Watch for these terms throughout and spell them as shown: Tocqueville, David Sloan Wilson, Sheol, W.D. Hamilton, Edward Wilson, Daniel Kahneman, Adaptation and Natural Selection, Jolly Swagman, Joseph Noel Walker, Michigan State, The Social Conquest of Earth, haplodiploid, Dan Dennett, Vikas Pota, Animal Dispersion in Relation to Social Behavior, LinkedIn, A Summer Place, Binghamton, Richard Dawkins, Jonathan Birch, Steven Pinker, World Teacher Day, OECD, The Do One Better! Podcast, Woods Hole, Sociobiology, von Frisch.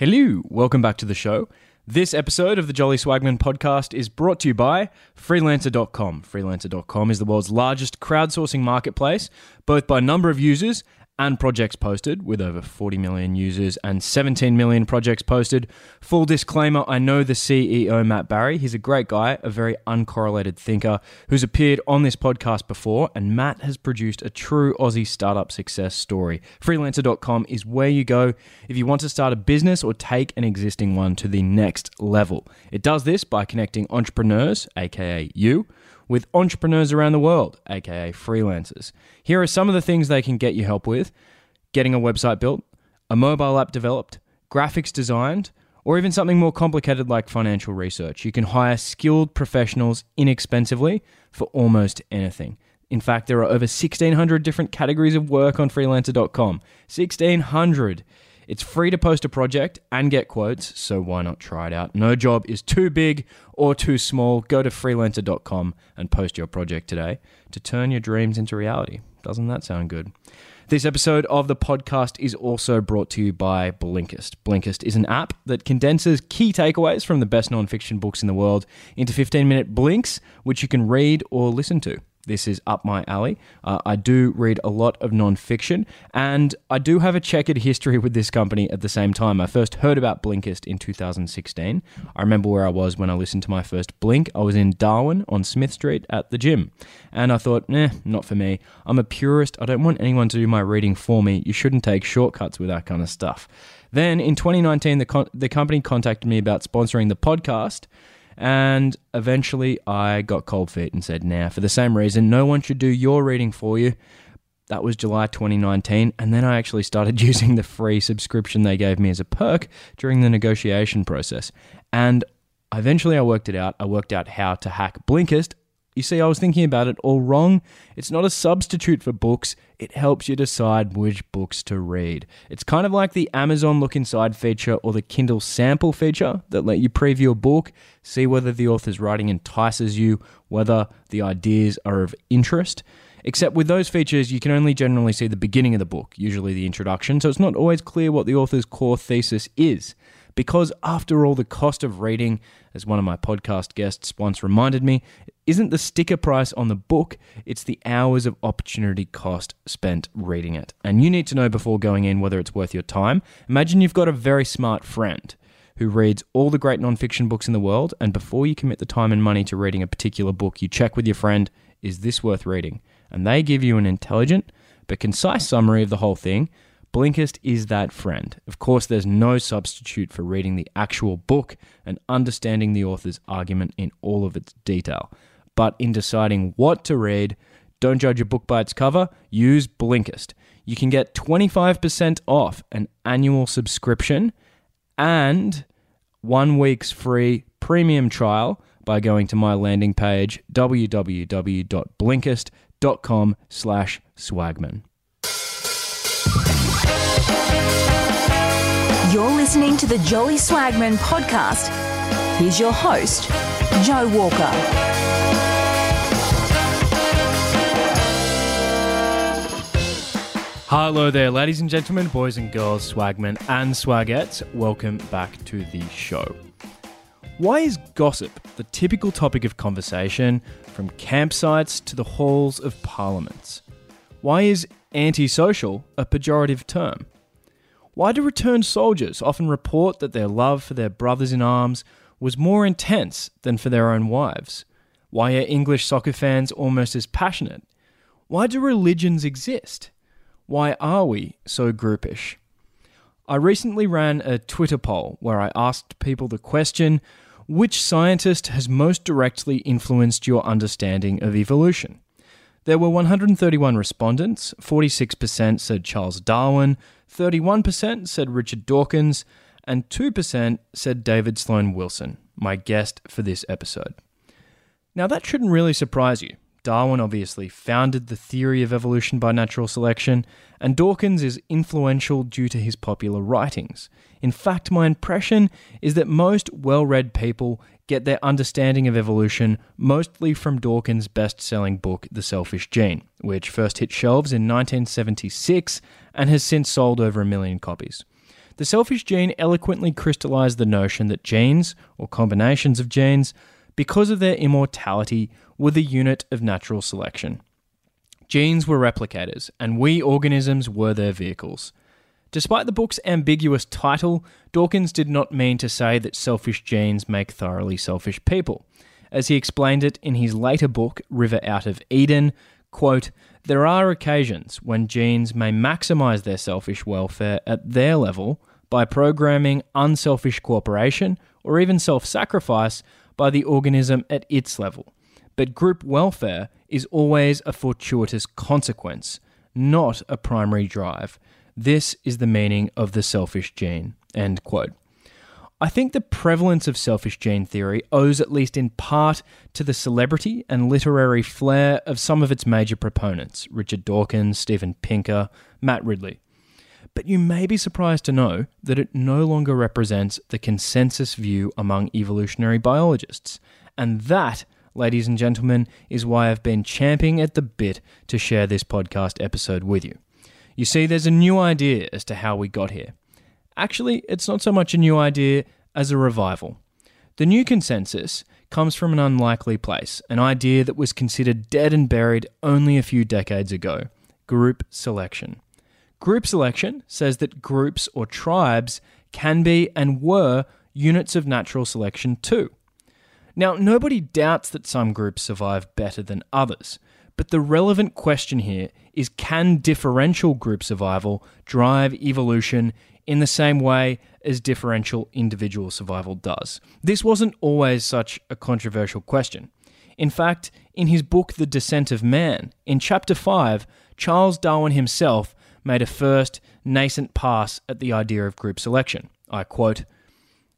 Hello, welcome back to the show. This episode of the Jolly Swagman podcast is brought to you by Freelancer.com. Freelancer.com is the world's largest crowdsourcing marketplace, both by number of users and projects posted, with over 40 million users and 17 million projects posted. Full disclaimer, I know the CEO, Matt Barrie. He's a great guy, a very uncorrelated thinker who's appeared on this podcast before, and Matt has produced a true Aussie startup success story. Freelancer.com is where you go if you want to start a business or take an existing one to the next level. It does this by connecting entrepreneurs, aka you, with entrepreneurs around the world, aka freelancers. Here are some of the things they can get you help with: getting a website built, a mobile app developed, graphics designed, or even something more complicated like financial research. You can hire skilled professionals inexpensively for almost anything. In fact, there are over 1,600 different categories of work on freelancer.com. 1,600. It's free to post a project and get quotes, so why not try it out? No job is too big or too small. Go to freelancer.com and post your project today to turn your dreams into reality. Doesn't that sound good? This episode of the podcast is also brought to you by Blinkist. Blinkist is an app that condenses key takeaways from the best nonfiction books in the world into 15-minute blinks, which you can read or listen to. This is up my alley. I do read a lot of nonfiction, and I do have a checkered history with this company at the same time. I first heard about Blinkist in 2016. I remember where I was when I listened to my first blink. I was in Darwin on Smith Street at the gym, and I thought, not for me. I'm a purist. I don't want anyone to do my reading for me. You shouldn't take shortcuts with that kind of stuff. Then in 2019, the company contacted me about sponsoring the podcast, and eventually I got cold feet and said, for the same reason, no one should do your reading for you. That was July 2019, and then I actually started using the free subscription they gave me as a perk during the negotiation process. And eventually I worked it out. I worked out how to hack Blinkist. You see, I was thinking about it all wrong. It's not a substitute for books. It helps you decide which books to read. It's kind of like the Amazon Look Inside feature or the Kindle Sample feature that let you preview a book, see whether the author's writing entices you, whether the ideas are of interest. Except with those features, you can only generally see the beginning of the book, usually the introduction, so it's not always clear what the author's core thesis is. Because after all, the cost of reading, as one of my podcast guests once reminded me, isn't the sticker price on the book, it's the hours of opportunity cost spent reading it. And you need to know before going in whether it's worth your time. Imagine you've got a very smart friend who reads all the great nonfiction books in the world, and before you commit the time and money to reading a particular book, you check with your friend, is this worth reading? And they give you an intelligent but concise summary of the whole thing. Blinkist is that friend. Of course, there's no substitute for reading the actual book and understanding the author's argument in all of its detail. But in deciding what to read, don't judge a book by its cover, use Blinkist. You can get 25% off an annual subscription and 1 week's free premium trial by going to my landing page, www.blinkist.com/swagman. You're listening to the Jolly Swagman podcast. Here's your host, Joe Walker. Hello there, ladies and gentlemen, boys and girls, swagmen and swagettes. Welcome back to the show. Why is gossip the typical topic of conversation from campsites to the halls of parliaments? Why is antisocial a pejorative term? Why do returned soldiers often report that their love for their brothers in arms was more intense than for their own wives? Why are English soccer fans almost as passionate? Why do religions exist? Why are we so groupish? I recently ran a Twitter poll where I asked people the question, which scientist has most directly influenced your understanding of evolution? There were 131 respondents. 46% said Charles Darwin, 31% said Richard Dawkins, and 2% said David Sloan Wilson, my guest for this episode. Now that shouldn't really surprise you. Darwin obviously founded the theory of evolution by natural selection, and Dawkins is influential due to his popular writings. In fact, my impression is that most well-read people get their understanding of evolution mostly from Dawkins' best-selling book, The Selfish Gene, which first hit shelves in 1976 and has since sold over 1 million copies. The Selfish Gene eloquently crystallized the notion that genes, or combinations of genes, because of their immortality, were the unit of natural selection. Genes were replicators, and we organisms were their vehicles. Despite the book's ambiguous title, Dawkins did not mean to say that selfish genes make thoroughly selfish people. As he explained it in his later book, River Out of Eden, quote, "There are occasions when genes may maximize their selfish welfare at their level by programming unselfish cooperation or even self-sacrifice by the organism at its level. But group welfare is always a fortuitous consequence, not a primary drive. This is the meaning of the selfish gene," end quote. I think the prevalence of selfish gene theory owes at least in part to the celebrity and literary flair of some of its major proponents, Richard Dawkins, Steven Pinker, Matt Ridley. But you may be surprised to know that it no longer represents the consensus view among evolutionary biologists. And that, ladies and gentlemen, is why I've been champing at the bit to share this podcast episode with you. You see, there's a new idea as to how we got here. Actually, it's not so much a new idea as a revival. The new consensus comes from an unlikely place, an idea that was considered dead and buried only a few decades ago: group selection. Group selection says that groups or tribes can be and were units of natural selection too. Now, nobody doubts that some groups survive better than others, but the relevant question here is, can differential group survival drive evolution in the same way as differential individual survival does? This wasn't always such a controversial question. In fact, in his book The Descent of Man, in Chapter 5, Charles Darwin himself made a first nascent pass at the idea of group selection. I quote,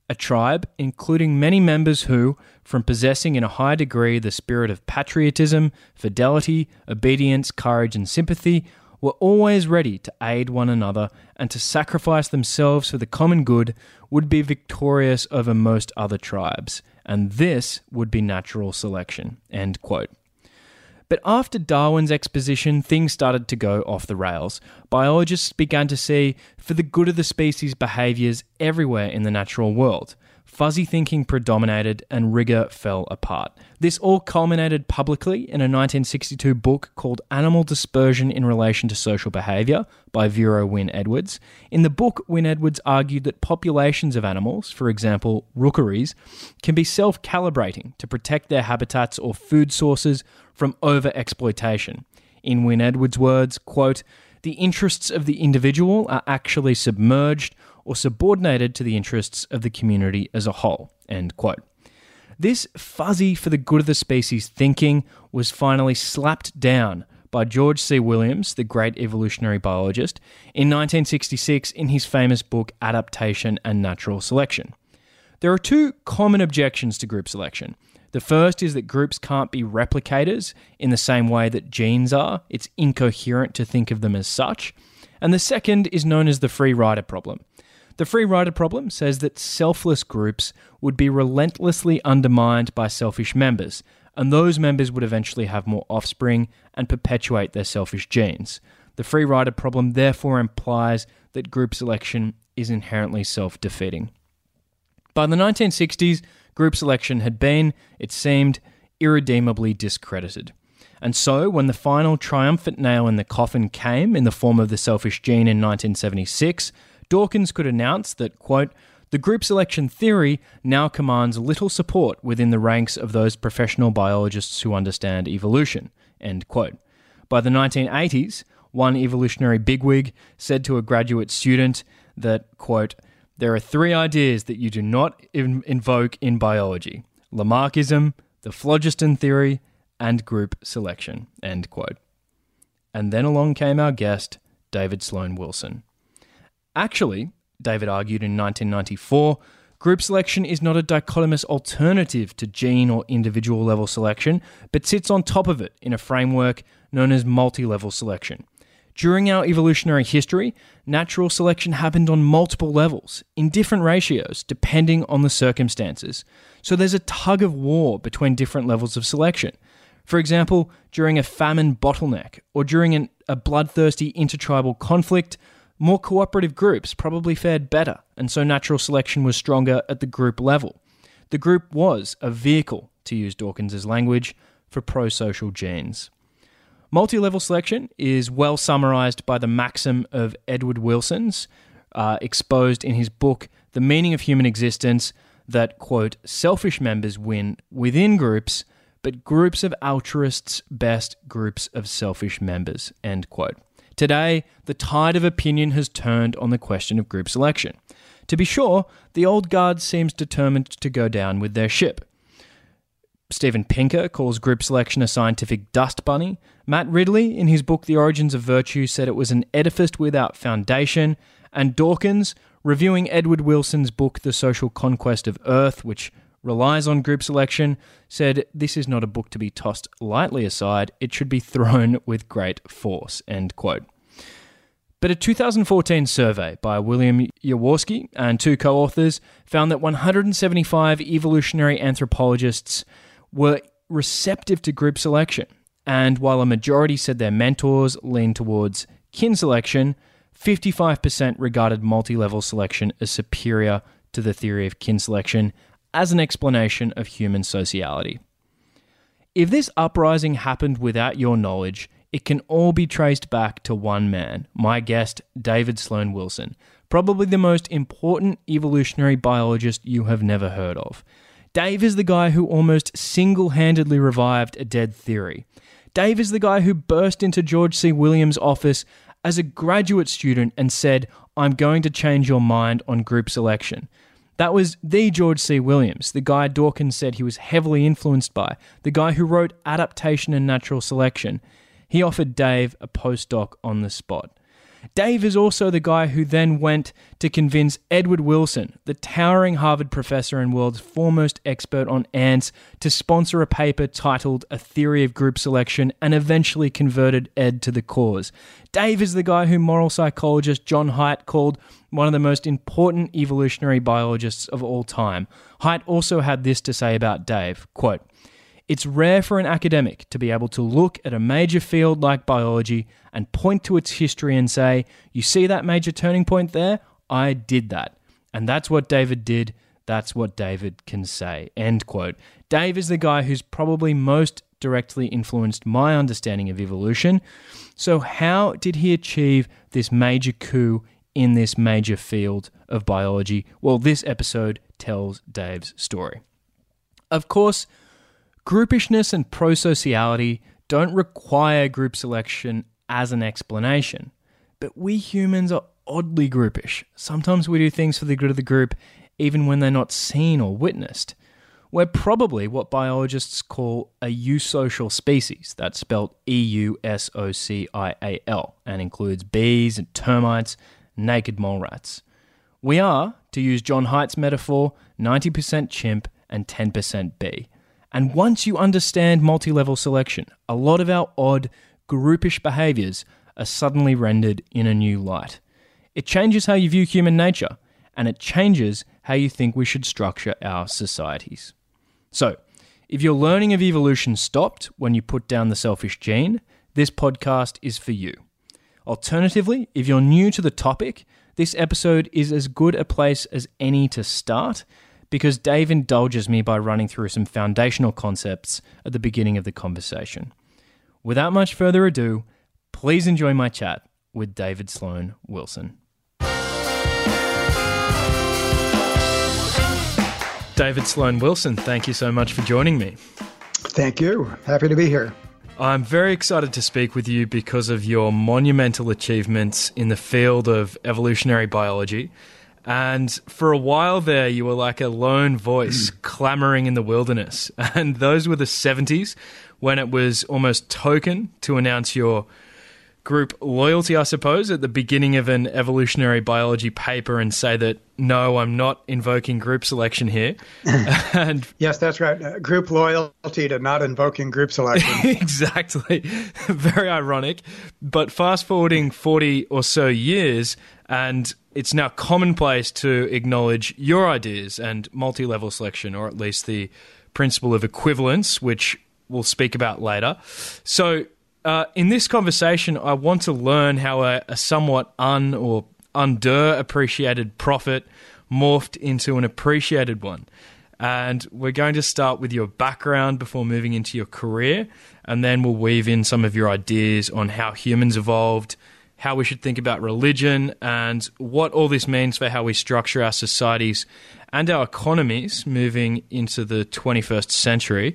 "A tribe, including many members who, from possessing in a high degree the spirit of patriotism, fidelity, obedience, courage, and sympathy, were always ready to aid one another and to sacrifice themselves for the common good, would be victorious over most other tribes, and this would be natural selection," end quote. But after Darwin's exposition, things started to go off the rails. Biologists began to see for the good of the species behaviours everywhere in the natural world. Fuzzy thinking predominated and rigour fell apart. This all culminated publicly in a 1962 book called Animal Dispersion in Relation to Social Behavior by Vero Wynne-Edwards. In the book, Wynne-Edwards argued that populations of animals, for example rookeries, can be self-calibrating to protect their habitats or food sources from over-exploitation. In Wynne-Edwards' words, quote, "The interests of the individual are actually submerged or subordinated to the interests of the community as a whole," end quote. This fuzzy for the good of the species thinking was finally slapped down by George C. Williams, the great evolutionary biologist, in 1966 in his famous book Adaptation and Natural Selection. There are two common objections to group selection. The first is that groups can't be replicators in the same way that genes are. It's incoherent to think of them as such. And the second is known as the free rider problem. The free rider problem says that selfless groups would be relentlessly undermined by selfish members, and those members would eventually have more offspring and perpetuate their selfish genes. The free rider problem therefore implies that group selection is inherently self-defeating. By the 1960s, group selection had been, it seemed, irredeemably discredited. And so, when the final triumphant nail in the coffin came in the form of the selfish gene in 1976, Dawkins could announce that, quote, "The group selection theory now commands little support within the ranks of those professional biologists who understand evolution," end quote. By the 1980s, one evolutionary bigwig said to a graduate student that, quote, "There are three ideas that you do not invoke in biology: Lamarckism, the phlogiston theory, and group selection," end quote. And then along came our guest, David Sloan Wilson. Actually, David argued in 1994, group selection is not a dichotomous alternative to gene or individual level selection, but sits on top of it in a framework known as multi-level selection. During our evolutionary history, natural selection happened on multiple levels, in different ratios, depending on the circumstances. So there's a tug of war between different levels of selection. For example, during a famine bottleneck, or during a bloodthirsty intertribal conflict, More cooperative groups probably fared better, and so natural selection was stronger at the group level. The group was a vehicle, to use Dawkins's language, for prosocial genes. Multi-level selection is well summarized by the maxim of Edward Wilson's, exposed in his book The Meaning of Human Existence, that, quote, selfish members win within groups, but groups of altruists best groups of selfish members, end quote. Today, the tide of opinion has turned on the question of group selection. To be sure, the old guard seems determined to go down with their ship. Steven Pinker calls group selection a scientific dust bunny. Matt Ridley, in his book The Origins of Virtue, said it was an edifice without foundation. And Dawkins, reviewing Edward Wilson's book The Social Conquest of Earth, which relies on group selection, said this is not a book to be tossed lightly aside, it should be thrown with great force, end quote. But a 2014 survey by William Jaworski and two co-authors found that 175 evolutionary anthropologists were receptive to group selection, and while a majority said their mentors leaned towards kin selection, 55% regarded multi-level selection as superior to the theory of kin selection as an explanation of human sociality. If this uprising happened without your knowledge, it can all be traced back to one man, my guest, David Sloan Wilson, probably the most important evolutionary biologist you have never heard of. Dave is the guy who almost single-handedly revived a dead theory. Dave is the guy who burst into George C. Williams' office as a graduate student and said, "I'm going to change your mind on group selection." That was the George C. Williams, the guy Dawkins said he was heavily influenced by, the guy who wrote Adaptation and Natural Selection. He offered Dave a postdoc on the spot. Dave is also the guy who then went to convince Edward Wilson, the towering Harvard professor and world's foremost expert on ants, to sponsor a paper titled A Theory of Group Selection, and eventually converted Ed to the cause. Dave is the guy who moral psychologist John Haidt called one of the most important evolutionary biologists of all time. Haidt also had this to say about Dave, quote, "It's rare for an academic to be able to look at a major field like biology and point to its history and say, you see that major turning point there? I did that. And that's what David did. That's what David can say," end quote. Dave is the guy who's probably most directly influenced my understanding of evolution. So how did he achieve this major coup in this major field of biology? Well, this episode tells Dave's story. Of course, groupishness and prosociality don't require group selection as an explanation, but we humans are oddly groupish. Sometimes we do things for the good of the group, even when they're not seen or witnessed. We're probably what biologists call a eusocial species. That's spelled E-U-S-O-C-I-A-L, and includes bees and termites, naked mole rats. We are, to use John Haidt's metaphor, 90% chimp and 10% bee. And once you understand multi-level selection, a lot of our odd, groupish behaviours are suddenly rendered in a new light. It changes how you view human nature, and it changes how you think we should structure our societies. So, if your learning of evolution stopped when you put down The Selfish Gene, this podcast is for you. Alternatively, if you're new to the topic, this episode is as good a place as any to start, because Dave indulges me by running through some foundational concepts at the beginning of the conversation. Without much further ado, please enjoy my chat with David Sloan Wilson. David Sloan Wilson, thank you so much for joining me. Thank you. Happy to be here. I'm very excited to speak with you because of your monumental achievements in the field of evolutionary biology. And for a while there, you were like a lone voice clamoring in the wilderness. And those were the 70s, when it was almost token to announce your group loyalty, I suppose, at the beginning of an evolutionary biology paper and say that, no, I'm not invoking group selection here. And yes, that's right. Group loyalty to not invoking group selection. Exactly. Very ironic. But fast forwarding 40 or so years, and it's now commonplace to acknowledge your ideas and multi-level selection, or at least the principle of equivalence, which we'll speak about later. So in this conversation, I want to learn how a somewhat underappreciated prophet morphed into an appreciated one. And we're going to start with your background before moving into your career, and then we'll weave in some of your ideas on how humans evolved, how we should think about religion, and what all this means for how we structure our societies and our economies moving into the 21st century.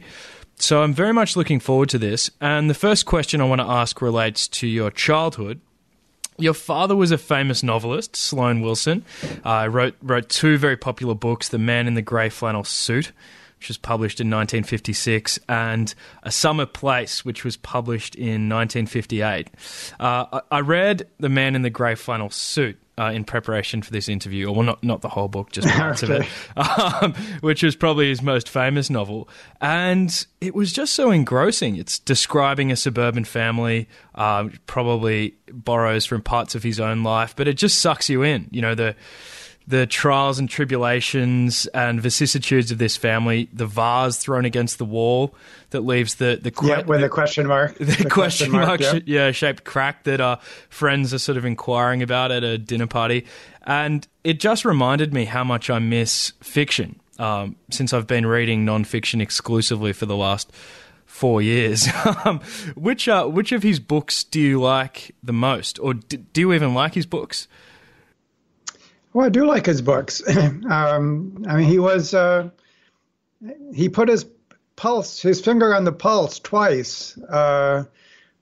So I'm very much looking forward to this. And the first question I want to ask relates to your childhood. Your father was a famous novelist, Sloan Wilson. Wrote two very popular books, The Man in the Grey Flannel Suit, which was published in 1956, and A Summer Place, which was published in 1958. I read The Man in the Grey Flannel Suit in preparation for this interview, or well, not the whole book, just parts okay. of it, which was probably his most famous novel. And it was just so engrossing. It's describing a suburban family, probably borrows from parts of his own life, but it just sucks you in, you know, the trials and tribulations and vicissitudes of this family, the vase thrown against the wall that leaves the question mark. The question mark, shaped crack that friends are sort of inquiring about at a dinner party. And it just reminded me how much I miss fiction since I've been reading nonfiction exclusively for the last 4 years. Which of his books do you like the most? Or do you even like his books? Well, I do like his books. I mean, he put his finger on the pulse twice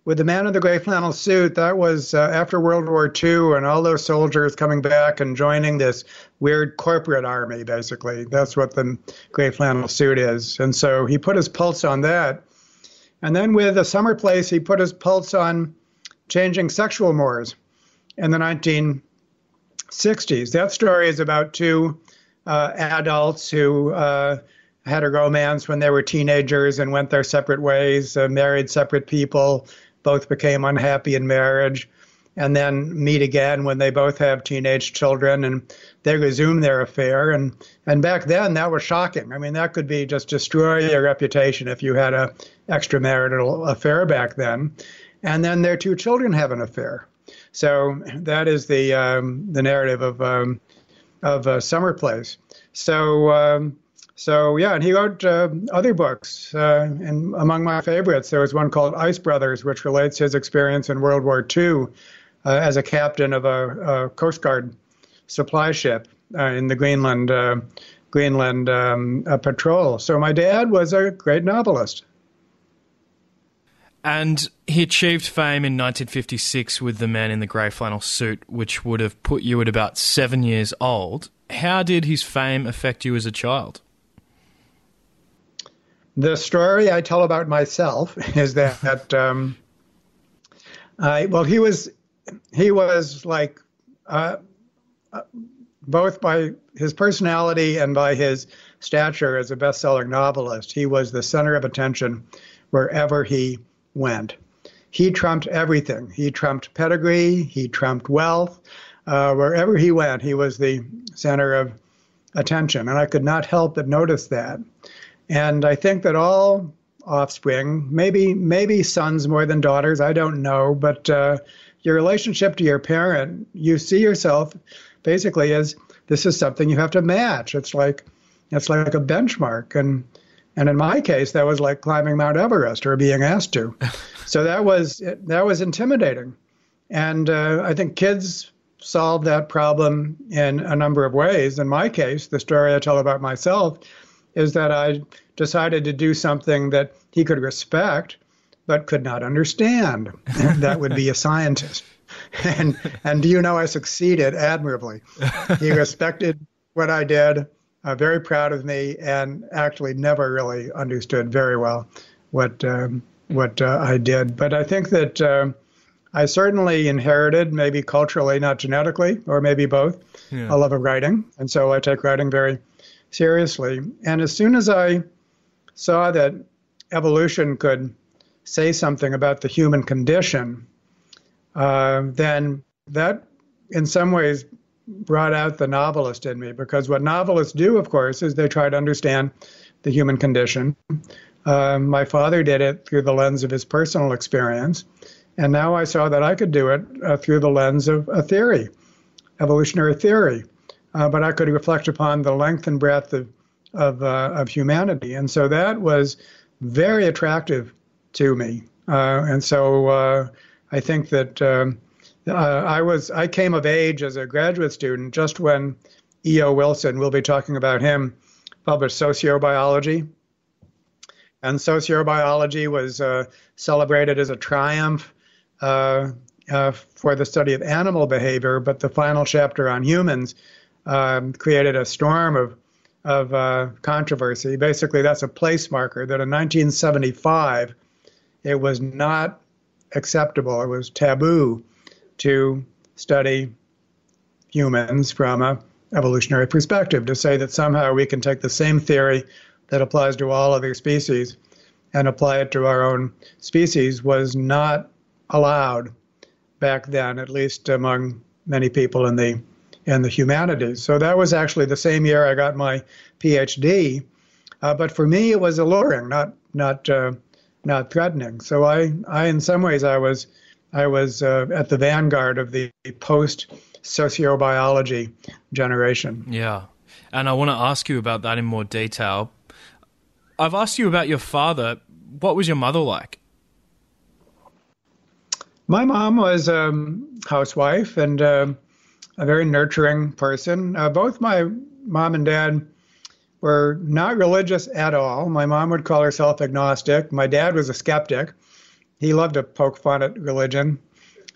with The Man in the Grey Flannel Suit. That was after World War II and all those soldiers coming back and joining this weird corporate army, basically. That's what the Grey Flannel Suit is. And so he put his pulse on that. And then with A Summer Place, he put his pulse on changing sexual mores in the 1960s. That story is about two adults who had a romance when they were teenagers and went their separate ways, married separate people, both became unhappy in marriage, and then meet again when they both have teenage children and they resume their affair. And back then, that was shocking. I mean, that could be just destroy your reputation if you had a extramarital affair back then. And then their two children have an affair. So that is the narrative of A Summer Place. So yeah, and he wrote other books, and among my favorites, there was one called Ice Brothers, which relates his experience in World War II as a captain of a Coast Guard supply ship in the Greenland patrol. So my dad was a great novelist. And he achieved fame in 1956 with The Man in the Grey Flannel Suit, which would have put you at about 7 years old. How did his fame affect you as a child? The story I tell about myself is that he was like both by his personality and by his stature as a best-selling novelist, he was the center of attention wherever he went. He trumped everything. He trumped pedigree. He trumped wealth. Wherever he went, he was the center of attention. And I could not help but notice that. And I think that all offspring, maybe sons more than daughters, I don't know, but your relationship to your parent, you see yourself basically as this is something you have to match. It's like a benchmark. And in my case, that was like climbing Mount Everest or being asked to. So that was intimidating. And I think kids solve that problem in a number of ways. In my case, the story I tell about myself is that I decided to do something that he could respect but could not understand. That would be a scientist. And I succeeded admirably. He respected what I did. Very proud of me, and actually never really understood very well what I did. But I think that I certainly inherited, maybe culturally, not genetically, or maybe both, a love of writing. And so I take writing very seriously. And as soon as I saw that evolution could say something about the human condition, then that in some ways brought out the novelist in me, because what novelists do, of course, is they try to understand the human condition. My father did it through the lens of his personal experience, and now I saw that I could do it through the lens of a theory, evolutionary theory, but I could reflect upon the length and breadth of humanity. And so that was very attractive to me. And so I think that I came of age as a graduate student just when E.O. Wilson, we'll be talking about him, published Sociobiology. And sociobiology was celebrated as a triumph for the study of animal behavior, but the final chapter on humans created a storm of controversy. Basically, that's a place marker that in 1975, it was not acceptable. It was taboo to study humans from an evolutionary perspective, to say that somehow we can take the same theory that applies to all other species and apply it to our own species was not allowed back then, at least among many people in the humanities. So that was actually the same year I got my PhD, but for me it was alluring, not threatening. So I in some ways I was at the vanguard of the post-sociobiology generation. Yeah, and I want to ask you about that in more detail. I've asked you about your father. What was your mother like? My mom was a housewife and a very nurturing person. Both my mom and dad were not religious at all. My mom would call herself agnostic. My dad was a skeptic. He loved to poke fun at religion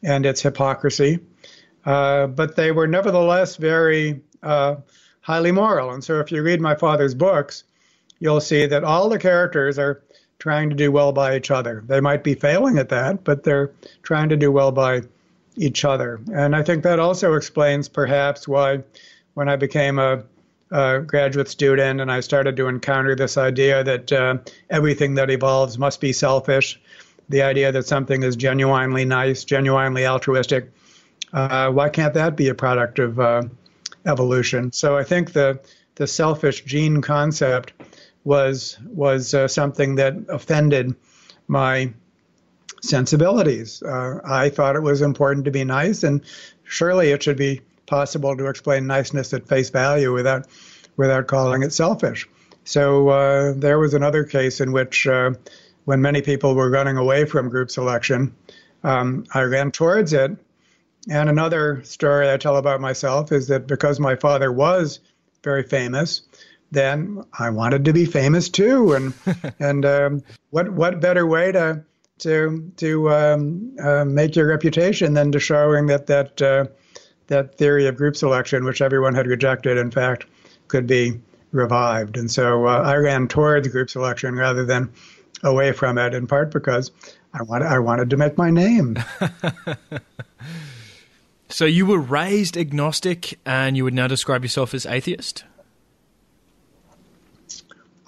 and its hypocrisy. But they were nevertheless very highly moral. And so if you read my father's books, you'll see that all the characters are trying to do well by each other. They might be failing at that, but they're trying to do well by each other. And I think that also explains perhaps why when I became a graduate student and I started to encounter this idea that everything that evolves must be selfish, the idea that something is genuinely nice, genuinely altruistic, why can't that be a product of evolution? So I think the selfish gene concept was something that offended my sensibilities. I thought it was important to be nice, and surely it should be possible to explain niceness at face value without calling it selfish. So there was another case in which when many people were running away from group selection, I ran towards it. And another story I tell about myself is that because my father was very famous, then I wanted to be famous too, and what better way to make your reputation than to showing that theory of group selection, which everyone had rejected, in fact, could be revived. And so I ran towards group selection rather than away from it, in part because I wanted to make my name. So you were raised agnostic, and you would now describe yourself as atheist?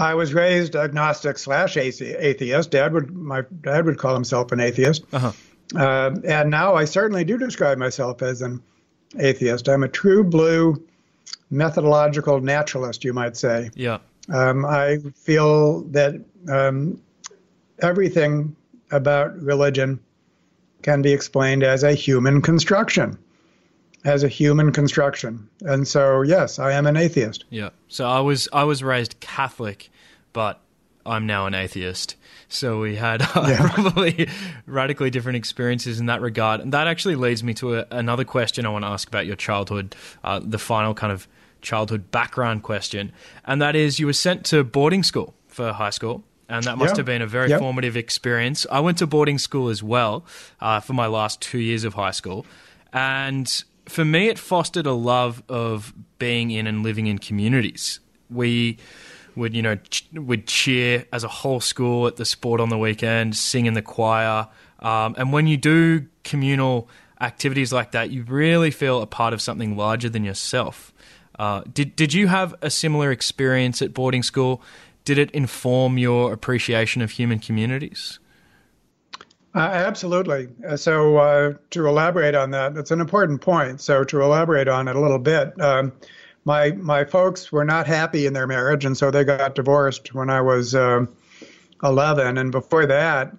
I was raised agnostic / atheist. My dad would call himself an atheist. Uh-huh. And now I certainly do describe myself as an atheist. I'm a true blue methodological naturalist, you might say. Yeah. I feel that everything about religion can be explained as a human construction. And so, yes, I am an atheist. Yeah. So I was raised Catholic, but I'm now an atheist. So we had probably radically different experiences in that regard. And that actually leads me to another question I want to ask about your childhood, the final kind of childhood background question. And that is, you were sent to boarding school for high school. And that must have been a very formative experience. I went to boarding school as well for my last 2 years of high school. And for me, it fostered a love of being in and living in communities. We would, would cheer as a whole school at the sport on the weekend, sing in the choir. And when you do communal activities like that, you really feel a part of something larger than yourself. Did you have a similar experience at boarding school? Did it inform your appreciation of human communities? Absolutely. So to elaborate on that, it's an important point. So to elaborate on it a little bit, my folks were not happy in their marriage, and so they got divorced when I was 11. And before that,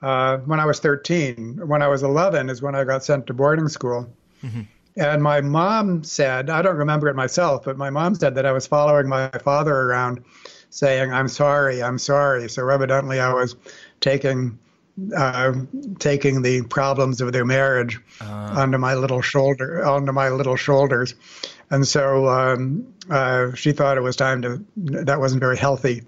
when I was 13, when I was 11 is when I got sent to boarding school. Mm-hmm. And my mom said, I don't remember it myself, but my mom said that I was following my father around saying, "I'm sorry, I'm sorry." So evidently I was taking the problems of their marriage onto my little shoulders. And so she thought it was time to, that wasn't very healthy.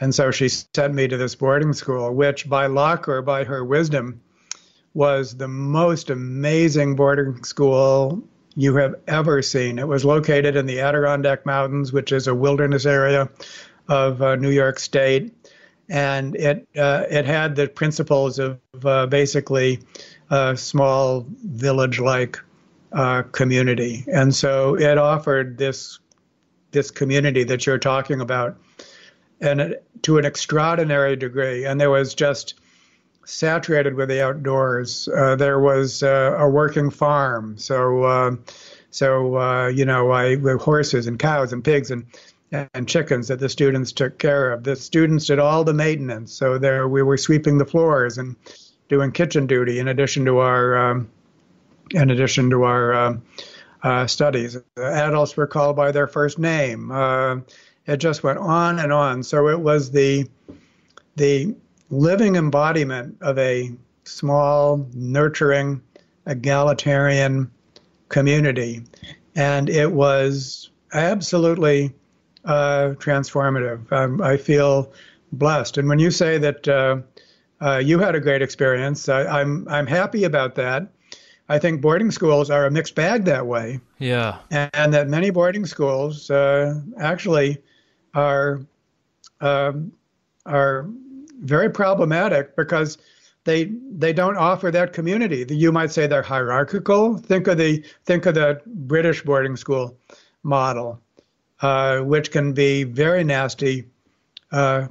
And so she sent me to this boarding school, which by luck or by her wisdom was the most amazing boarding school you have ever seen. It was located in the Adirondack Mountains, which is a wilderness area of New York State. And it had the principles of basically a small village-like community. And so it offered this community that you're talking about, and to an extraordinary degree. And there was just saturated with the outdoors. There was a working farm. So you know, with horses and cows and pigs and chickens that the students took care of. The students did all the maintenance. So there we were sweeping the floors and doing kitchen duty in addition to our studies. Adults were called by their first name. It just went on and on. So it was the living embodiment of a small, nurturing, egalitarian community. And it was absolutely transformative. I feel blessed. And when you say that you had a great experience, I'm happy about that. I think boarding schools are a mixed bag that way. Yeah. And that many boarding schools actually are very problematic because they don't offer that community. You might say they're hierarchical. Think of the British boarding school model. Which can be very nasty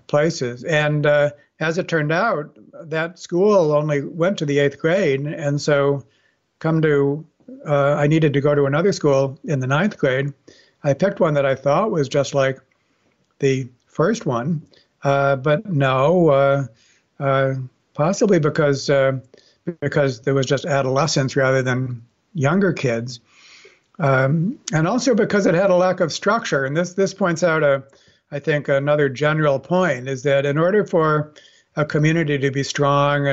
places. And as it turned out, that school only went to the 8th grade. And so I needed to go to another school in the 9th grade. I picked one that I thought was just like the first one. But no, possibly because there was just adolescents rather than younger kids. And also because it had a lack of structure. And this points out, I think, another general point, is that in order for a community to be strong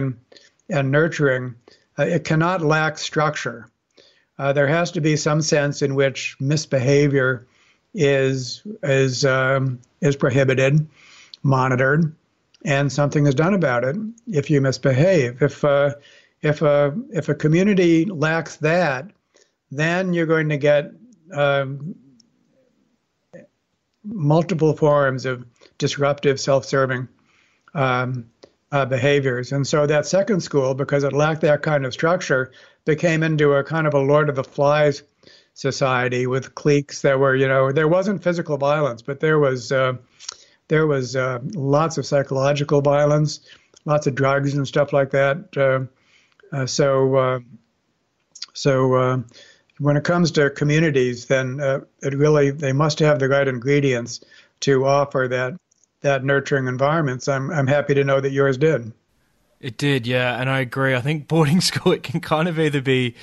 and nurturing, it cannot lack structure. There has to be some sense in which misbehavior is prohibited, monitored, and something is done about it if you misbehave. If a community lacks that, then you're going to get multiple forms of disruptive, self-serving behaviors. And so that second school, because it lacked that kind of structure, became into a kind of a Lord of the Flies society with cliques that were, you know, there wasn't physical violence, but there was lots of psychological violence, lots of drugs and stuff like that. So when it comes to communities, then they must have the right ingredients to offer that nurturing environment. So I'm happy to know that yours did. It did, yeah, and I agree. I think boarding school, it can kind of either be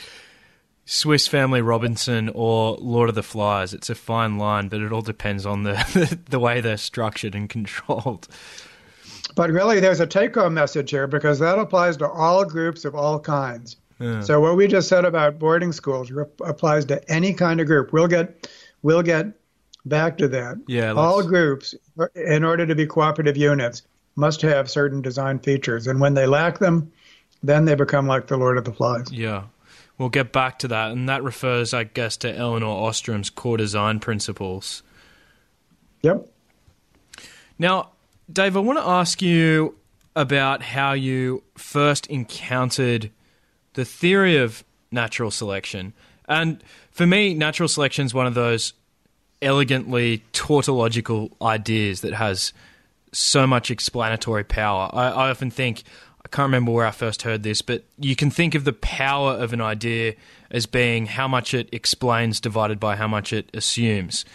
Swiss Family Robinson or Lord of the Flies. It's a fine line, but it all depends on the way they're structured and controlled. But really, there's a take-home message here, because that applies to all groups of all kinds. Yeah. So what we just said about boarding schools applies to any kind of group. We'll get back to that. Yeah, all groups, in order to be cooperative units, must have certain design features. And when they lack them, then they become like the Lord of the Flies. Yeah, we'll get back to that. And that refers, I guess, to Eleanor Ostrom's core design principles. Yep. Now, Dave, I want to ask you about how you first encountered the theory of natural selection. And for me, natural selection is one of those elegantly tautological ideas that has so much explanatory power. I often think, I can't remember where I first heard this, but you can think of the power of an idea as being how much it explains divided by how much it assumes.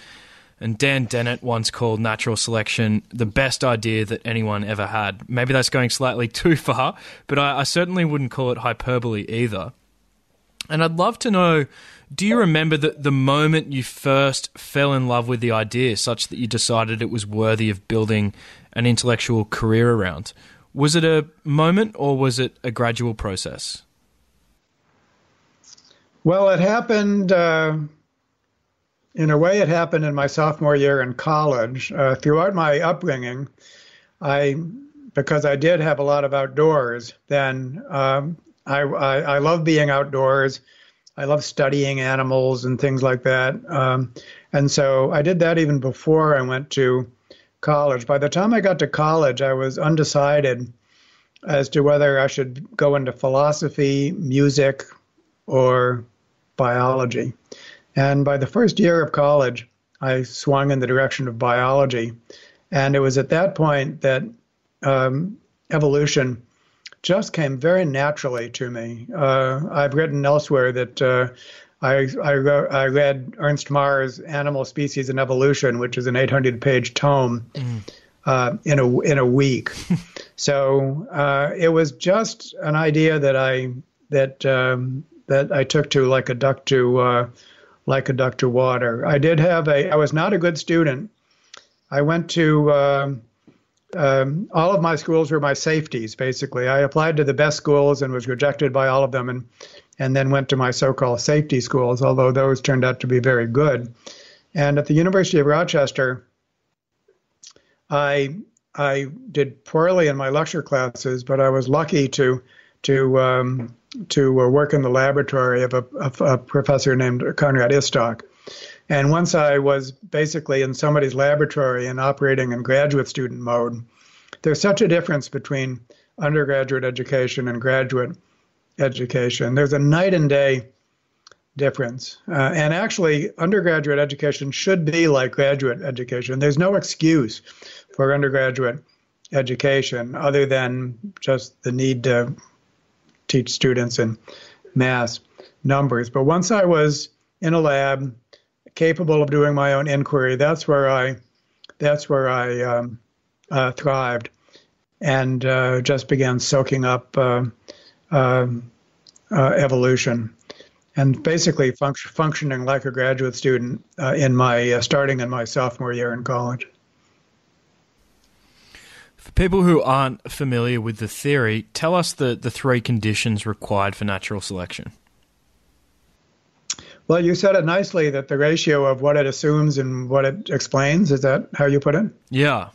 And Dan Dennett once called natural selection the best idea that anyone ever had. Maybe that's going slightly too far, but I certainly wouldn't call it hyperbole either. And I'd love to know, do you remember the moment you first fell in love with the idea such that you decided it was worthy of building an intellectual career around? Was it a moment or was it a gradual process? Well, it happened, in a way it happened in my sophomore year in college. Throughout my upbringing, because I did have a lot of outdoors, then I love being outdoors. I love studying animals and things like that. And so I did that even before I went to college. By the time I got to college, I was undecided as to whether I should go into philosophy, music, or biology. And by the first year of college, I swung in the direction of biology. And it was at that point that evolution just came very naturally to me. I've written elsewhere that I read Ernst Mayr's Animal Species and Evolution, which is an 800-page tome, in a week. So it was just an idea that I took to like a duck to water. I was not a good student. I went to all of my schools were my safeties, basically. I applied to the best schools and was rejected by all of them, and then went to my so-called safety schools, although those turned out to be very good. And at the University of Rochester, I did poorly in my lecture classes, but I was lucky to work in the laboratory of a professor named Konrad Istock. And once I was basically in somebody's laboratory and operating in graduate student mode, there's such a difference between undergraduate education and graduate education. There's a night and day difference. And actually, undergraduate education should be like graduate education. There's no excuse for undergraduate education other than just the need to teach students in mass numbers. But once I was in a lab, capable of doing my own inquiry, that's where I thrived, and just began soaking up evolution, and basically functioning like a graduate student starting in my sophomore year in college. For people who aren't familiar with the theory, tell us the three conditions required for natural selection. Well, you said it nicely, that the ratio of what it assumes and what it explains, is that how you put it? Yeah.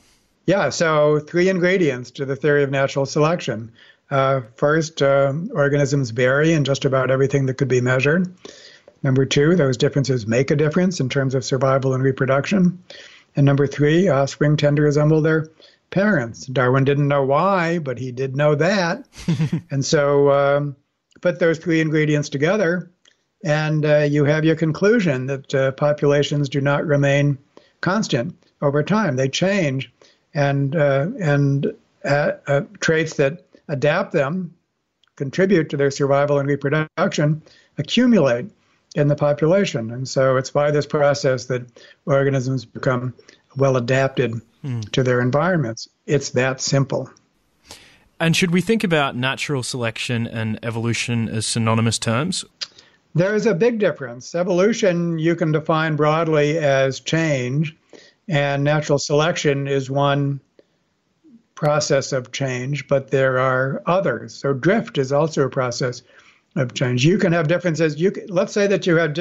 Yeah, so three ingredients to the theory of natural selection. First, organisms vary in just about everything that could be measured. Number two, those differences make a difference in terms of survival and reproduction. And number three, offspring tend to resemble their parents. Darwin didn't know why, but he did know that. And so put those three ingredients together, and you have your conclusion that populations do not remain constant over time. They change, and traits that adapt them, contribute to their survival and reproduction, accumulate in the population. And so it's by this process that organisms become well adapted to their environments. It's that simple. And should we think about natural selection and evolution as synonymous terms? There is a big difference. Evolution you can define broadly as change, and natural selection is one process of change, but there are others. So drift is also a process of change. You can have differences. Let's say that you have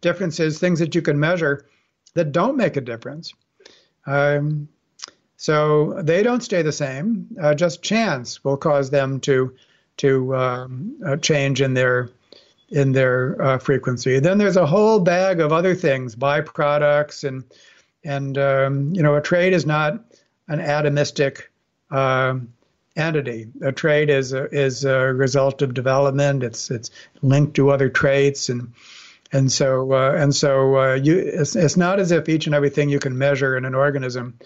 differences, things that you can measure that don't make a difference. So they don't stay the same. Just chance will cause them to change in their frequency. Then there's a whole bag of other things, byproducts, and a trait is not an atomistic entity. A trait is a result of development. It's linked to other traits, and so it's not as if each and everything you can measure in an organism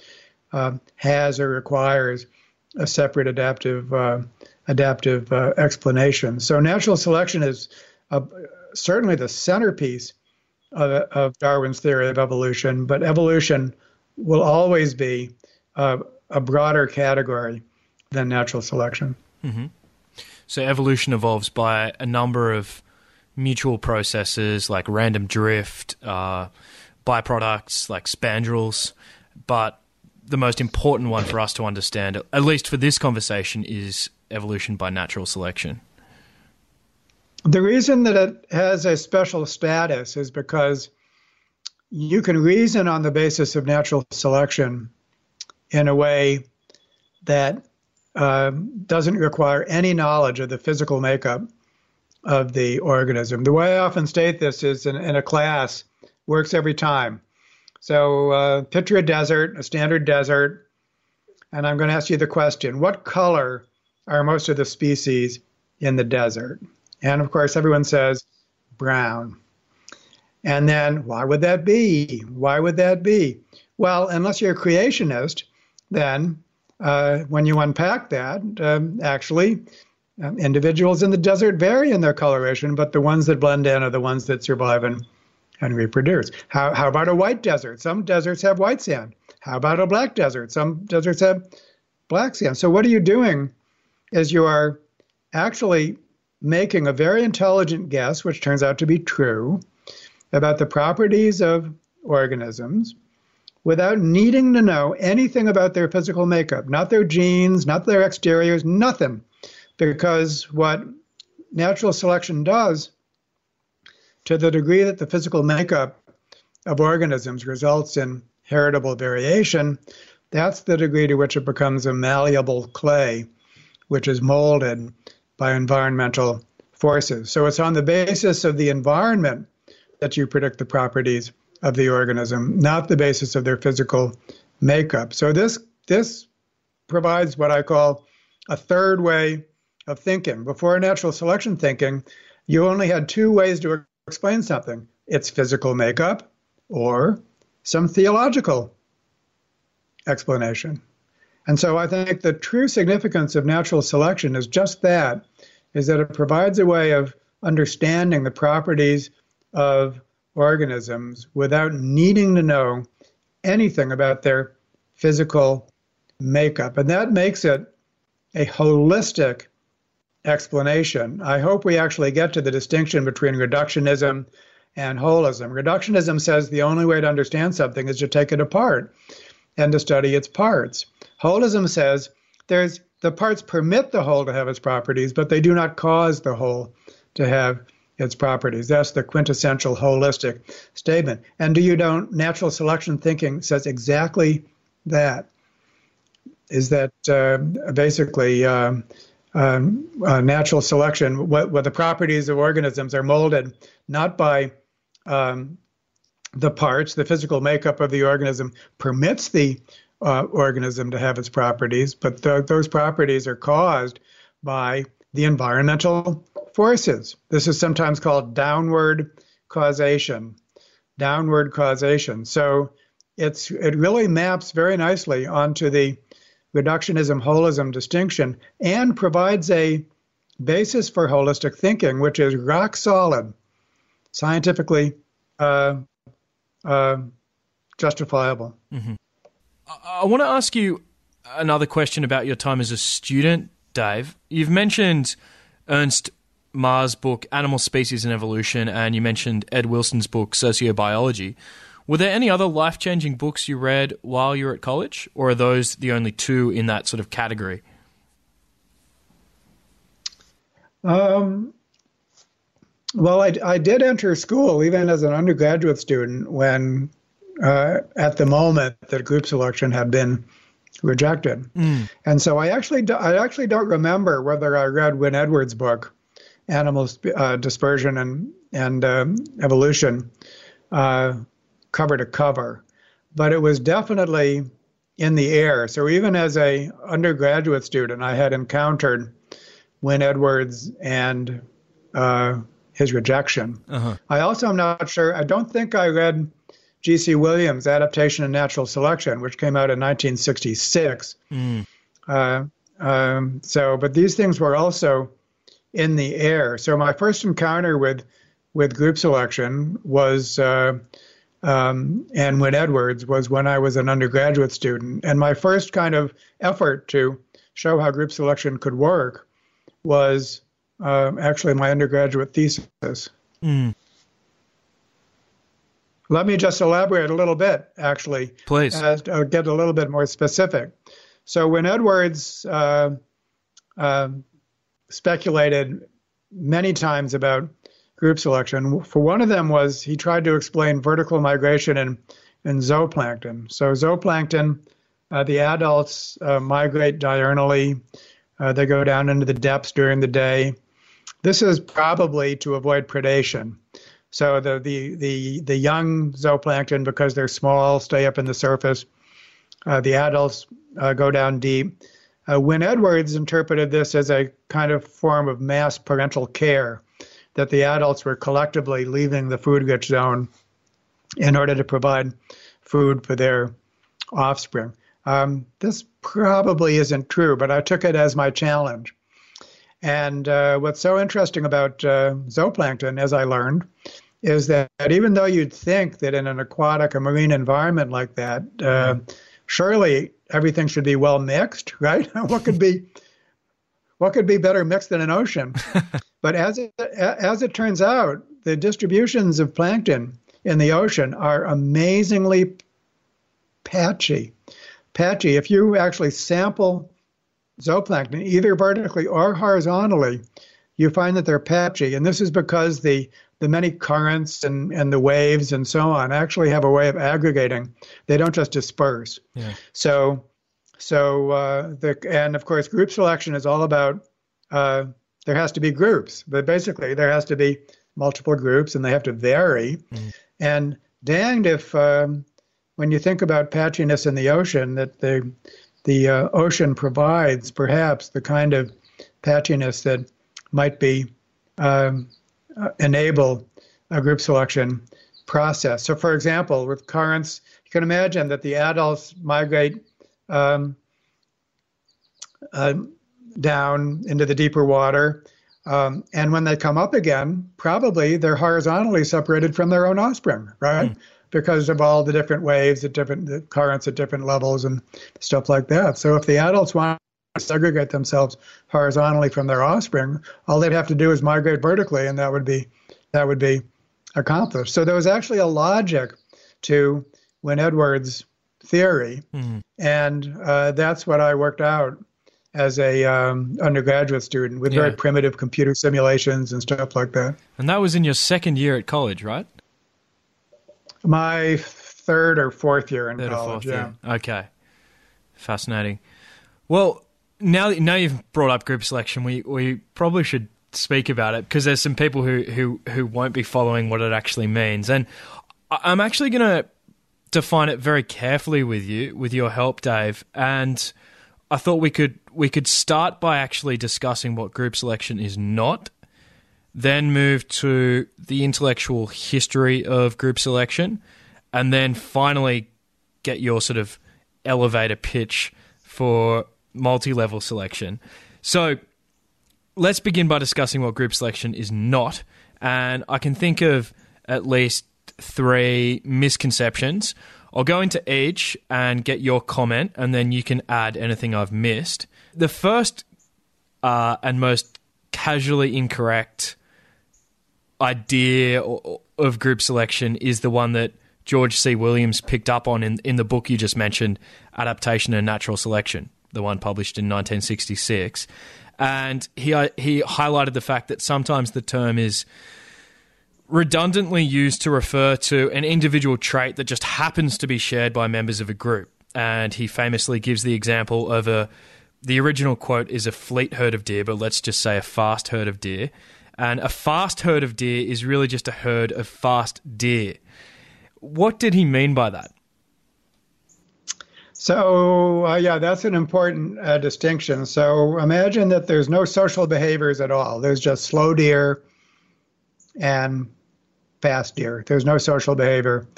has or requires a separate adaptive explanation. So natural selection is certainly the centerpiece of Darwin's theory of evolution, but evolution will always be a broader category than natural selection. Mm-hmm. So evolution evolves by a number of mutual processes like random drift, byproducts like spandrels. But the most important one for us to understand, at least for this conversation, is evolution by natural selection. The reason that it has a special status is because you can reason on the basis of natural selection in a way that doesn't require any knowledge of the physical makeup of the organism. The way I often state this is in a class, works every time. So picture a desert, a standard desert, and I'm going to ask you the question, what color are most of the species in the desert? And, of course, everyone says brown. And then why would that be? Why would that be? Well, unless you're a creationist, then when you unpack that, individuals in the desert vary in their coloration, but the ones that blend in are the ones that survive and reproduce. How about a white desert? Some deserts have white sand. How about a black desert? Some deserts have black sand. So what are you doing is you are actually making a very intelligent guess, which turns out to be true, about the properties of organisms without needing to know anything about their physical makeup, not their genes, not their exteriors, nothing. Because what natural selection does, to the degree that the physical makeup of organisms results in heritable variation, that's the degree to which it becomes a malleable clay, which is molded by environmental forces. So it's on the basis of the environment that you predict the properties of the organism, not the basis of their physical makeup. So this provides what I call a third way of thinking. Before natural selection thinking, you only had two ways to explain something: its physical makeup or some theological explanation. And so I think the true significance of natural selection is just that, is that it provides a way of understanding the properties of organisms without needing to know anything about their physical makeup. And that makes it a holistic explanation. I hope we actually get to the distinction between reductionism and holism. Reductionism says the only way to understand something is to take it apart and to study its parts. Holism says the parts permit the whole to have its properties, but they do not cause the whole to have its properties. That's the quintessential holistic statement. And natural selection thinking says exactly that, is that natural selection, what the properties of organisms are molded not by the parts. The physical makeup of the organism permits the organism to have its properties, but those properties are caused by the environmental forces. This is sometimes called downward causation. Downward causation. So it really maps very nicely onto the reductionism-holism distinction and provides a basis for holistic thinking, which is rock solid, scientifically justifiable. Mm-hmm. I want to ask you another question about your time as a student, Dave. You've mentioned Ernst Mayer's book, Animal Species and Evolution, and you mentioned Ed Wilson's book, Sociobiology. Were there any other life-changing books you read while you were at college, or are those the only two in that sort of category? Well, I did enter school, even as an undergraduate student, when at the moment that group selection had been rejected. Mm. And so I actually don't remember whether I read Wynne-Edwards' book, Animal Dispersion and Evolution, cover to cover, but it was definitely in the air. So even as an undergraduate student, I had encountered Wynne-Edwards and his rejection. Uh-huh. I also am not sure, I don't think I read G.C. Williams' Adaptation and Natural Selection, which came out in 1966. Mm. But these things were also in the air. So my first encounter with group selection was, and Wynne-Edwards was when I was an undergraduate student. And my first kind of effort to show how group selection could work was actually my undergraduate thesis. Mm. Let me just elaborate a little bit, actually. Please. I'll get a little bit more specific. So when Edwards speculated many times about group selection, for one of them was he tried to explain vertical migration in zooplankton. So zooplankton, the adults migrate diurnally. They go down into the depths during the day. This is probably to avoid predation. So the young zooplankton, because they're small, stay up in the surface. The adults go down deep. Wynne Edwards interpreted this as a kind of form of mass parental care, that the adults were collectively leaving the food-rich zone in order to provide food for their offspring. This probably isn't true, but I took it as my challenge. And what's so interesting about zooplankton, as I learned, is that even though you'd think that in an aquatic or marine environment like that, surely everything should be well mixed, right? What could be better mixed than an ocean? But as it turns out, the distributions of plankton in the ocean are amazingly patchy. Patchy. If you actually sample zooplankton, either vertically or horizontally, you find that they're patchy. And this is because the many currents and the waves and so on actually have a way of aggregating. They don't just disperse. Yeah. And of course, group selection is all about, there has to be groups, but basically there has to be multiple groups and they have to vary. Mm. And danged if, when you think about patchiness in the ocean, that the ocean provides perhaps the kind of patchiness that might be enable a group selection process. So, for example, with currents, you can imagine that the adults migrate down into the deeper water, and when they come up again, probably they're horizontally separated from their own offspring, right? Mm. Because of all the different waves, the currents at different levels and stuff like that. So if the adults want to segregate themselves horizontally from their offspring, all they'd have to do is migrate vertically, and that would be accomplished. So there was actually a logic to Wynne Edwards' theory, mm-hmm. and that's what I worked out as a undergraduate student with very primitive computer simulations and stuff like that. And that was in your second year at college, right? My third or fourth year in college, yeah. Okay. Fascinating. Well, now you've brought up group selection, we probably should speak about it because there's some people who won't be following what it actually means. And I'm actually going to define it very carefully with you, with your help, Dave. And I thought we could start by actually discussing what group selection is not, then move to the intellectual history of group selection, and then finally get your sort of elevator pitch for multi-level selection. So let's begin by discussing what group selection is not, and I can think of at least three misconceptions. I'll go into each and get your comment, and then you can add anything I've missed. The first and most casually incorrect idea of group selection is the one that George C. Williams picked up on in the book you just mentioned, Adaptation and Natural Selection, the one published in 1966. And he highlighted the fact that sometimes the term is redundantly used to refer to an individual trait that just happens to be shared by members of a group. And he famously gives the example of the original quote is a fleet herd of deer, but let's just say a fast herd of deer. And a fast herd of deer is really just a herd of fast deer. What did he mean by that? So, that's an important distinction. So imagine that there's no social behaviors at all. There's just slow deer and fast deer. There's no social behavior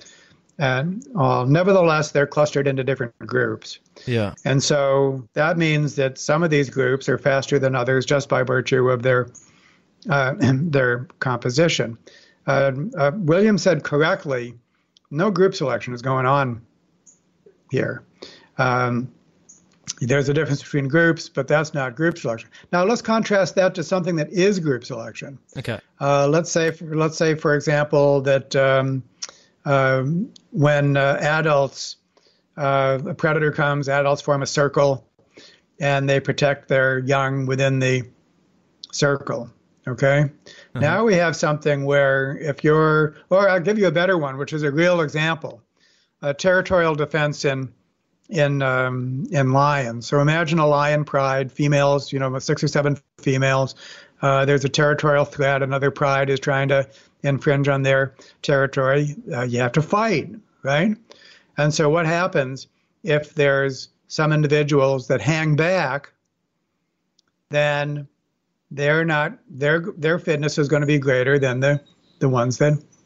at all. Nevertheless, they're clustered into different groups. Yeah. And so that means that some of these groups are faster than others just by virtue of their composition. Williams said correctly, no group selection is going on here. There's a difference between groups, but that's not group selection. Now, let's contrast that to something that is group selection. Okay. Let's say, for example, that when adults, a predator comes, adults form a circle, and they protect their young within the circle. Okay? Mm-hmm. Now we have something where if you're, or I'll give you a better one, which is a real example, territorial defense in lions. So imagine a lion pride, females, you know, 6 or 7 females. There's a territorial threat. Another pride is trying to infringe on their territory. You have to fight, right? And so what happens if there's some individuals that hang back? Then they're not, their fitness is going to be greater than the ones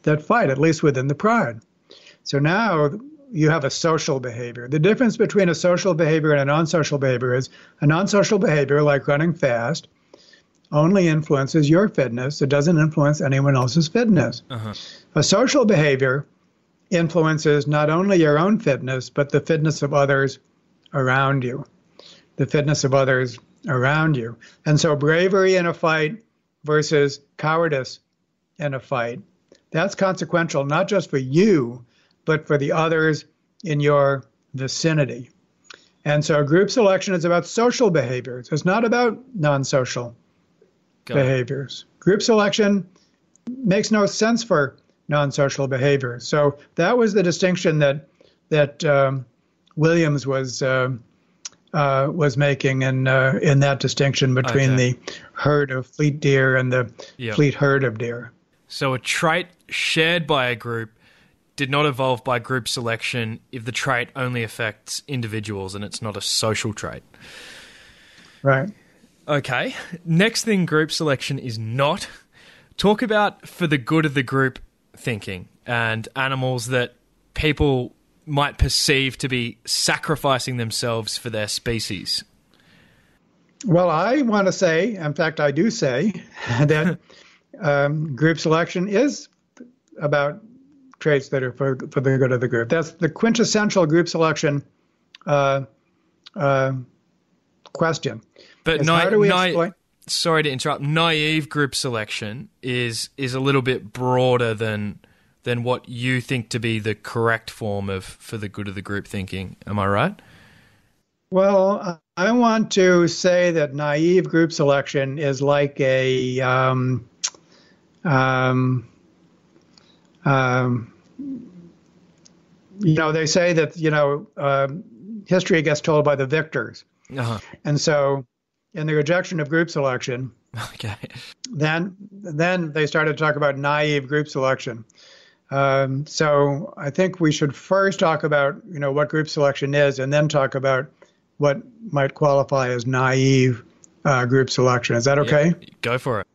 that fight, at least within the pride. So now you have a social behavior. The difference between a social behavior and a non-social behavior is a non-social behavior, like running fast, only influences your fitness. It doesn't influence anyone else's fitness. Uh-huh. A social behavior influences not only your own fitness, but the fitness of others around you. The fitness of others around you. And so bravery in a fight versus cowardice in a fight, that's consequential not just for you, but for the others in your vicinity. And so group selection is about social behaviors. It's not about non-social behaviors. Group selection makes no sense for non-social behaviors. So that was the distinction that Williams was making in that distinction between the herd of fleet deer and the fleet herd of deer. So a trait shared by a group did not evolve by group selection if the trait only affects individuals and it's not a social trait. Right. Okay. Next thing group selection is not. Talk about for the good of the group thinking and animals that people might perceive to be sacrificing themselves for their species? Well, I want to say, in fact, I do say that group selection is about traits that are for the good of the group. That's the quintessential group selection question. But sorry to interrupt. Naive group selection is a little bit broader than what you think to be the correct form of for the good of the group thinking. Am I right? Well, I want to say that naive group selection is like a they say that, history gets told by the victors. Uh-huh. And so in the rejection of group selection, then they started to talk about naive group selection. So I think we should first talk about, what group selection is and then talk about what might qualify as naive group selection. Is that okay? Yeah, go for it.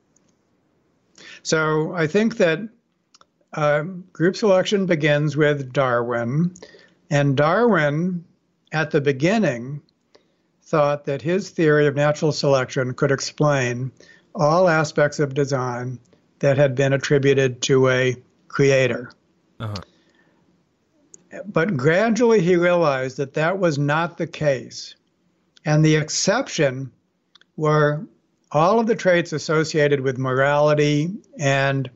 So I think that group selection begins with Darwin. And Darwin, at the beginning, thought that his theory of natural selection could explain all aspects of design that had been attributed to a creator. Uh-huh. But gradually he realized that that was not the case. And the exception were all of the traits associated with morality and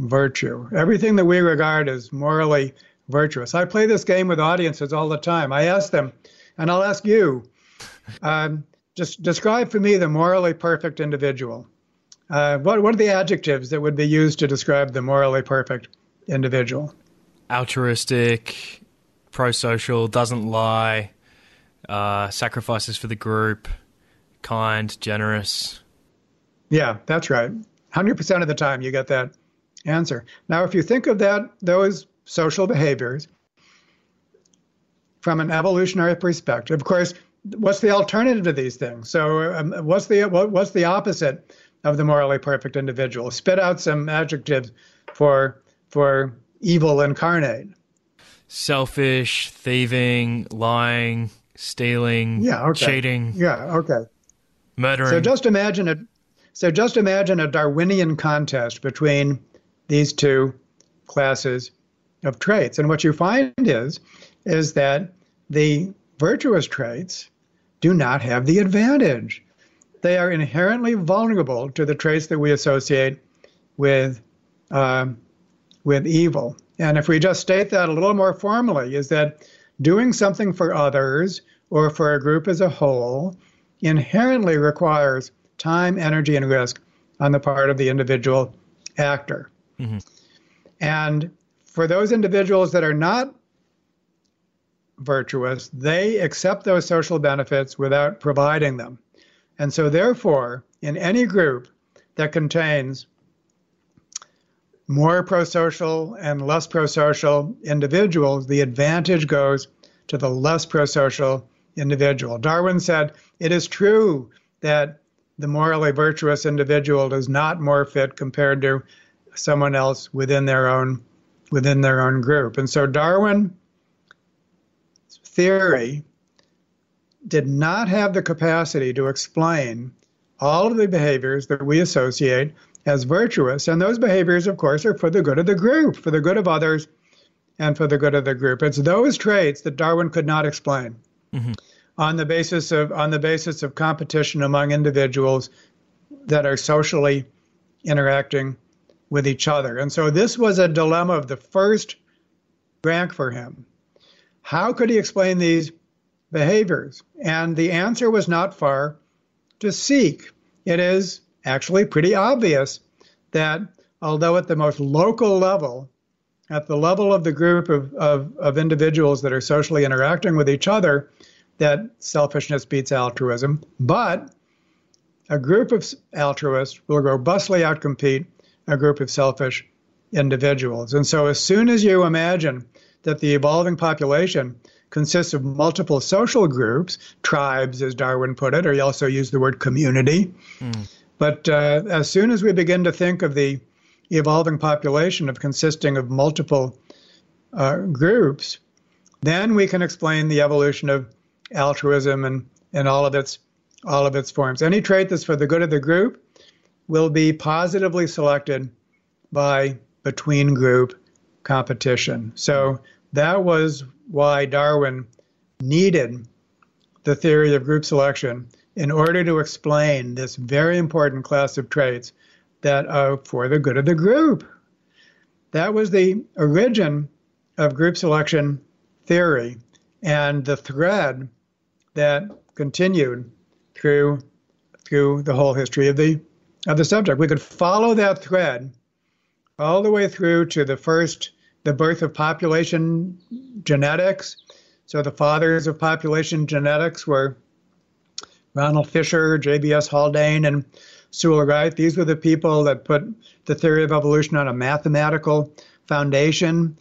virtue. Everything that we regard as morally virtuous. I play this game with audiences all the time. I ask them, and I'll ask you, just describe for me the morally perfect individual. What are the adjectives that would be used to describe the morally perfect individual? Altruistic, pro-social, doesn't lie, sacrifices for the group, kind, generous. Yeah, that's right. 100% of the time you get that answer. Now, if you think of those social behaviors from an evolutionary perspective, of course, what's the alternative to these things? So what's the opposite of the morally perfect individual? Spit out some adjectives for evil incarnate. Selfish, thieving, lying, stealing, cheating. Yeah, okay. Murdering. So just imagine a Darwinian contest between these two classes of traits. And what you find is that the virtuous traits do not have the advantage. They are inherently vulnerable to the traits that we associate with evil. And if we just state that a little more formally, is that doing something for others or for a group as a whole inherently requires time, energy, and risk on the part of the individual actor. Mm-hmm. And for those individuals that are not virtuous, they accept those social benefits without providing them. And so therefore, in any group that contains more prosocial and less prosocial individuals, the advantage goes to the less prosocial individual. Darwin said, it is true that the morally virtuous individual is not more fit compared to someone else within their own group. And so Darwin's theory did not have the capacity to explain all of the behaviors that we associate as virtuous. And those behaviors, of course, are for the good of the group, for the good of others, and for the good of the group. It's those traits that Darwin could not explain. Mm-hmm. On the basis of competition among individuals that are socially interacting with each other. And so this was a dilemma of the first rank for him. How could he explain these behaviors? And the answer was not far to seek. It is actually pretty obvious that although at the most local level, at the level of the group of individuals that are socially interacting with each other, that selfishness beats altruism, but a group of altruists will robustly outcompete a group of selfish individuals. And so as soon as you imagine that the evolving population consists of multiple social groups, tribes, as Darwin put it, or he also used the word community, but as soon as we begin to think of the evolving population of consisting of multiple groups, then we can explain the evolution of altruism and all of its forms. Any trait that's for the good of the group will be positively selected by between group competition. So that was why Darwin needed the theory of group selection in order to explain this very important class of traits that are for the good of the group. That was the origin of group selection theory and the thread that continued through the whole history of the subject. We could follow that thread all the way through to the birth of population genetics. So the fathers of population genetics were Ronald Fisher, J.B.S. Haldane, and Sewell Wright. These were the people that put the theory of evolution on a mathematical foundation,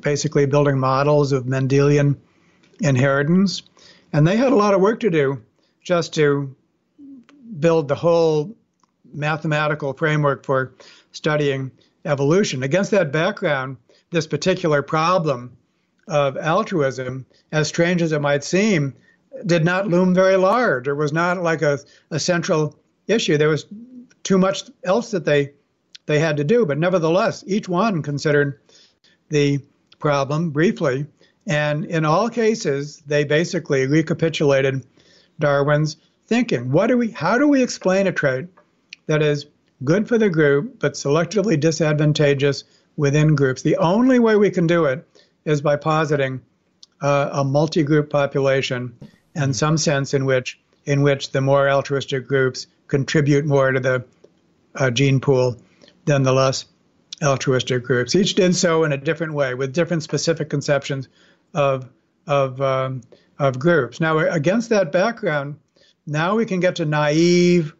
basically building models of Mendelian inheritance. And they had a lot of work to do just to build the whole mathematical framework for studying evolution. Against that background, this particular problem of altruism, as strange as it might seem, did not loom very large. It was not like a central issue. There was too much else that they had to do. But nevertheless, each one considered the problem briefly. And in all cases, they basically recapitulated Darwin's thinking. How do we explain a trait that is good for the group but selectively disadvantageous within groups? The only way we can do it is by positing a multi-group population and some sense in which the more altruistic groups contribute more to the gene pool than the less altruistic groups. Each did so in a different way, with different specific conceptions of groups. Now, against that background, now we can get to naive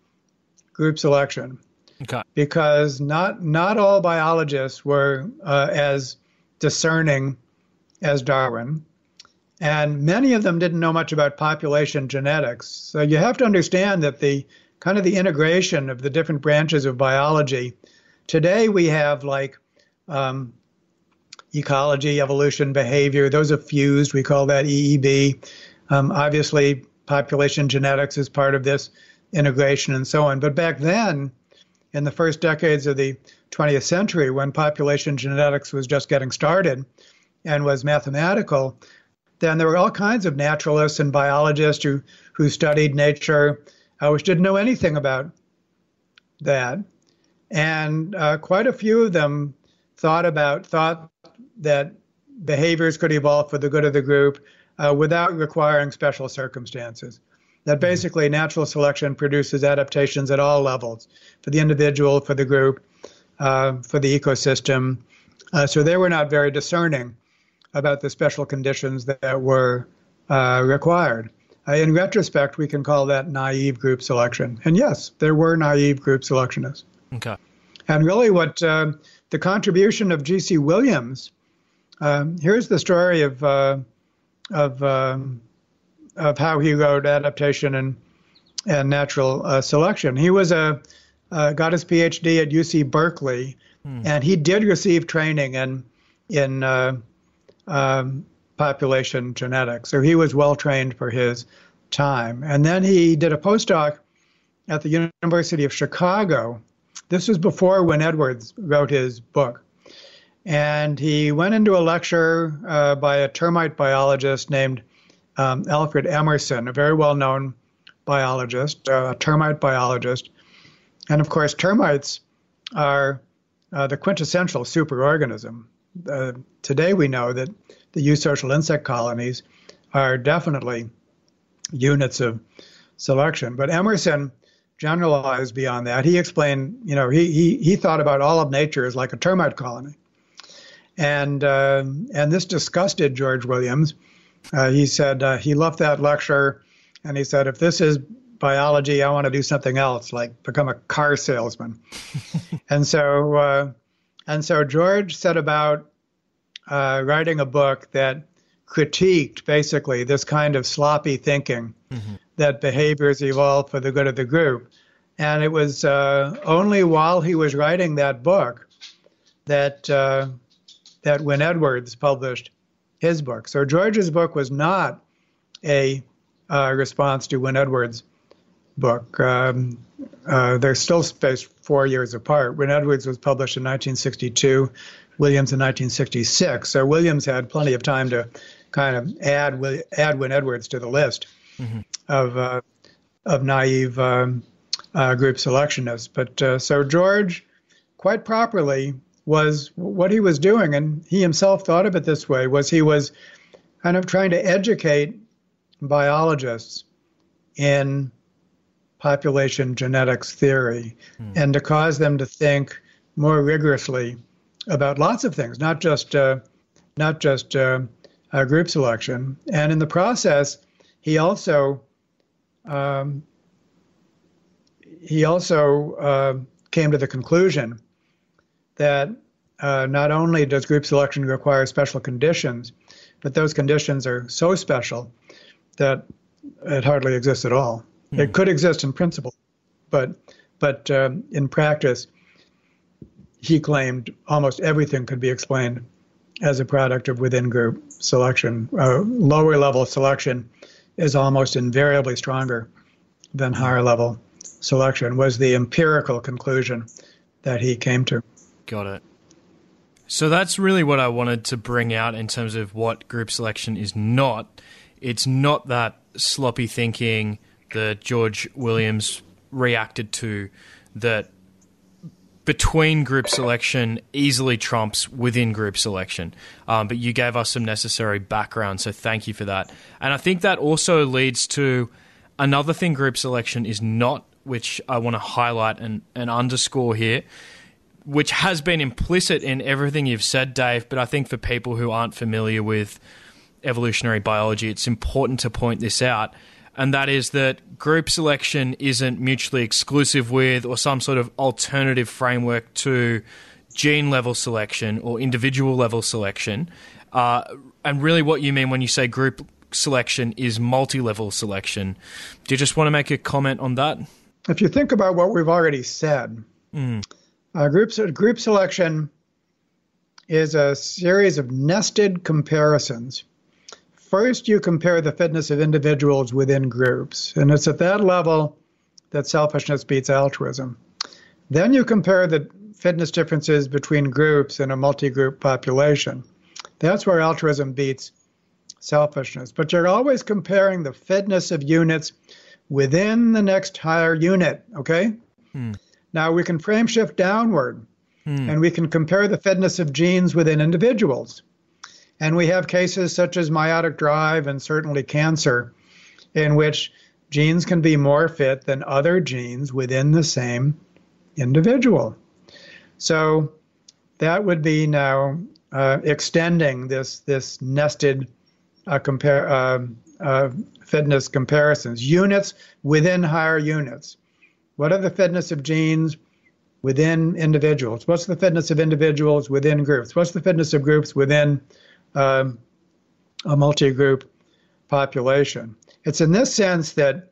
group selection, okay, because not all biologists were as discerning as Darwin, and many of them didn't know much about population genetics. So you have to understand that the kind of the integration of the different branches of biology. Today we have like ecology, evolution, behavior. Those are fused. We call that EEB. Obviously, population genetics is part of this integration and so on. But back then, in the first decades of the 20th century, when population genetics was just getting started and was mathematical, then there were all kinds of naturalists and biologists who studied nature, which didn't know anything about that. And quite a few of them thought that behaviors could evolve for the good of the group without requiring special circumstances. That basically natural selection produces adaptations at all levels, for the individual, for the group, for the ecosystem. So they were not very discerning about the special conditions that were required. In retrospect, we can call that naive group selection. And yes, there were naive group selectionists. Okay. And really what the contribution of G.C. Williams, here's the story of how he wrote Adaptation and Natural Selection. He was got his PhD at UC Berkeley, and he did receive training in population genetics. So he was well-trained for his time. And then he did a postdoc at the University of Chicago. This was before when Edwards wrote his book. And he went into a lecture by a termite biologist named Alfred Emerson, a very well-known biologist, a termite biologist. And, of course, termites are the quintessential superorganism. Today we know that the eusocial insect colonies are definitely units of selection. But Emerson generalized beyond that. He explained, he thought about all of nature as like a termite colony. And this disgusted George Williams. He said he left that lecture, and he said, if this is biology, I want to do something else, like become a car salesman. And so George set about writing a book that critiqued basically this kind of sloppy thinking that behaviors evolve for the good of the group. And it was only while he was writing that book that Wynne Edwards published his book. So George's book was not a response to Wynne Edwards' book. They're still spaced 4 years apart. Wynne Edwards was published in 1962, Williams in 1966. So Williams had plenty of time to kind of add Wynne Edwards to the list of naive group selectionists. But so George, quite properly, was what he was doing, and he himself thought of it this way, was he was kind of trying to educate biologists in population genetics theory and to cause them to think more rigorously about lots of things, not just group selection. And in the process, he also came to the conclusion that not only does group selection require special conditions, but those conditions are so special that it hardly exists at all. It could exist in principle, but in practice, he claimed almost everything could be explained as a product of within-group selection. Lower-level selection is almost invariably stronger than higher-level selection, was the empirical conclusion that he came to. Got it. So that's really what I wanted to bring out in terms of what group selection is not. It's not that sloppy thinking that George Williams reacted to, that between group selection easily trumps within group selection. But you gave us some necessary background, so thank you for that. And I think that also leads to another thing group selection is not, which I want to highlight and underscore here, which has been implicit in everything you've said, Dave, but I think for people who aren't familiar with evolutionary biology, it's important to point this out, and that is that group selection isn't mutually exclusive with or some sort of alternative framework to gene-level selection or individual-level selection. And really what you mean when you say group selection is multi-level selection. Do you just want to make a comment on that? If you think about what we've already said, group selection is a series of nested comparisons. First, you compare the fitness of individuals within groups, and it's at that level that selfishness beats altruism. Then you compare the fitness differences between groups in a multi-group population. That's where altruism beats selfishness. But you're always comparing the fitness of units within the next higher unit, okay? Now, we can frame shift downward, and we can compare the fitness of genes within individuals. And we have cases such as meiotic drive and certainly cancer, in which genes can be more fit than other genes within the same individual. So that would be now extending this nested fitness comparisons, units within higher units. What are the fitness of genes within individuals? What's the fitness of individuals within groups? What's the fitness of groups within a multi-group population? It's in this sense that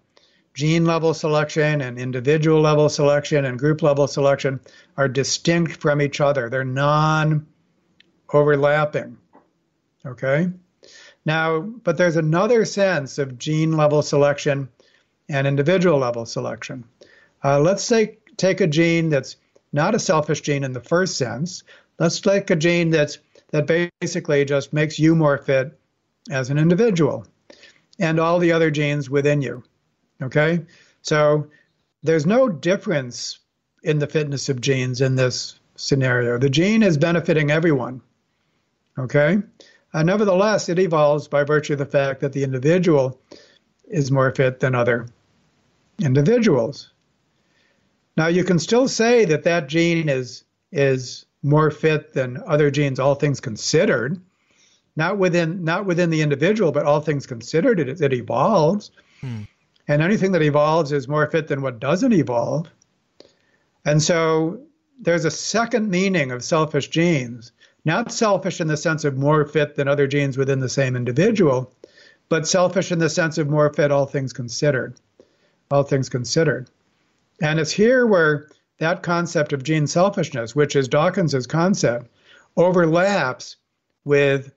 gene-level selection and individual-level selection and group-level selection are distinct from each other. They're non-overlapping, okay? Now, but there's another sense of gene-level selection and individual-level selection. Let's say take a gene that's not a selfish gene in the first sense. Let's take a gene that basically just makes you more fit as an individual and all the other genes within you, okay? So there's no difference in the fitness of genes in this scenario. The gene is benefiting everyone, okay? Nevertheless, it evolves by virtue of the fact that the individual is more fit than other individuals. Now, you can still say that gene is more fit than other genes, all things considered. Not within the individual, but all things considered, it evolves. And anything that evolves is more fit than what doesn't evolve. And so there's a second meaning of selfish genes, not selfish in the sense of more fit than other genes within the same individual, but selfish in the sense of more fit, all things considered. All things considered. And it's here where that concept of gene selfishness, which is Dawkins's concept, overlaps with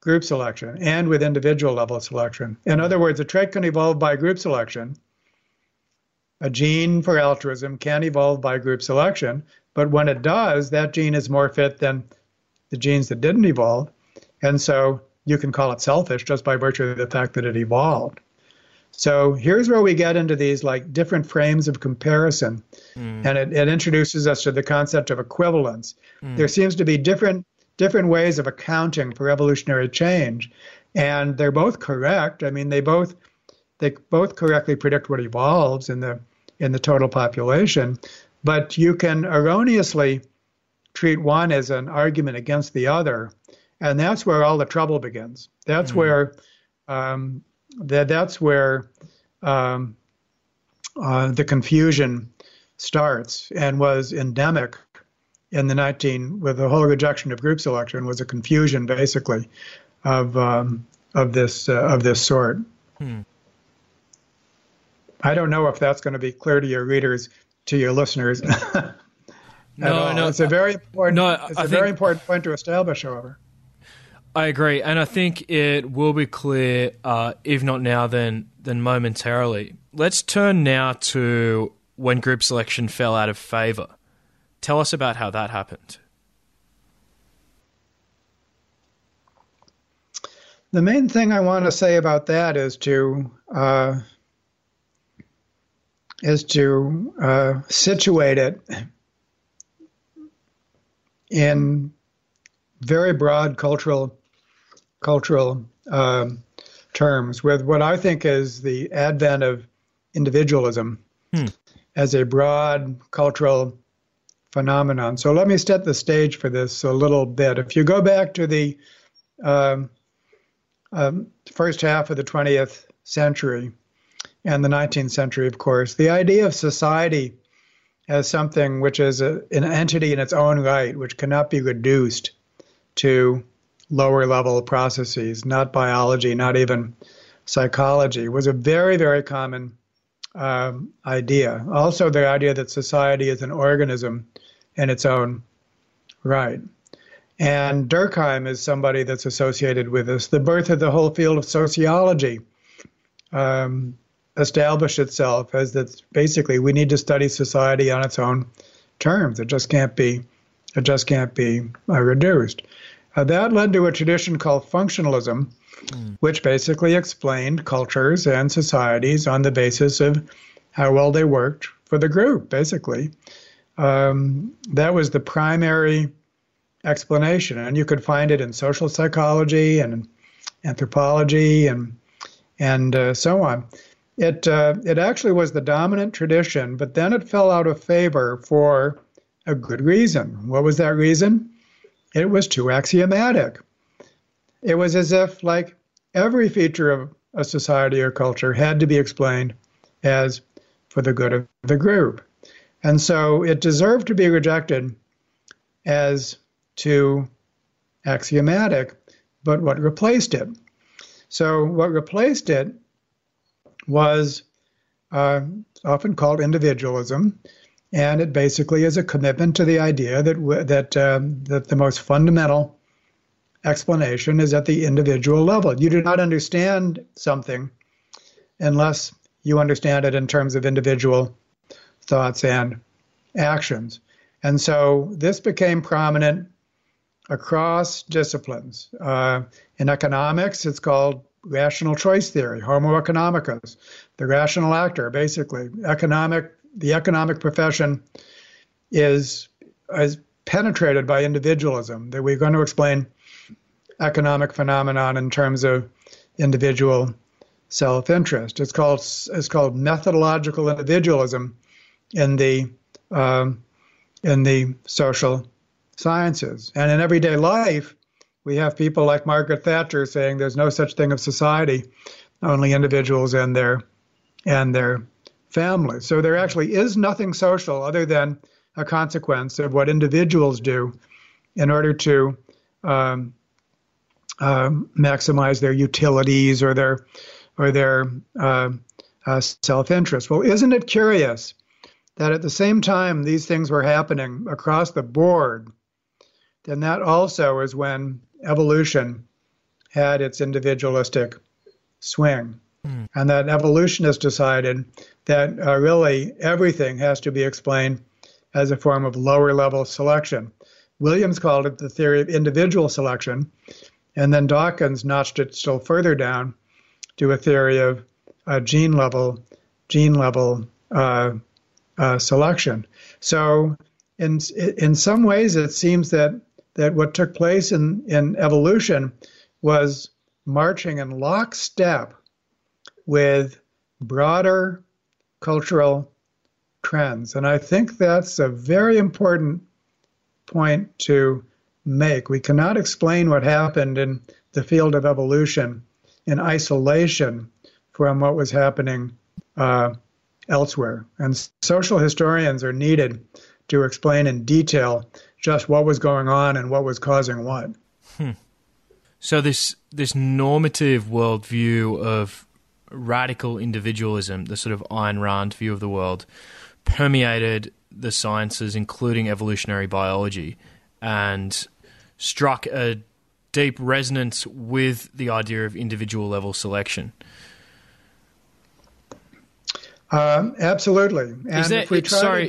group selection and with individual level selection. In other words, a trait can evolve by group selection. A gene for altruism can evolve by group selection, but when it does, that gene is more fit than the genes that didn't evolve. And so you can call it selfish just by virtue of the fact that it evolved. So here's where we get into these different frames of comparison, and it introduces us to the concept of equivalence. There seems to be different ways of accounting for evolutionary change, and they're both correct. I mean, they both correctly predict what evolves in the total population, but you can erroneously treat one as an argument against the other, and that's where all the trouble begins. That's where the confusion starts, and was endemic with the whole rejection of group selection was a confusion basically of this sort. I don't know if that's going to be clear to your readers, to your listeners. No, it's a very important. Very important point to establish, however. I agree, and I think it will be clear, if not now, then momentarily. Let's turn now to when group selection fell out of favor. Tell us about how that happened. The main thing I want to say about that is to situate it in very broad cultural terms, with what I think is the advent of individualism as a broad cultural phenomenon. So let me set the stage for this a little bit. If you go back to the first half of the 20th century and the 19th century, of course, the idea of society as something which is an entity in its own right, which cannot be reduced to lower level processes, not biology, not even psychology, was a very, very common idea. Also, the idea that society is an organism in its own right. And Durkheim is somebody that's associated with this. The birth of the whole field of sociology established itself as that basically we need to study society on its own terms. It just can't be reduced. That led to a tradition called functionalism, which basically explained cultures and societies on the basis of how well they worked for the group, basically. That was the primary explanation, and you could find it in social psychology and anthropology and so on. It actually was the dominant tradition, but then it fell out of favor for a good reason. What was that reason? It was too axiomatic. It was as if, like, every feature of a society or culture had to be explained as for the good of the group. And so it deserved to be rejected as too axiomatic, but what replaced it? So what replaced it was often called individualism, and it basically is a commitment to the idea that the most fundamental explanation is at the individual level. You do not understand something unless you understand it in terms of individual thoughts and actions. And so this became prominent across disciplines. In economics, it's called rational choice theory, homo economicus, the rational actor. Basically, the economic profession is penetrated by individualism, that we're going to explain economic phenomenon in terms of individual self-interest. It's called methodological individualism in the social sciences. And in everyday life, we have people like Margaret Thatcher saying there's no such thing of society, only individuals and their families. So there actually is nothing social other than a consequence of what individuals do in order to maximize their utilities or their self-interest. Well, isn't it curious that at the same time these things were happening across the board, then that also is when evolution had its individualistic swing. Mm. And that evolutionists decided that really everything has to be explained as a form of lower-level selection. Williams called it the theory of individual selection, and then Dawkins notched it still further down to a theory of gene level selection. So, in some ways, it seems that what took place in evolution was marching in lockstep with broader cultural trends, and I think that's a very important point to make. We cannot explain what happened in the field of evolution in isolation from what was happening elsewhere. And social historians are needed to explain in detail just what was going on and what was causing what. Hmm. So this normative worldview of radical individualism, the sort of Ayn Rand view of the world, permeated the sciences, including evolutionary biology, and struck a deep resonance with the idea of individual level selection. Absolutely. And if we try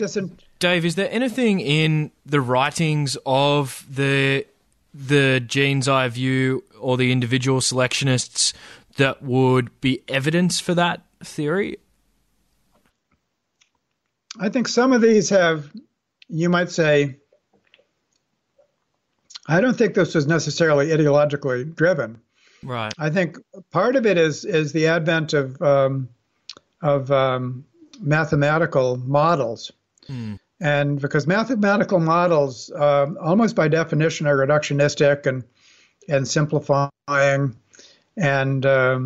Dave, is there anything in the writings of the gene's eye view or the individual selectionists that would be evidence for that theory? I think some of these have, you might say, I don't think this was necessarily ideologically driven. Right. I think part of it is the advent of mathematical models. Mm. And because mathematical models, almost by definition, are reductionistic and simplifying, and are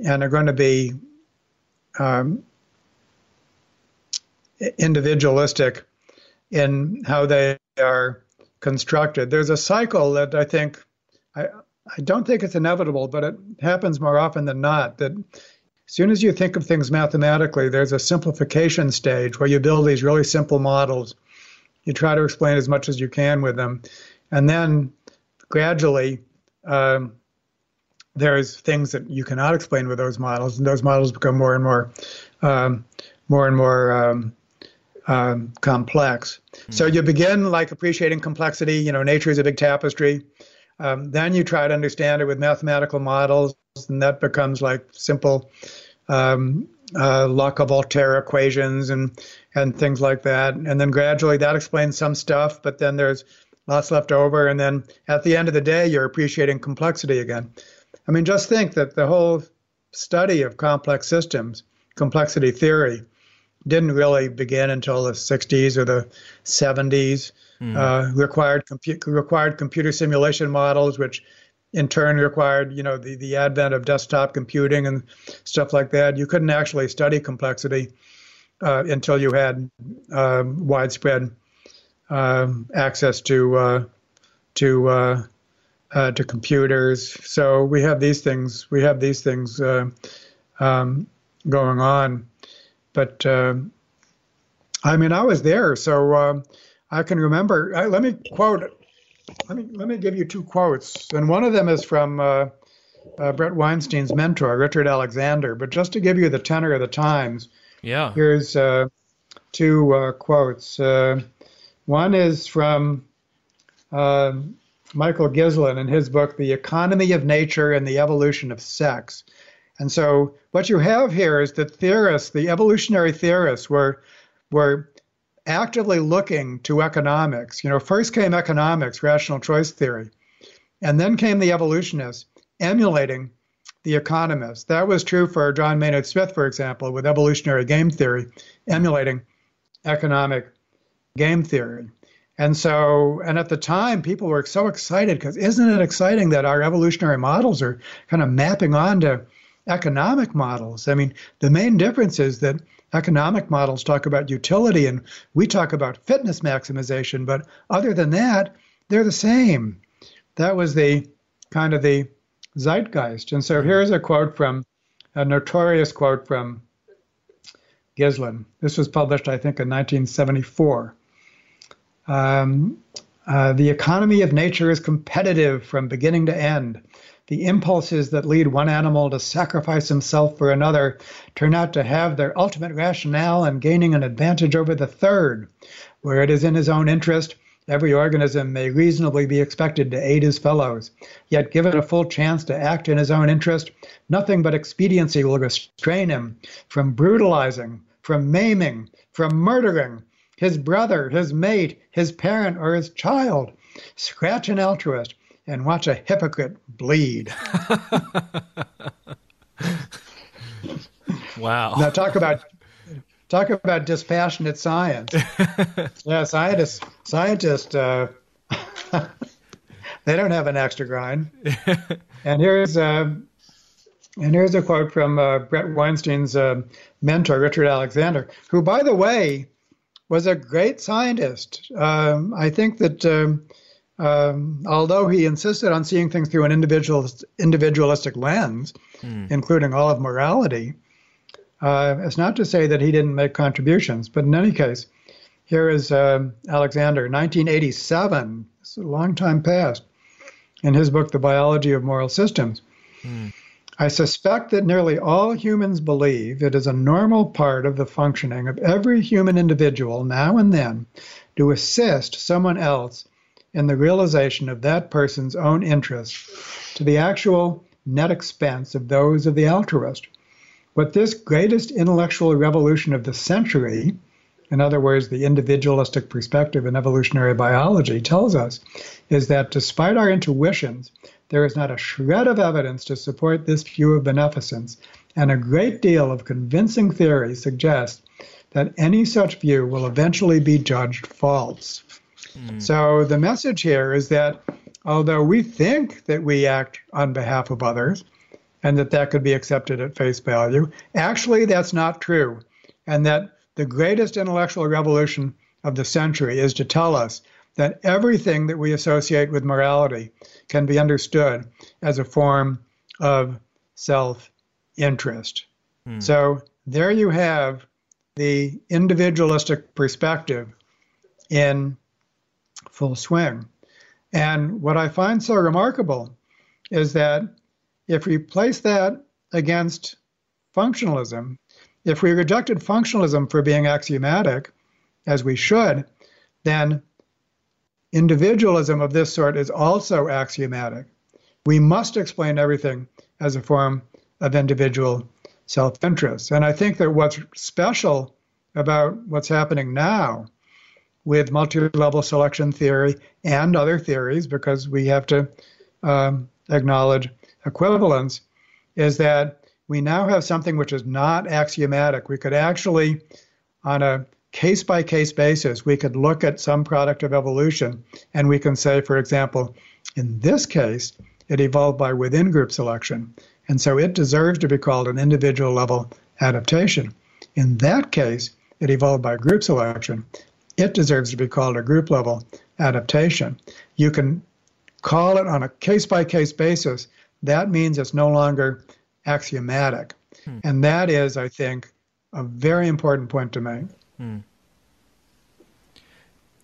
going to be individualistic in how they are constructed. There's a cycle that I think, I don't think it's inevitable, but it happens more often than not, that as soon as you think of things mathematically, there's a simplification stage where you build these really simple models. You try to explain as much as you can with them. And then gradually, there's things that you cannot explain with those models, and those models become more and more complex. Mm-hmm. So you begin like appreciating complexity. You know, nature is a big tapestry. Then you try to understand it with mathematical models, and that becomes like simple Locke-Voltaire equations and and things like that. And then gradually that explains some stuff, but then there's lots left over. And then at the end of the day, you're appreciating complexity again. I mean, just think that the whole study of complex systems, complexity theory, didn't really begin until the 60s or the 70s. Required computer simulation models, which in turn required, the advent of desktop computing and stuff like that. You couldn't actually study complexity until you had widespread access to computers. So we have these things. Going on. But I was there, so I can remember. Let me give you two quotes, and one of them is from Brett Weinstein's mentor, Richard Alexander. But just to give you the tenor of the times, here's two quotes. One is from Michael Gislin in his book, "The Economy of Nature and the Evolution of Sex." And so what you have here is that theorists, the evolutionary theorists, were actively looking to economics. First came economics, rational choice theory, and then came the evolutionists emulating the economists. That was true for John Maynard Smith, for example, with evolutionary game theory, emulating economic game theory. And at the time, people were so excited because isn't it exciting that our evolutionary models are kind of mapping onto economic models. I mean, the main difference is that economic models talk about utility and we talk about fitness maximization, but other than that, they're the same. That was the kind of the zeitgeist. And so here's a notorious quote from Gislin. This was published, I think, in 1974. The economy of nature is competitive from beginning to end. The impulses that lead one animal to sacrifice himself for another turn out to have their ultimate rationale in gaining an advantage over the third. Where it is in his own interest, every organism may reasonably be expected to aid his fellows. Yet given a full chance to act in his own interest, nothing but expediency will restrain him from brutalizing, from maiming, from murdering his brother, his mate, his parent, or his child. Scratch an altruist and watch a hypocrite bleed. Wow. Now talk about dispassionate science. Yeah, scientists, they don't have an extra grind. And here's a quote from Brett Weinstein's mentor, Richard Alexander, who, by the way, was a great scientist. I think that... although he insisted on seeing things through an individualistic lens, including all of morality, it's not to say that he didn't make contributions. But in any case, here is Alexander, 1987. It's a long time past. In his book, The Biology of Moral Systems, I suspect that nearly all humans believe it is a normal part of the functioning of every human individual now and then to assist someone else in the realization of that person's own interests to the actual net expense of those of the altruist. What this greatest intellectual revolution of the century, in other words, the individualistic perspective in evolutionary biology, tells us is that despite our intuitions, there is not a shred of evidence to support this view of beneficence, and a great deal of convincing theory suggests that any such view will eventually be judged false. So the message here is that although we think that we act on behalf of others and that could be accepted at face value, actually that's not true. And that the greatest intellectual revolution of the century is to tell us that everything that we associate with morality can be understood as a form of self-interest. So there you have the individualistic perspective in full swing. And what I find so remarkable is that if we place that against functionalism, if we rejected functionalism for being axiomatic, as we should, then individualism of this sort is also axiomatic. We must explain everything as a form of individual self-interest. And I think that what's special about what's happening now with multi-level selection theory and other theories, because we have to acknowledge equivalence, is that we now have something which is not axiomatic. We could actually, on a case-by-case basis, we could look at some product of evolution, and we can say, for example, in this case, it evolved by within-group selection, and so it deserves to be called an individual-level adaptation. In that case, it evolved by group selection. It deserves to be called a group-level adaptation. You can call it on a case-by-case basis. That means it's no longer axiomatic. Hmm. And that is, I think, a very important point to make. Hmm.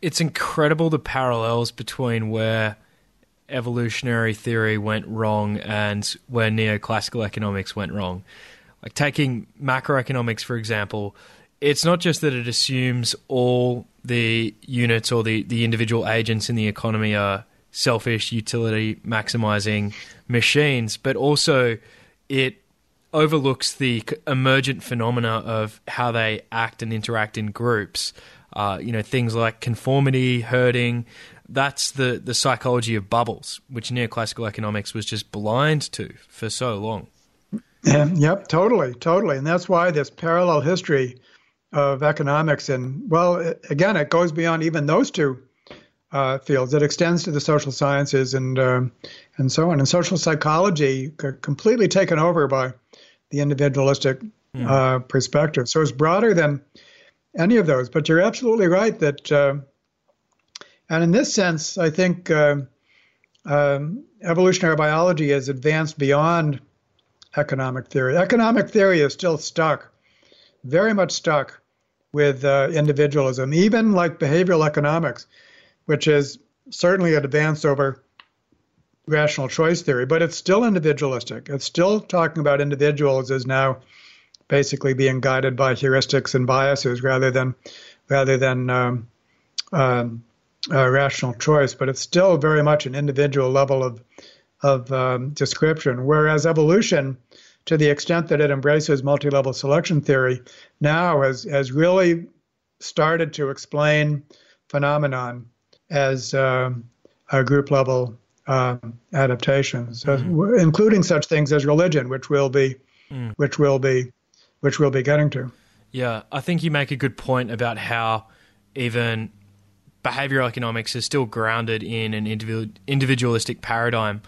It's incredible the parallels between where evolutionary theory went wrong and where neoclassical economics went wrong. Like taking macroeconomics, for example, it's not just that it assumes all the units or the individual agents in the economy are selfish, utility-maximizing machines, but also it overlooks the emergent phenomena of how they act and interact in groups. Things like conformity, herding, that's the psychology of bubbles, which neoclassical economics was just blind to for so long. Yep, totally. And that's why this parallel history of economics and, well, again, it goes beyond even those two fields. It extends to the social sciences and so on. And social psychology completely taken over by the individualistic perspective. So it's broader than any of those. But you're absolutely right that, and in this sense, I think evolutionary biology has advanced beyond economic theory. Economic theory is still stuck, very much stuck with individualism, even like behavioral economics, which is certainly an advance over rational choice theory, but it's still individualistic. It's still talking about individuals as now basically being guided by heuristics and biases rather than rational choice. But it's still very much an individual level of description, whereas evolution, to the extent that it embraces multi-level selection theory, now has really started to explain phenomenon as a group-level adaptations, including such things as religion, which we'll be getting to. Yeah, I think you make a good point about how even behavioral economics is still grounded in an individualistic paradigm.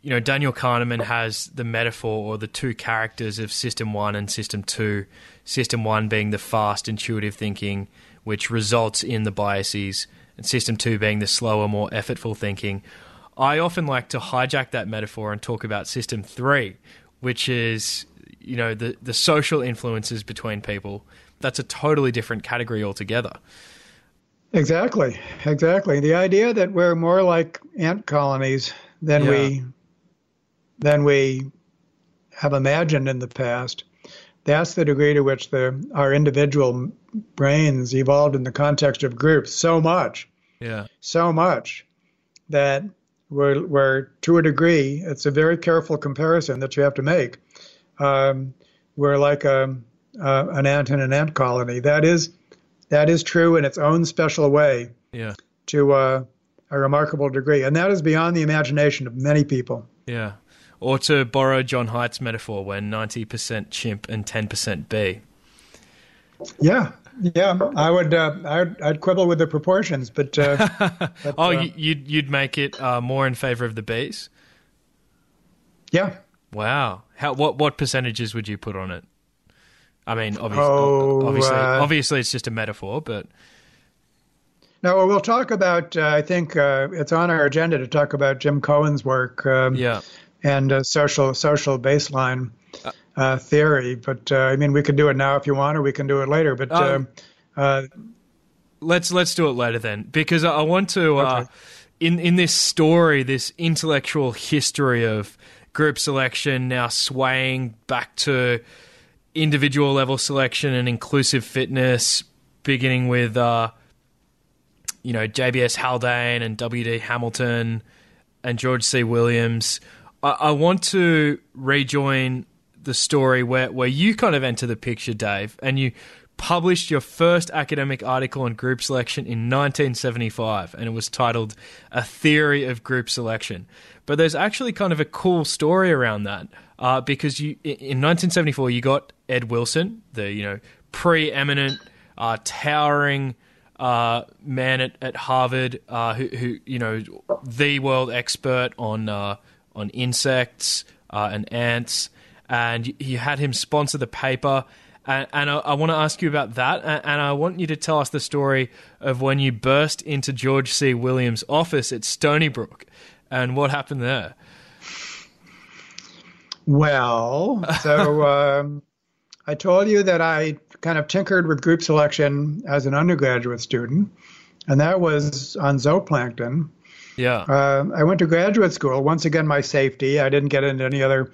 You know, Daniel Kahneman has the metaphor or the two characters of System 1 and System 2, System 1 being the fast, intuitive thinking, which results in the biases, and System 2 being the slower, more effortful thinking. I often like to hijack that metaphor and talk about System 3, which is, you know, the social influences between people. That's a totally different category altogether. Exactly. The idea that we're more like ant colonies than we have imagined in the past. That's the degree to which our individual brains evolved in the context of groups so much that we're to a degree, it's a very careful comparison that you have to make. We're like an ant in an ant colony. That is true in its own special way to a remarkable degree. And that is beyond the imagination of many people. Yeah. Or to borrow John Haidt's metaphor, we're 90% chimp and 10% bee. Yeah. I'd quibble with the proportions, but... you'd make it more in favor of the bees? Yeah. Wow. What percentages would you put on it? I mean, obviously, it's just a metaphor, but... No, we'll talk about, I think it's on our agenda to talk about Jim Cohen's work and social baseline theory. But, I mean, we can do it now if you want, or we can do it later. But let's do it later then, because I want to, in this story, this intellectual history of group selection now swaying back to individual level selection and inclusive fitness, beginning with... JBS Haldane and W.D. Hamilton and George C. Williams. I want to rejoin the story where you kind of enter the picture, Dave, and you published your first academic article on group selection in 1975, and it was titled A Theory of Group Selection. But there's actually kind of a cool story around that, because in 1974 you got Ed Wilson, the preeminent, towering man at Harvard, who the world expert on insects and ants, and you had him sponsor the paper. And I want to ask you about that, and I want you to tell us the story of when you burst into George C. Williams' office at Stony Brook and what happened there. Well, so I told you that I kind of tinkered with group selection as an undergraduate student, and that was on zooplankton. Yeah. I went to graduate school. Once again, my safety. I didn't get into any other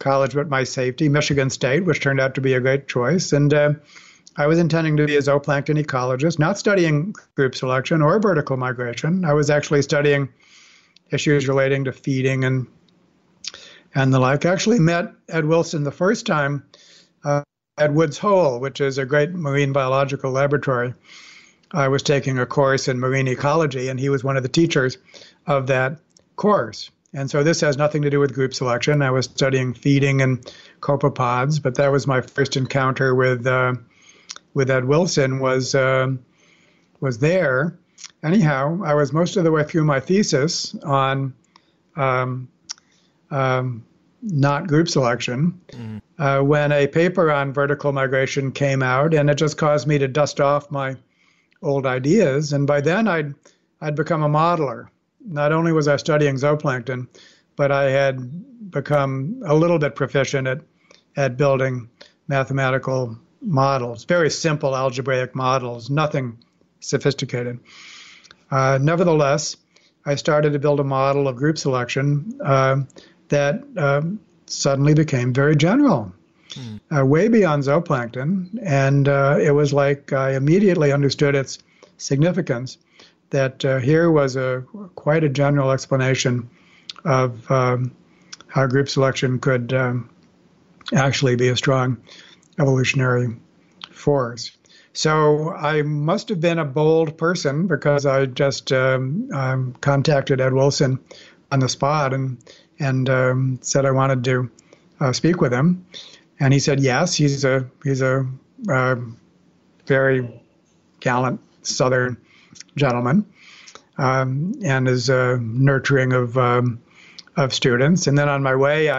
college but my safety, Michigan State, which turned out to be a great choice. And I was intending to be a zooplankton ecologist, not studying group selection or vertical migration. I was actually studying issues relating to feeding and the like. I actually met Ed Wilson the first time at Woods Hole, which is a great marine biological laboratory. I was taking a course in marine ecology, and he was one of the teachers of that course. And so this has nothing to do with group selection. I was studying feeding and copepods, but that was my first encounter with Ed Wilson was there. Anyhow, I was most of the way through my thesis on not group selection when a paper on vertical migration came out, and it just caused me to dust off my old ideas. And by then I'd become a modeler. Not only was I studying zooplankton, but I had become a little bit proficient at building mathematical models, very simple algebraic models, nothing sophisticated. Nevertheless, I started to build a model of group selection that suddenly became very general, way beyond zooplankton. And it was like I immediately understood its significance. That here was quite a general explanation of how group selection could actually be a strong evolutionary force. So I must have been a bold person because I just contacted Ed Wilson on the spot and said I wanted to speak with him, and he said yes. He's a very gallant Southern gentleman, and is nurturing of students. And then on my way,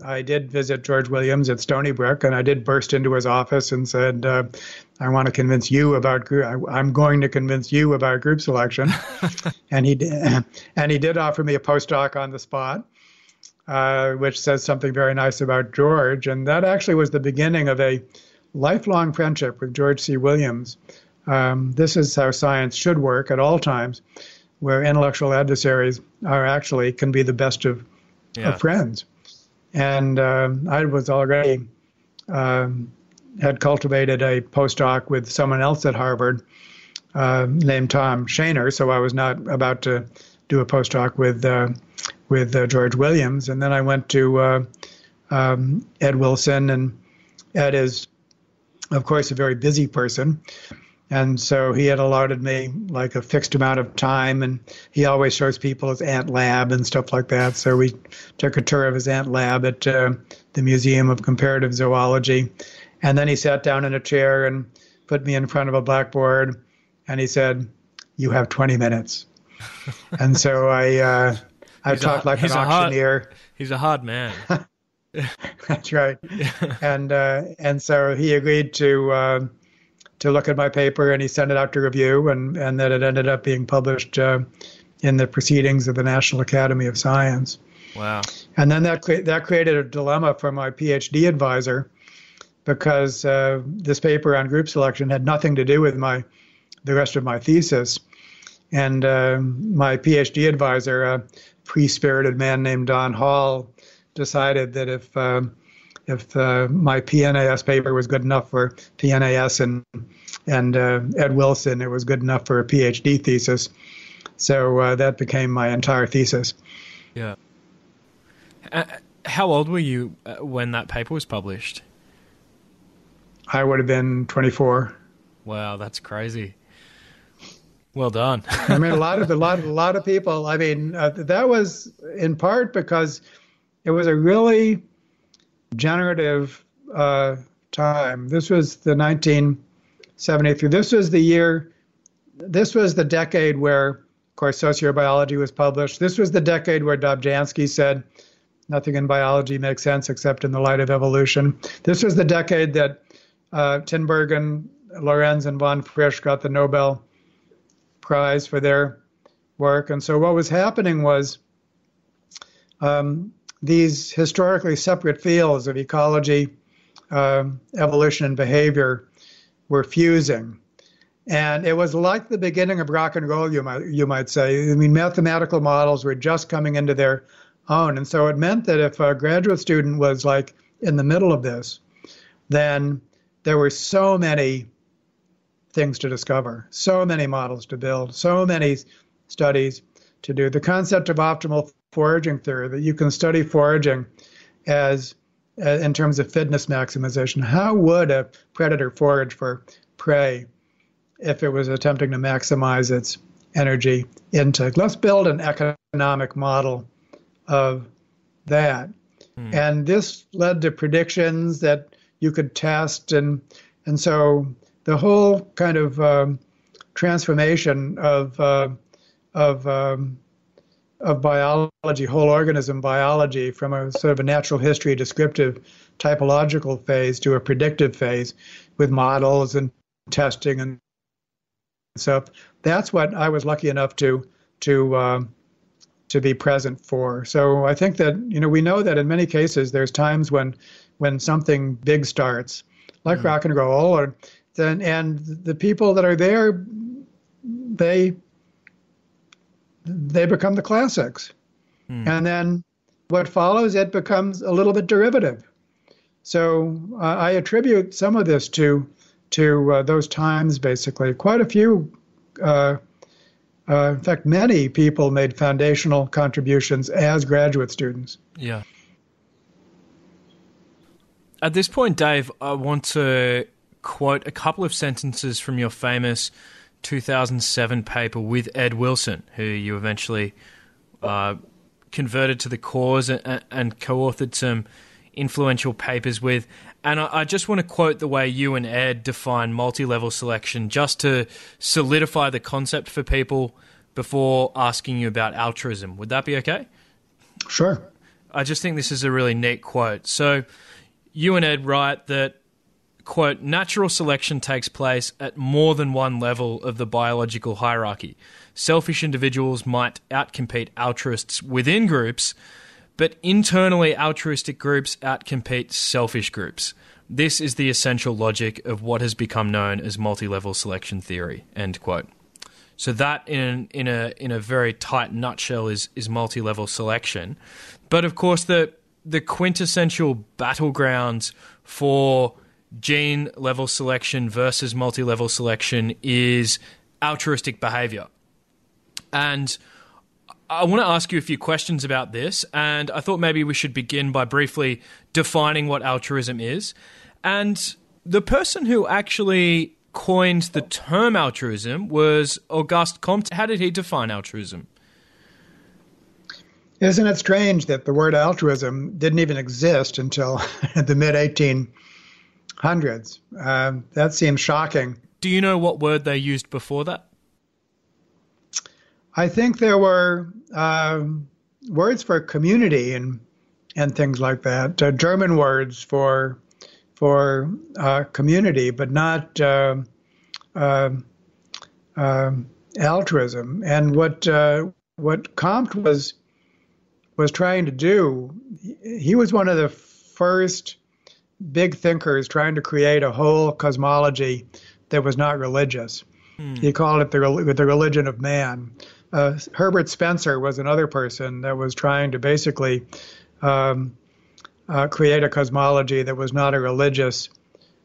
I did visit George Williams at Stony Brook, and I did burst into his office and said, "I want to convince you about I'm going to convince you about group selection." and he did offer me a postdoc on the spot, which says something very nice about George. And that actually was the beginning of a lifelong friendship with George C. Williams. This is how science should work at all times, where intellectual adversaries can be the best of friends. And I was already had cultivated a postdoc with someone else at Harvard named Tom Shaner, so I was not about to do a postdoc with George Williams. And then I went to Ed Wilson, and Ed is, of course, a very busy person. And so he had allotted me like a fixed amount of time, and he always shows people his ant lab and stuff like that. So we took a tour of his ant lab at the Museum of Comparative Zoology. And then he sat down in a chair and put me in front of a blackboard, and he said, "You have 20 minutes. And so I talked like an auctioneer. He's a hard man. That's right. And so he agreed to look at my paper, and he sent it out to review, and then it ended up being published in the Proceedings of the National Academy of Science. Wow. And then that created a dilemma for my PhD advisor, because this paper on group selection had nothing to do with the rest of my thesis. And my PhD advisor, a free-spirited man named Don Hall, decided that if my PNAS paper was good enough for PNAS and Ed Wilson, it was good enough for a PhD thesis. So that became my entire thesis. Yeah. How old were you when that paper was published? I would have been 24. Wow, that's crazy. Well done. I mean, a lot of people. I mean, that was in part because it was a really generative time. This was the 1973. This was the year. This was the decade where, of course, Sociobiology was published. This was the decade where Dobzhansky said, "Nothing in biology makes sense except in the light of evolution." This was the decade that Tinbergen, Lorenz, and von Frisch got the Nobel Prize for their work. And so what was happening was these historically separate fields of ecology, evolution, and behavior were fusing. And it was like the beginning of rock and roll, you might say. I mean, mathematical models were just coming into their own. And so it meant that if a graduate student was like in the middle of this, then there were so many things to discover, so many models to build, so many studies to do. The concept of optimal foraging theory, that you can study foraging as in terms of fitness maximization. How would a predator forage for prey if it was attempting to maximize its energy intake? Let's build an economic model of that. Hmm. And this led to predictions that you could test. And so the whole kind of transformation of biology, whole organism biology, from a sort of a natural history, descriptive, typological phase to a predictive phase with models and testing and stuff. That's what I was lucky enough to be present for. So I think that, you know, we know that in many cases there's times when something big starts, like mm-hmm. rock and roll, or then, and the people that are there, they become the classics. Hmm. And then what follows, it becomes a little bit derivative. So I attribute some of this to those times, basically. Quite a few, in fact, many people made foundational contributions as graduate students. Yeah. At this point, Dave, I want to quote a couple of sentences from your famous 2007 paper with Ed Wilson, who you eventually converted to the cause and co-authored some influential papers with. And I just want to quote the way you and Ed define multi-level selection, just to solidify the concept for people before asking you about altruism. Would that be okay? Sure. I just think this is a really neat quote. So you and Ed write that, quote, "Natural selection takes place at more than one level of the biological hierarchy. Selfish individuals might outcompete altruists within groups, but internally altruistic groups outcompete selfish groups. This is the essential logic of what has become known as multi-level selection theory," end quote. So that, in a very tight nutshell, is multi-level selection. But of course, the quintessential battlegrounds for gene-level selection versus multi-level selection is altruistic behavior. And I want to ask you a few questions about this, and I thought maybe we should begin by briefly defining what altruism is. And the person who actually coined the term altruism was Auguste Comte. How did he define altruism? Isn't it strange that the word altruism didn't even exist until the mid-1800s? Hundreds. That seems shocking. Do you know what word they used before that? I think there were words for community and things like that. German words for community, but not altruism. And what Comte was trying to do, he was one of the first big thinkers trying to create a whole cosmology that was not religious. Hmm. He called it the religion of man. Herbert Spencer was another person that was trying to basically create a cosmology that was not a religious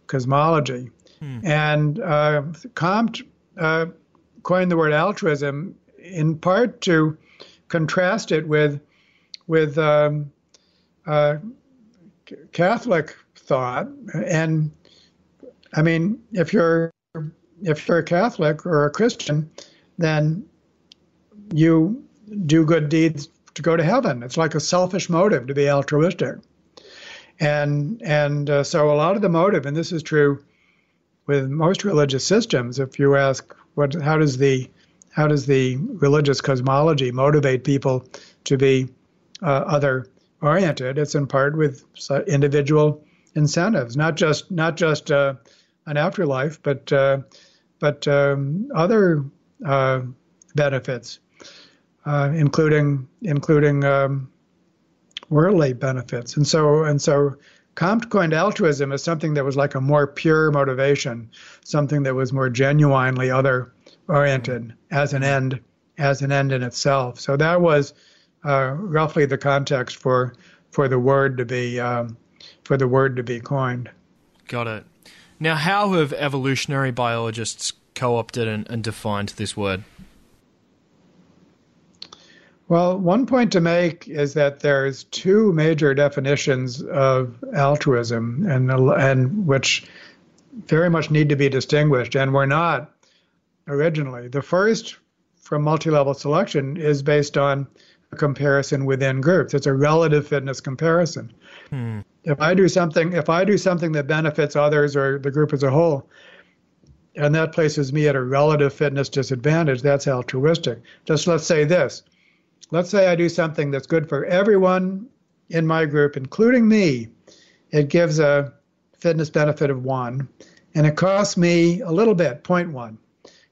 cosmology. Hmm. And Comte coined the word altruism in part to contrast it with Catholic thought, and I mean, if you're a Catholic or a Christian, then you do good deeds to go to heaven. It's like a selfish motive to be altruistic. And so a lot of the motive, and this is true with most religious systems, if you ask how does the religious cosmology motivate people to be other-oriented, it's in part with individual incentives, not just an afterlife, but other benefits, including worldly benefits. And so Comte coined altruism as something that was like a more pure motivation, something that was more genuinely other-oriented as an end in itself. So that was roughly the context for the word to be coined. Got it. Now, how have evolutionary biologists co-opted and defined this word? Well, one point to make is that there's two major definitions of altruism, and which very much need to be distinguished, and were not originally. The first, from multi-level selection, is based on a comparison within groups. It's a relative fitness comparison. Hmm. If I do something that benefits others or the group as a whole, and that places me at a relative fitness disadvantage, that's altruistic. Just let's say this. Let's say I do something that's good for everyone in my group, including me. It gives a fitness benefit of 1, and it costs me a little bit, 0.1.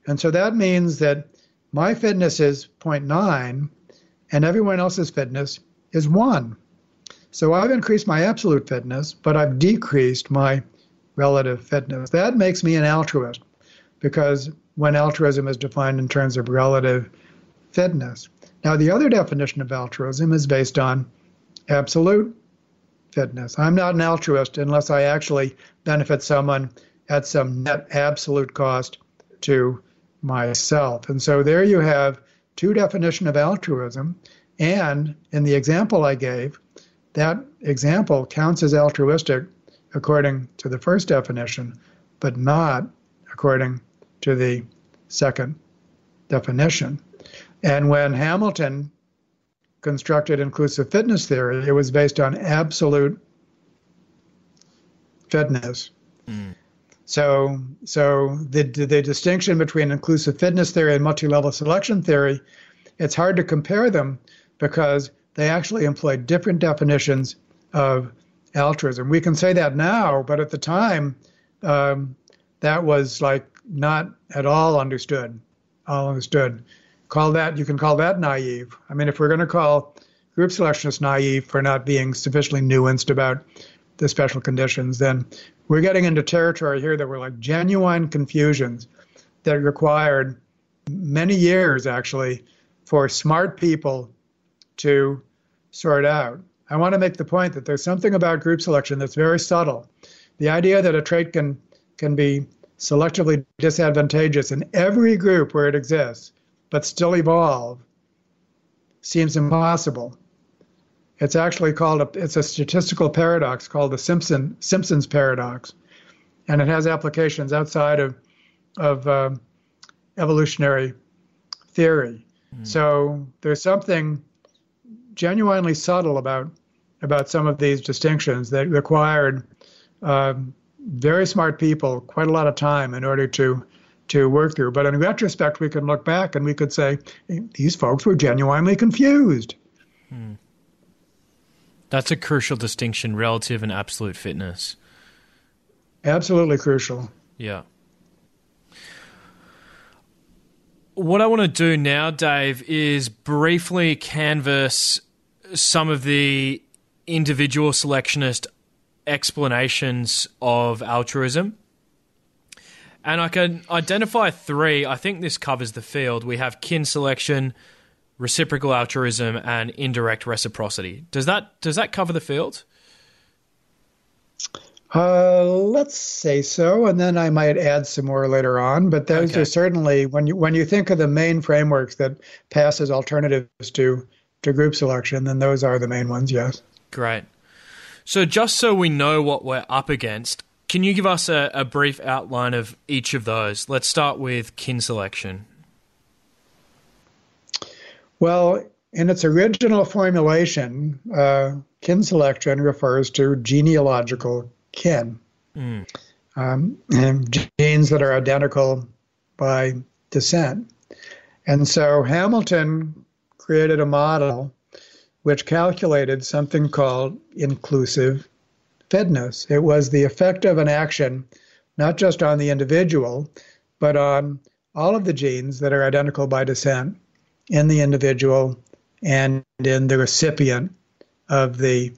And so that means that my fitness is 0.9, and everyone else's fitness is 1. So I've increased my absolute fitness, but I've decreased my relative fitness. That makes me an altruist, because when altruism is defined in terms of relative fitness. Now, the other definition of altruism is based on absolute fitness. I'm not an altruist unless I actually benefit someone at some net absolute cost to myself. And so there you have two definitions of altruism. And in the example I gave, that example counts as altruistic according to the first definition, but not according to the second definition. And when Hamilton constructed inclusive fitness theory, it was based on absolute fitness. Mm. So the distinction between inclusive fitness theory and multi-level selection theory, it's hard to compare them because they actually employ different definitions of altruism. We can say that now, but at the time, that was like not at all understood. You can call that naive. I mean, if we're going to call group selectivists naive for not being sufficiently nuanced about the special conditions, then we're getting into territory here that were like genuine confusions that required many years, actually, for smart people to sort out. I want to make the point that there's something about group selection that's very subtle. The idea that a trait can be selectively disadvantageous in every group where it exists, but still evolve, seems impossible. It's actually it's a statistical paradox called the Simpson's paradox, and it has applications outside of evolutionary theory. Mm. So there's something genuinely subtle about some of these distinctions that required very smart people quite a lot of time in order to work through. But in retrospect, we can look back and we could say, these folks were genuinely confused. Hmm. That's a crucial distinction, relative and absolute fitness. Absolutely crucial. Yeah. What I want to do now, Dave, is briefly canvass some of the individual selectionist explanations of altruism. And I can identify 3. I think this covers the field. We have kin selection, reciprocal altruism, and indirect reciprocity. Does that cover the field? Let's say so, and then I might add some more later on. But those are certainly, when you think of the main frameworks that pass as alternatives to group selection, then those are the main ones, yes. Great. So just so we know what we're up against, Can you give us a brief outline of each of those? Let's start with kin selection. Well, in its original formulation, kin selection refers to genealogical kin, and genes that are identical by descent. And so Hamilton created a model which calculated something called inclusive fitness. It was the effect of an action, not just on the individual, but on all of the genes that are identical by descent in the individual and in the recipient of the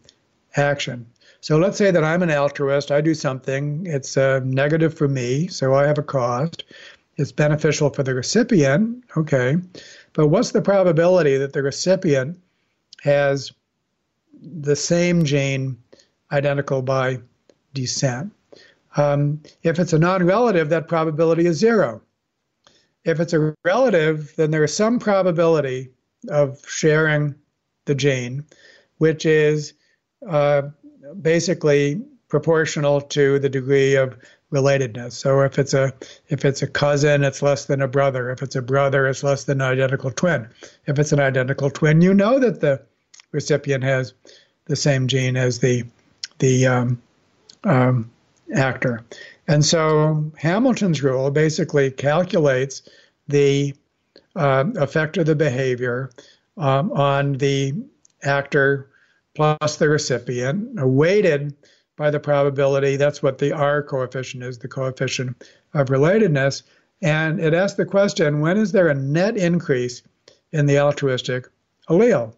action. So let's say that I'm an altruist. I do something. It's negative for me, so I have a cost. It's beneficial for the recipient, okay. But what's the probability that the recipient has the same gene identical by descent? If it's a non-relative, that probability is zero. If it's a relative, then there is some probability of sharing the gene, which is basically proportional to the degree of relatedness. So if it's a cousin, it's less than a brother. If it's a brother, it's less than an identical twin. If it's an identical twin, you know that the recipient has the same gene as the actor. And so Hamilton's rule basically calculates the effect of the behavior on the actor plus the recipient, weighted by the probability. That's what the R coefficient is, the coefficient of relatedness. And it asks the question, when is there a net increase in the altruistic allele?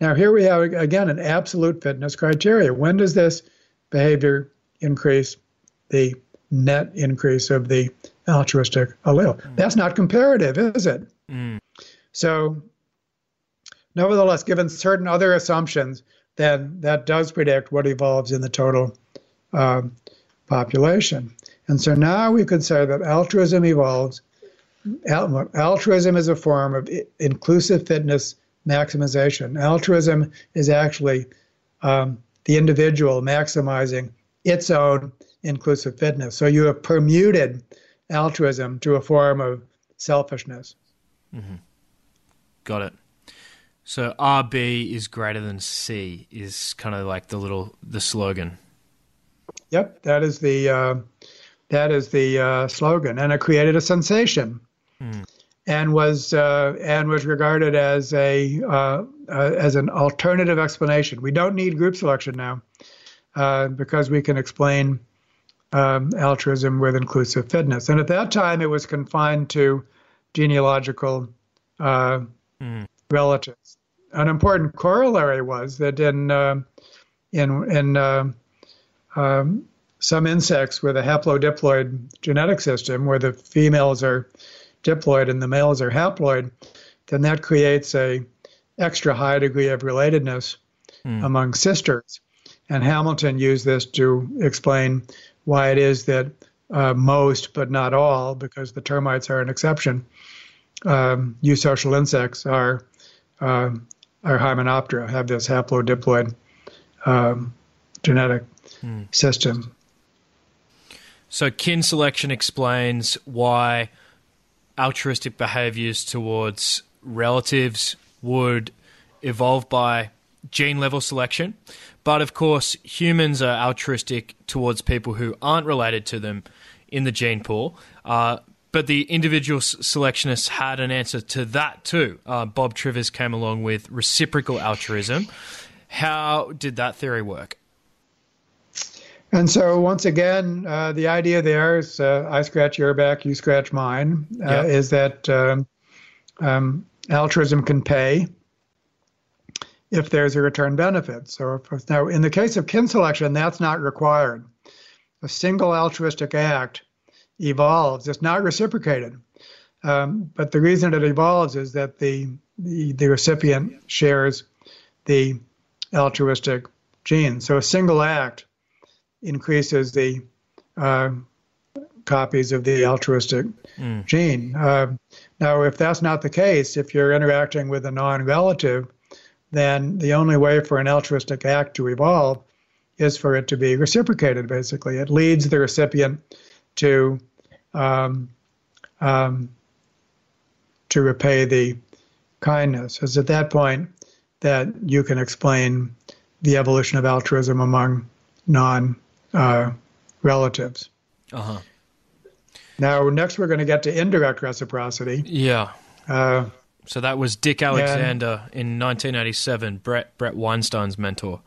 Now, here we have, again, an absolute fitness criteria. When does this behavior increase the net increase of the altruistic allele? That's not comparative, is it? So, nevertheless, given certain other assumptions, then that does predict what evolves in the total population. And so now we could say that altruism evolves. Altruism is a form of inclusive fitness maximization. Altruism is actually the individual maximizing its own inclusive fitness. So you have permuted altruism to a form of selfishness. Mm-hmm. Got it. So RB is greater than C is kind of like the slogan. Yep, that is the slogan, and it created a sensation, and was regarded as as an alternative explanation. We don't need group selection now because we can explain altruism with inclusive fitness. And at that time, it was confined to genealogical relatives. An important corollary was that in some insects with a haplodiploid genetic system, where the females are diploid and the males are haploid, then that creates a extra high degree of relatedness among sisters. And Hamilton used this to explain why it is that most, but not all, because the termites are an exception, eusocial insects are hymenoptera, have this haplodiploid genetic system. So kin selection explains why altruistic behaviors towards relatives would evolve by gene level selection. But of course, humans are altruistic towards people who aren't related to them in the gene pool. But the individual selectionists had an answer to that too. Bob Trivers came along with reciprocal altruism. How did that theory work? And so once again, the idea there is I scratch your back, you scratch mine, is that altruism can pay if there's a return benefit. So now in the case of kin selection, that's not required. A single altruistic act evolves. It's not reciprocated. But the reason it evolves is that the recipient shares the altruistic gene. So a single act increases the copies of the altruistic gene. Now, if that's not the case, if you're interacting with a non-relative, then the only way for an altruistic act to evolve is for it to be reciprocated, basically. It leads the recipient to repay the kindness. It's at that point that you can explain the evolution of altruism among non-relatives. Uh-huh. Now, next we're going to get to indirect reciprocity. Yeah. So that was Dick Alexander in 1987, Brett Weinstein's mentor.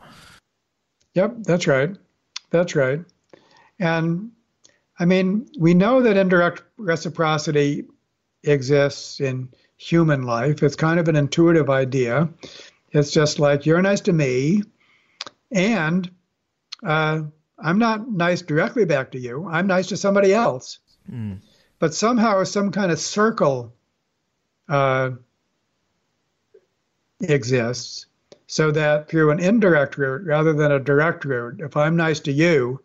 Yep, that's right. That's right. And, I mean, we know that indirect reciprocity exists in human life. It's kind of an intuitive idea. It's just like, you're nice to me, and I'm not nice directly back to you. I'm nice to somebody else. Mm. But somehow some kind of circle exists, so that through an indirect route rather than a direct route, if I'm nice to you,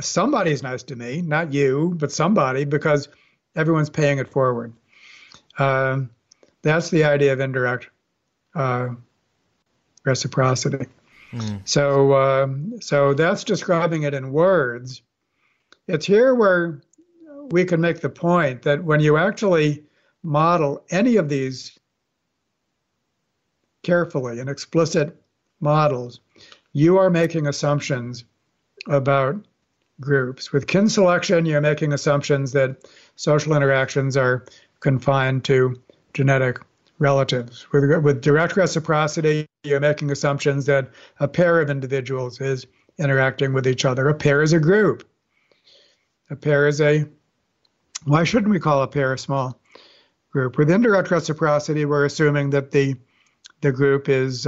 somebody's nice to me, not you, but somebody, because everyone's paying it forward. That's the idea of indirect reciprocity. Mm. So that's describing it in words. It's here where we can make the point that when you actually model any of these carefully in explicit models, you are making assumptions about groups. With kin selection, you're making assumptions that social interactions are confined to genetic relatives. With direct reciprocity, you're making assumptions that a pair of individuals is interacting with each other. A pair is a group. A pair is a... Why shouldn't we call a pair a small group? With indirect reciprocity, we're assuming that the group is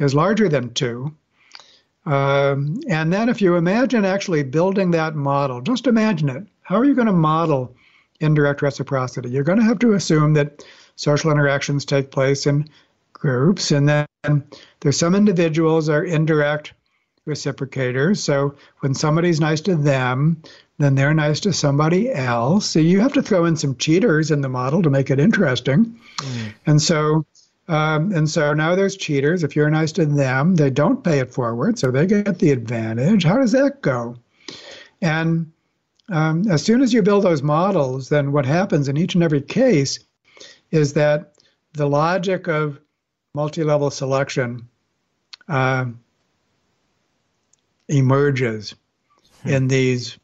larger than two. And then if you imagine actually building that model, just imagine it. How are you going to model indirect reciprocity? You're going to have to assume that social interactions take place in groups, and then there's some individuals are indirect reciprocators. So when somebody's nice to them, then they're nice to somebody else. So you have to throw in some cheaters in the model to make it interesting. Mm. And so now there's cheaters. If you're nice to them, they don't pay it forward, so they get the advantage. How does that go? And as soon as you build those models, then what happens in each and every case is that the logic of multi-level selection emerges in these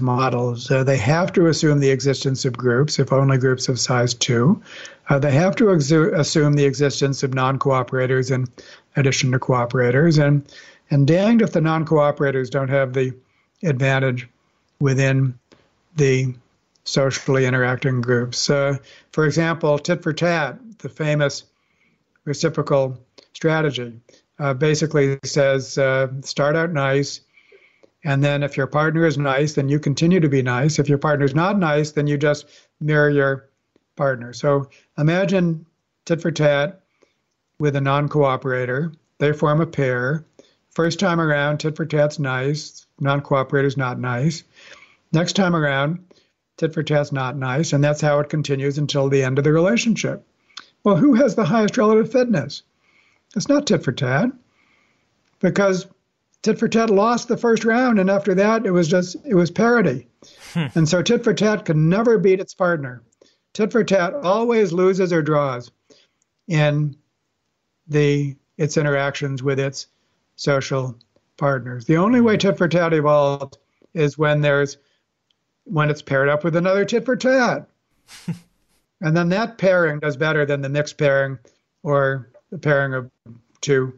models. They have to assume the existence of groups, if only groups of size 2. They have to assume the existence of non-cooperators in addition to cooperators. And danged if the non-cooperators don't have the advantage within the socially interacting groups. For example, tit for tat, the famous reciprocal strategy, basically says start out nice, and then if your partner is nice, then you continue to be nice. If your partner is not nice, then you just mirror your partner. So imagine tit for tat with a non-cooperator. They form a pair. First time around, tit for tat's nice. Non-cooperator's not nice. Next time around, tit for tat's not nice. And that's how it continues until the end of the relationship. Well, who has the highest relative fitness? It's not tit for tat, because tit for tat lost the first round, and after that, it was parity. And so tit for tat can never beat its partner. Tit for tat always loses or draws in its interactions with its social partners. The only way tit for tat evolves is when it's paired up with another tit for tat, and then that pairing does better than the mixed pairing or the pairing of two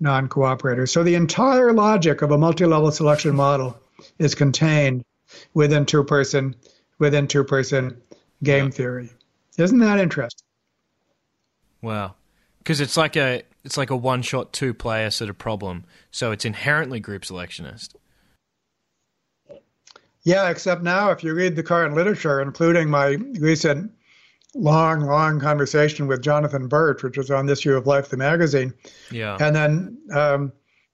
non-cooperators. So the entire logic of a multi-level selection model is contained within two-person game theory. Isn't that interesting? Wow, because it's like a one-shot two-player sort of problem. So it's inherently group selectionist. Yeah, except now if you read the current literature, including my recent long conversation with Jonathan Birch, which was on This View of Life, the magazine. Yeah. And then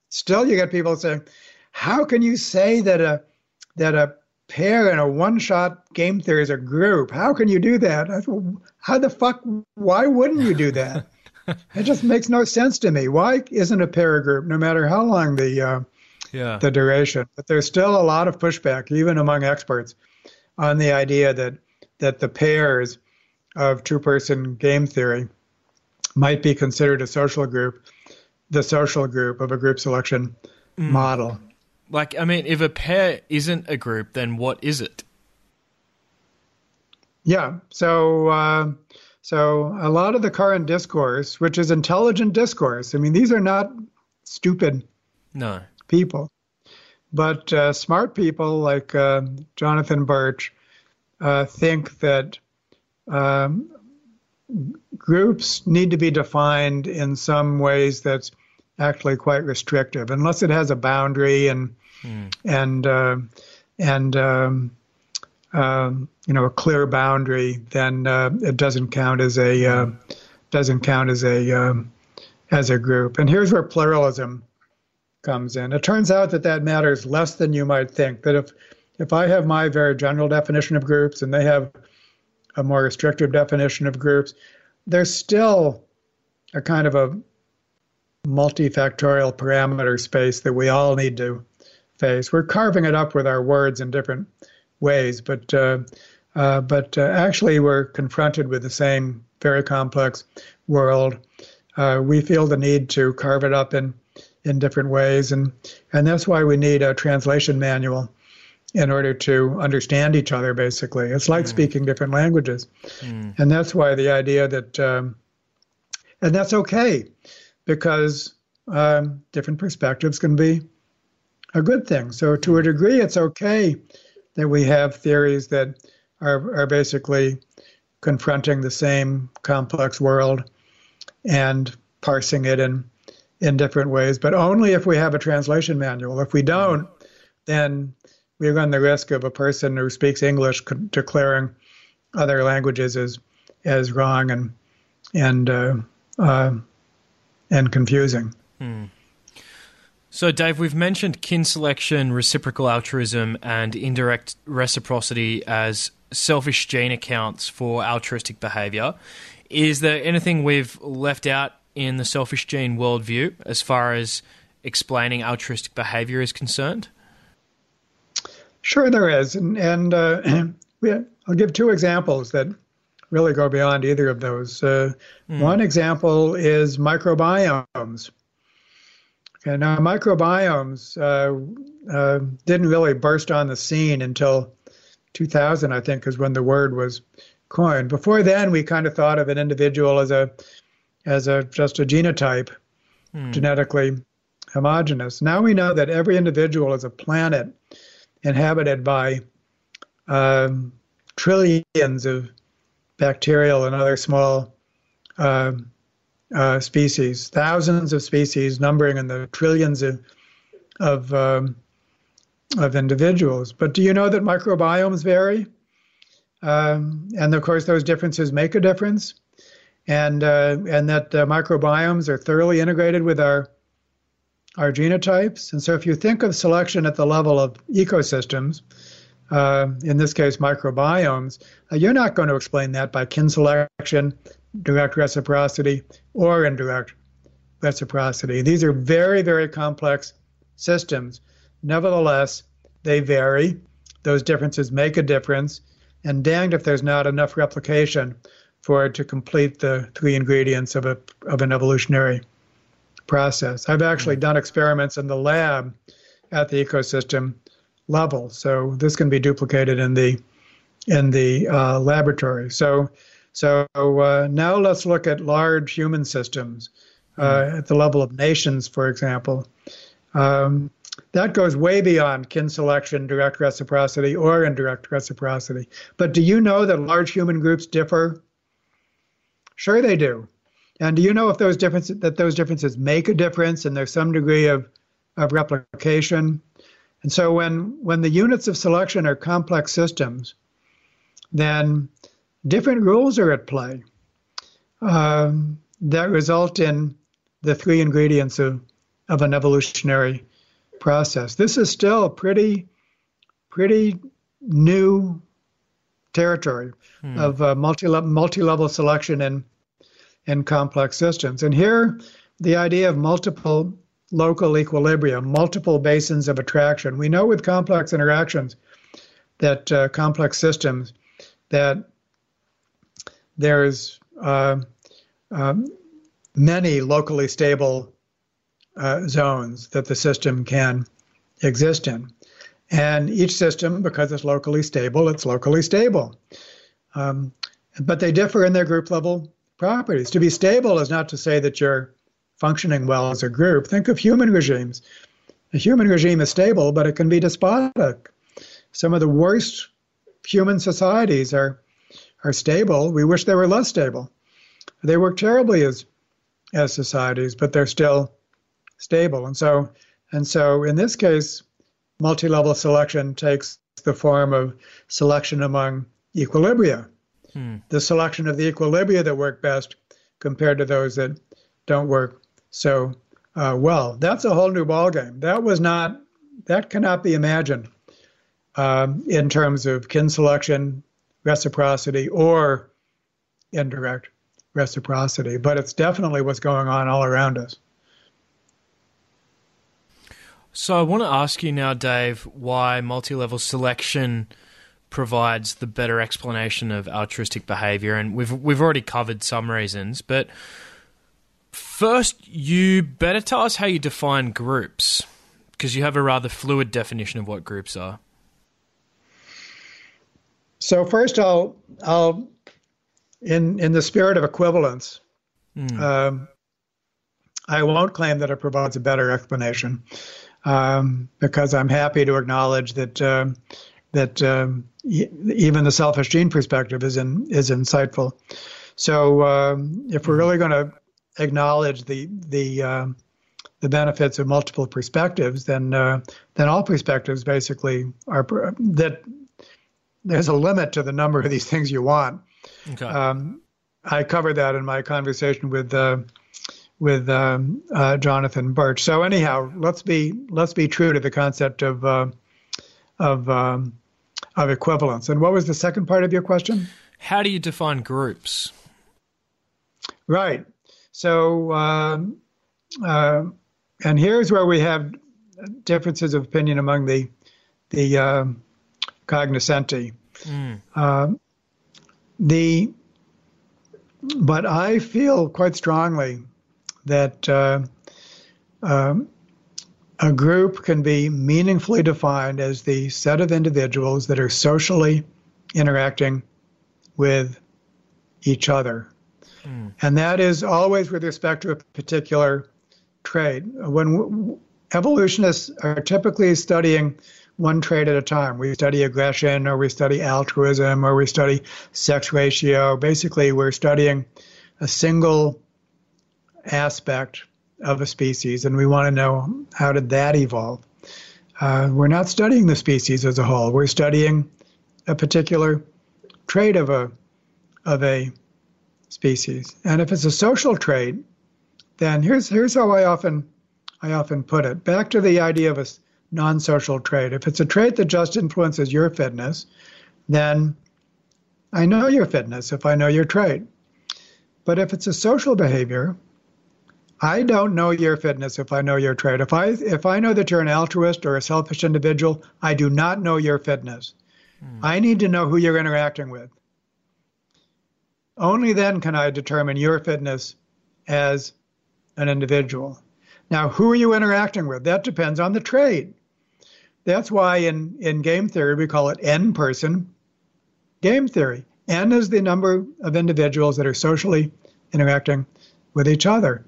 still you get people saying, how can you say that a pair in a one-shot game theory is a group? How can you do that? Why wouldn't you do that? It just makes no sense to me. Why isn't a pair a group, no matter how long the yeah. the duration. But there's still a lot of pushback, even among experts, on the idea that the pairs of two-person game theory might be considered a social group, the social group of a group selection model. Like, I mean, if a pair isn't a group, then what is it? Yeah. So a lot of the current discourse, which is intelligent discourse, I mean, these are not stupid people, but smart people like Jonathan Birch think that groups need to be defined in some ways that's actually quite restrictive, unless it has a boundary and a clear boundary, then it doesn't count as a group. And here's where pluralism comes in. It turns out that matters less than you might think. That if I have my very general definition of groups and they have a more restrictive definition of groups, there's still a kind of a multifactorial parameter space that we all need to face. We're carving it up with our words in different ways, but actually we're confronted with the same very complex world. We feel the need to carve it up in different ways, and that's why we need a translation manual in order to understand each other, basically. It's like speaking different languages. And that's why the idea that, and that's okay, because different perspectives can be a good thing. So to a degree, it's okay that we have theories that are basically confronting the same complex world and parsing it in different ways, but only if we have a translation manual. If we don't, then we run the risk of a person who speaks English declaring other languages as wrong and confusing. So, Dave, we've mentioned kin selection, reciprocal altruism, and indirect reciprocity as selfish gene accounts for altruistic behavior. Is there anything we've left out in the selfish gene worldview as far as explaining altruistic behavior is concerned? Sure, there is, and I'll give two examples that really go beyond either of those. One example is microbiomes. Okay, now microbiomes didn't really burst on the scene until 2000, I think, is when the word was coined. Before then, we kind of thought of an individual as just a genotype, genetically homogenous. Now we know that every individual is a planet inhabited by trillions of bacterial and other small species, thousands of species numbering in the trillions of individuals. But do you know that microbiomes vary? And of course, those differences make a difference, and that microbiomes are thoroughly integrated with our genotypes. And so if you think of selection at the level of ecosystems, in this case microbiomes, you're not going to explain that by kin selection, direct reciprocity, or indirect reciprocity. These are very, very complex systems. Nevertheless, they vary. Those differences make a difference. And danged if there's not enough replication for it to complete the three ingredients of an evolutionary process. I've actually done experiments in the lab at the ecosystem level, so this can be duplicated in the laboratory. So now let's look at large human systems at the level of nations, for example. That goes way beyond kin selection, direct reciprocity, or indirect reciprocity. But do you know that large human groups differ? Sure, they do. And do you know if those differences make a difference and there's some degree of replication? And so when the units of selection are complex systems, then different rules are at play that result in the three ingredients of an evolutionary process. This is still pretty new territory of multi-level selection and complex systems. And here, the idea of multiple local equilibrium, multiple basins of attraction. We know with complex interactions that complex systems that there's many locally stable zones that the system can exist in. And each system, because it's locally stable, it's locally stable. But they differ in their group level properties. To be stable is not to say that you're functioning well as a group. Think of human regimes. A human regime is stable, but it can be despotic. Some of the worst human societies are stable. We wish they were less stable. They work terribly as societies, but they're still stable. And so in this case, multi-level selection takes the form of selection among equilibria. The selection of the equilibria that work best compared to those that don't work so well. That's a whole new ballgame. That cannot be imagined in terms of kin selection, reciprocity, or indirect reciprocity. But it's definitely what's going on all around us. So I want to ask you now, Dave, why multi-level selection provides the better explanation of altruistic behavior. And we've already covered some reasons, but first, you better tell us how you define groups, because you have a rather fluid definition of what groups are. So first, I'll in the spirit of equivalence, I won't claim that it provides a better explanation, because I'm happy to acknowledge that even the selfish gene perspective is insightful. So if we're really going to acknowledge the benefits of multiple perspectives, then all perspectives basically are that. There's a limit to the number of these things you want. Okay. I covered that in my conversation with Jonathan Birch. So anyhow, let's be true to the concept of equivalence. And what was the second part of your question? How do you define groups? Right. So, and here's where we have differences of opinion among the cognoscenti. But I feel quite strongly that a group can be meaningfully defined as the set of individuals that are socially interacting with each other. And that is always with respect to a particular trait. When evolutionists are typically studying one trait at a time, we study aggression, or we study altruism, or we study sex ratio. Basically, we're studying a single aspect of a species, and we want to know how did that evolve. We're not studying the species as a whole. We're studying a particular trait of a species. And if it's a social trait, then here's how I often put it. Back to the idea of a non-social trait. If it's a trait that just influences your fitness, then I know your fitness if I know your trait. But if it's a social behavior, I don't know your fitness if I know your trait. If I know that you're an altruist or a selfish individual, I do not know your fitness. I need to know who you're interacting with. Only then can I determine your fitness as an individual. Now, who are you interacting with? That depends on the trait. That's why in game theory, we call it N-person game theory. N is the number of individuals that are socially interacting with each other.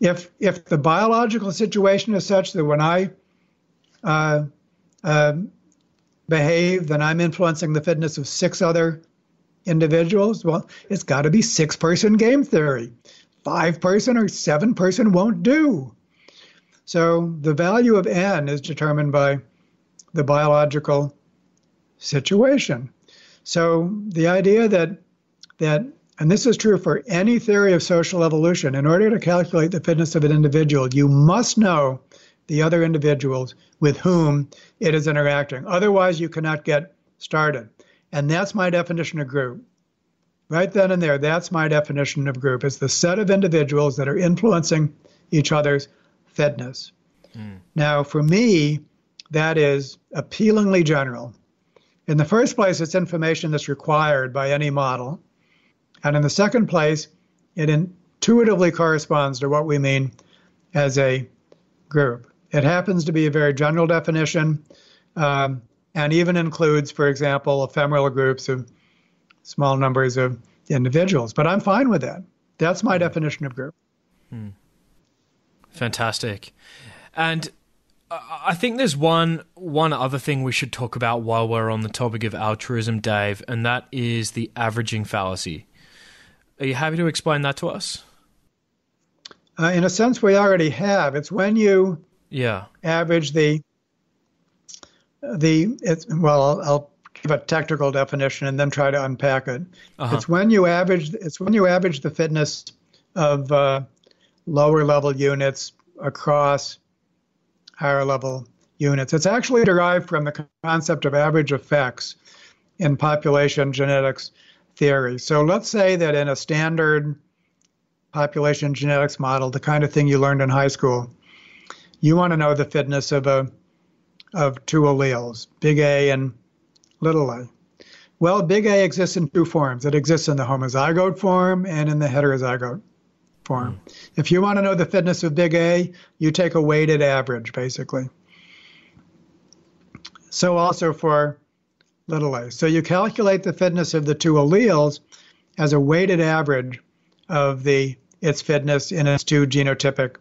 If the biological situation is such that when I behave, then I'm influencing the fitness of six other individuals, well, it's got to be six-person game theory. Five-person or seven-person won't do. So the value of N is determined by the biological situation. So the idea that, and this is true for any theory of social evolution, in order to calculate the fitness of an individual, you must know the other individuals with whom it is interacting. Otherwise, you cannot get started. And that's my definition of group. Right then and there, that's my definition of group. It's the set of individuals that are influencing each other's fedness. Mm. Now, for me, that is appealingly general. In the first place, it's information that's required by any model. And in the second place, it intuitively corresponds to what we mean as a group. It happens to be a very general definition, and even includes, for example, ephemeral groups of small numbers of individuals. But I'm fine with that. That's my definition of group. Hmm. Fantastic. And I think there's one other thing we should talk about while we're on the topic of altruism, Dave, and that is the averaging fallacy. Are you happy to explain that to us? In a sense, we already have. It's when you average I'll give a technical definition and then try to unpack it. Uh-huh. It's when you average the fitness of lower level units across higher level units. It's actually derived from the concept of average effects in population genetics theory. So let's say that in a standard population genetics model, the kind of thing you learned in high school, you want to know the fitness of two alleles, big A and little a. Well, big A exists in two forms. It exists in the homozygote form and in the heterozygote form. Mm. If you want to know the fitness of big A, you take a weighted average, basically. So also for little a. So you calculate the fitness of the two alleles as a weighted average of its fitness in its two genotypic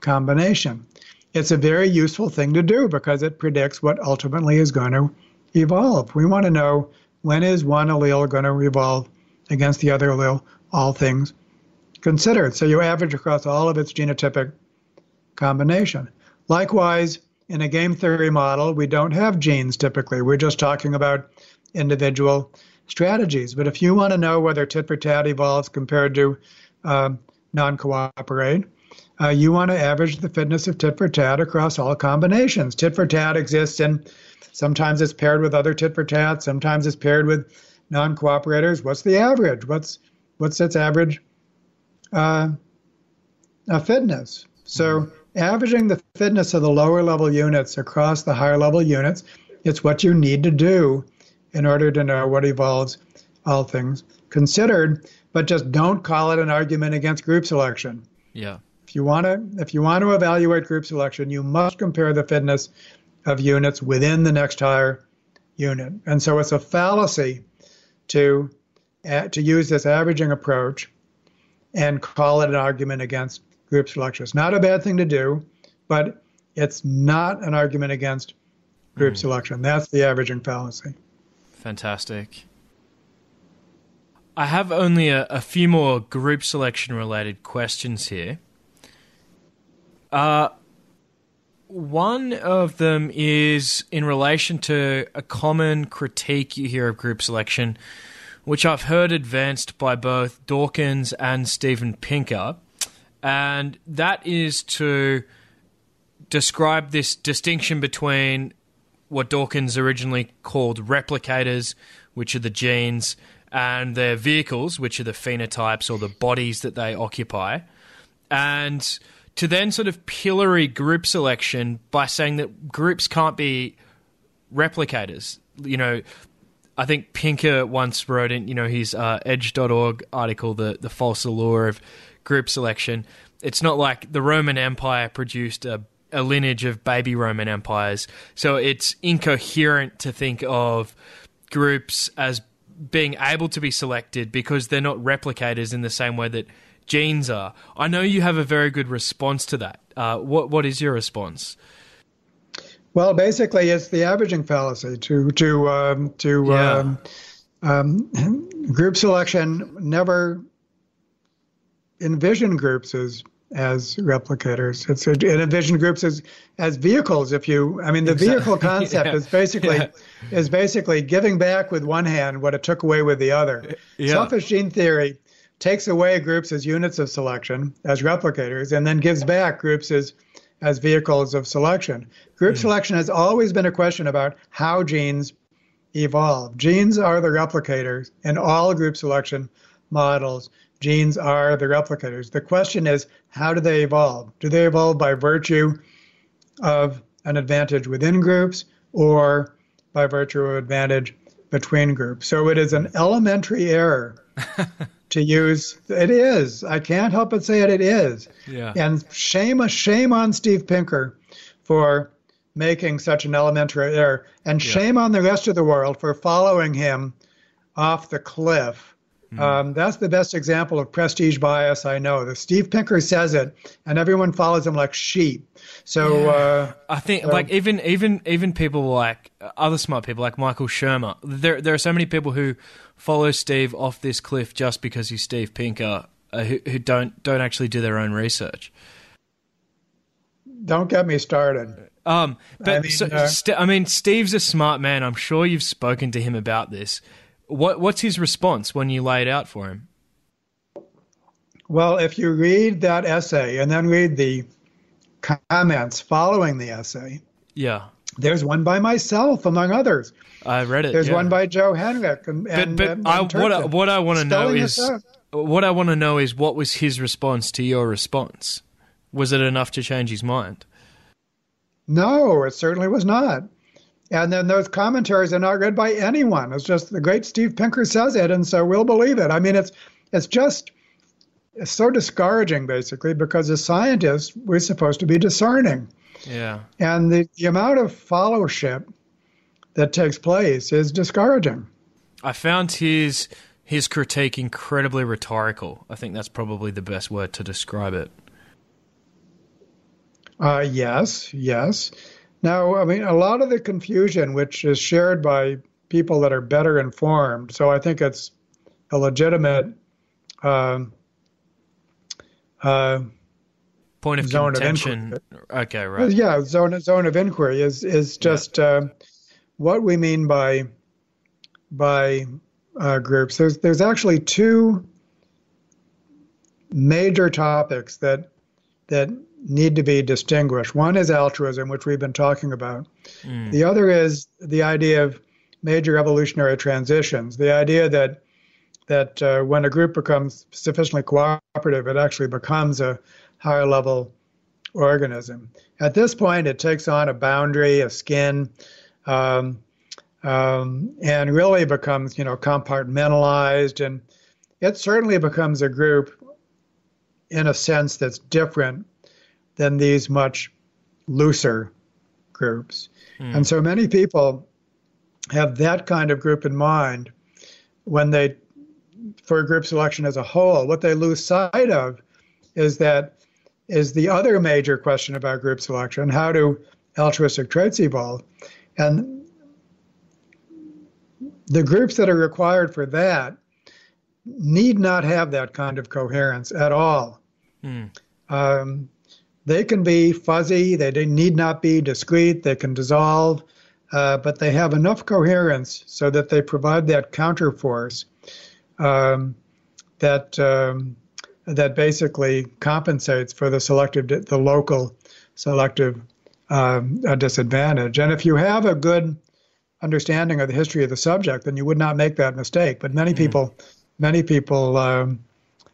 combination. It's a very useful thing to do because it predicts what ultimately is going to evolve. We want to know when is one allele going to evolve against the other allele, all things considered. So you average across all of its genotypic combination. Likewise, in a game theory model, we don't have genes typically. We're just talking about individual strategies. But if you want to know whether tit for tat evolves compared to non-cooperate, you want to average the fitness of tit for tat across all combinations. Tit for tat exists, and sometimes it's paired with other tit for tat. Sometimes it's paired with non-cooperators. What's the average? What's its average fitness? So averaging the fitness of the lower level units across the higher level units, it's what you need to do in order to know what evolves, all things considered. But just don't call it an argument against group selection. Yeah. If you want to evaluate group selection, you must compare the fitness of units within the next higher unit. And so it's a fallacy to use this averaging approach and call it an argument against group selection. It's not a bad thing to do, but it's not an argument against group selection. That's the averaging fallacy. Fantastic. I have only a few more group selection related questions here. One of them is in relation to a common critique you hear of group selection, which I've heard advanced by both Dawkins and Steven Pinker, and that is to describe this distinction between what Dawkins originally called replicators, which are the genes, and their vehicles, which are the phenotypes or the bodies that they occupy, and to then sort of pillory group selection by saying that groups can't be replicators. You know, I think Pinker once wrote in, you know, his edge.org article, the false allure of group selection. It's not like the Roman Empire produced a lineage of baby Roman empires. So it's incoherent to think of groups as being able to be selected because they're not replicators in the same way that genes are. I know you have a very good response to that. What is your response? Well, basically, it's the averaging fallacy. Group selection never envisioned groups as replicators. It envisioned groups as vehicles. The vehicle concept is basically giving back with one hand what it took away with the other. Yeah. Selfish gene theory takes away groups as units of selection, as replicators, and then gives back groups as vehicles of selection. Group selection has always been a question about how genes evolve. Genes are the replicators in all group selection models. genes are the replicators. The question is, how do they evolve? Do they evolve by virtue of an advantage within groups or by virtue of advantage between groups? So it is an elementary error to use. It is. I can't help but say it. It is. Yeah. And shame on Steve Pinker for making such an elementary error. And shame on the rest of the world for following him off the cliff. Mm. That's the best example of prestige bias I know. The Steve Pinker says it, and everyone follows him like sheep. So I think, like, even people like other smart people, like Michael Shermer. There are so many people who follow Steve off this cliff just because he's Steve Pinker, who don't actually do their own research. Don't get me started. But I mean, Steve's a smart man. I'm sure you've spoken to him about this. What's his response when you lay it out for him? Well, if you read that essay and then read the comments following the essay, there's one by myself among others. I read it. There's one by Joe Henrich. What I want to know is what was his response to your response? Was it enough to change his mind? No, it certainly was not. And then those commentaries are not read by anyone. It's just the great Steve Pinker says it, and so we'll believe it. I mean, it's so discouraging, basically, because as scientists, we're supposed to be discerning. Yeah. And the amount of followership that takes place is discouraging. I found his critique incredibly rhetorical. I think that's probably the best word to describe it. Yes. Now, I mean, a lot of the confusion, which is shared by people that are better informed, so I think it's a legitimate point of contention. Okay, right. Yeah, zone of inquiry is just what we mean by groups. There's actually two major topics that need to be distinguished. One is altruism, which we've been talking about. Mm. The other is the idea of major evolutionary transitions, the idea that when a group becomes sufficiently cooperative, it actually becomes a higher level organism. At this point, it takes on a boundary, a skin, and really becomes, compartmentalized. And it certainly becomes a group in a sense that's different than these much looser groups. Mm. And so many people have that kind of group in mind when for group selection as a whole. What they lose sight of is the other major question about group selection: how do altruistic traits evolve? And the groups that are required for that need not have that kind of coherence at all. Mm. They can be fuzzy, they need not be discrete, they can dissolve, but they have enough coherence so that they provide that counterforce that basically compensates for the local selective disadvantage. And if you have a good understanding of the history of the subject, then you would not make that mistake. But many people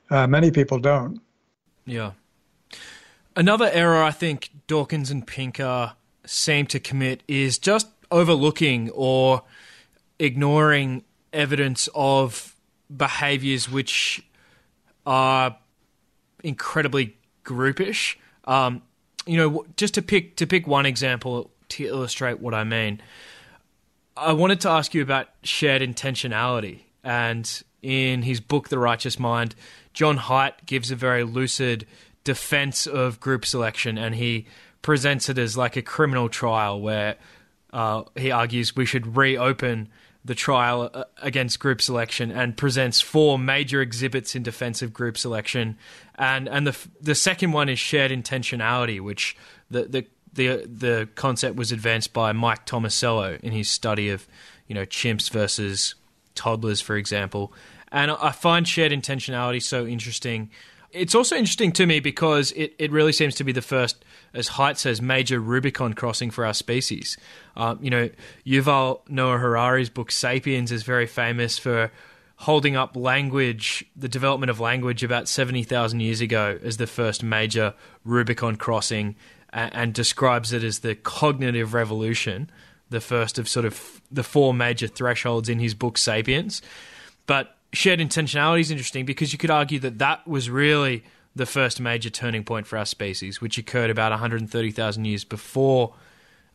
don't. Yeah. Another error I think Dawkins and Pinker seem to commit is just overlooking or ignoring evidence of behaviours which are incredibly groupish. Just to pick one example to illustrate what I mean, I wanted to ask you about shared intentionality. And in his book, The Righteous Mind, John Haidt gives a very lucid defense of group selection, and he presents it as like a criminal trial where he argues we should reopen the trial against group selection and presents four major exhibits in defense of group selection, and the second one is shared intentionality, which the concept was advanced by Mike Tomasello in his study of chimps versus toddlers, for example. And I find shared intentionality so interesting. It's also interesting to me because it really seems to be the first, as Haidt says, major Rubicon crossing for our species. Yuval Noah Harari's book Sapiens is very famous for holding up language, the development of language about 70,000 years ago as the first major Rubicon crossing, and describes it as the cognitive revolution, the first of sort of the four major thresholds in his book Sapiens. But shared intentionality is interesting because you could argue that that was really the first major turning point for our species, which occurred about 130,000 years before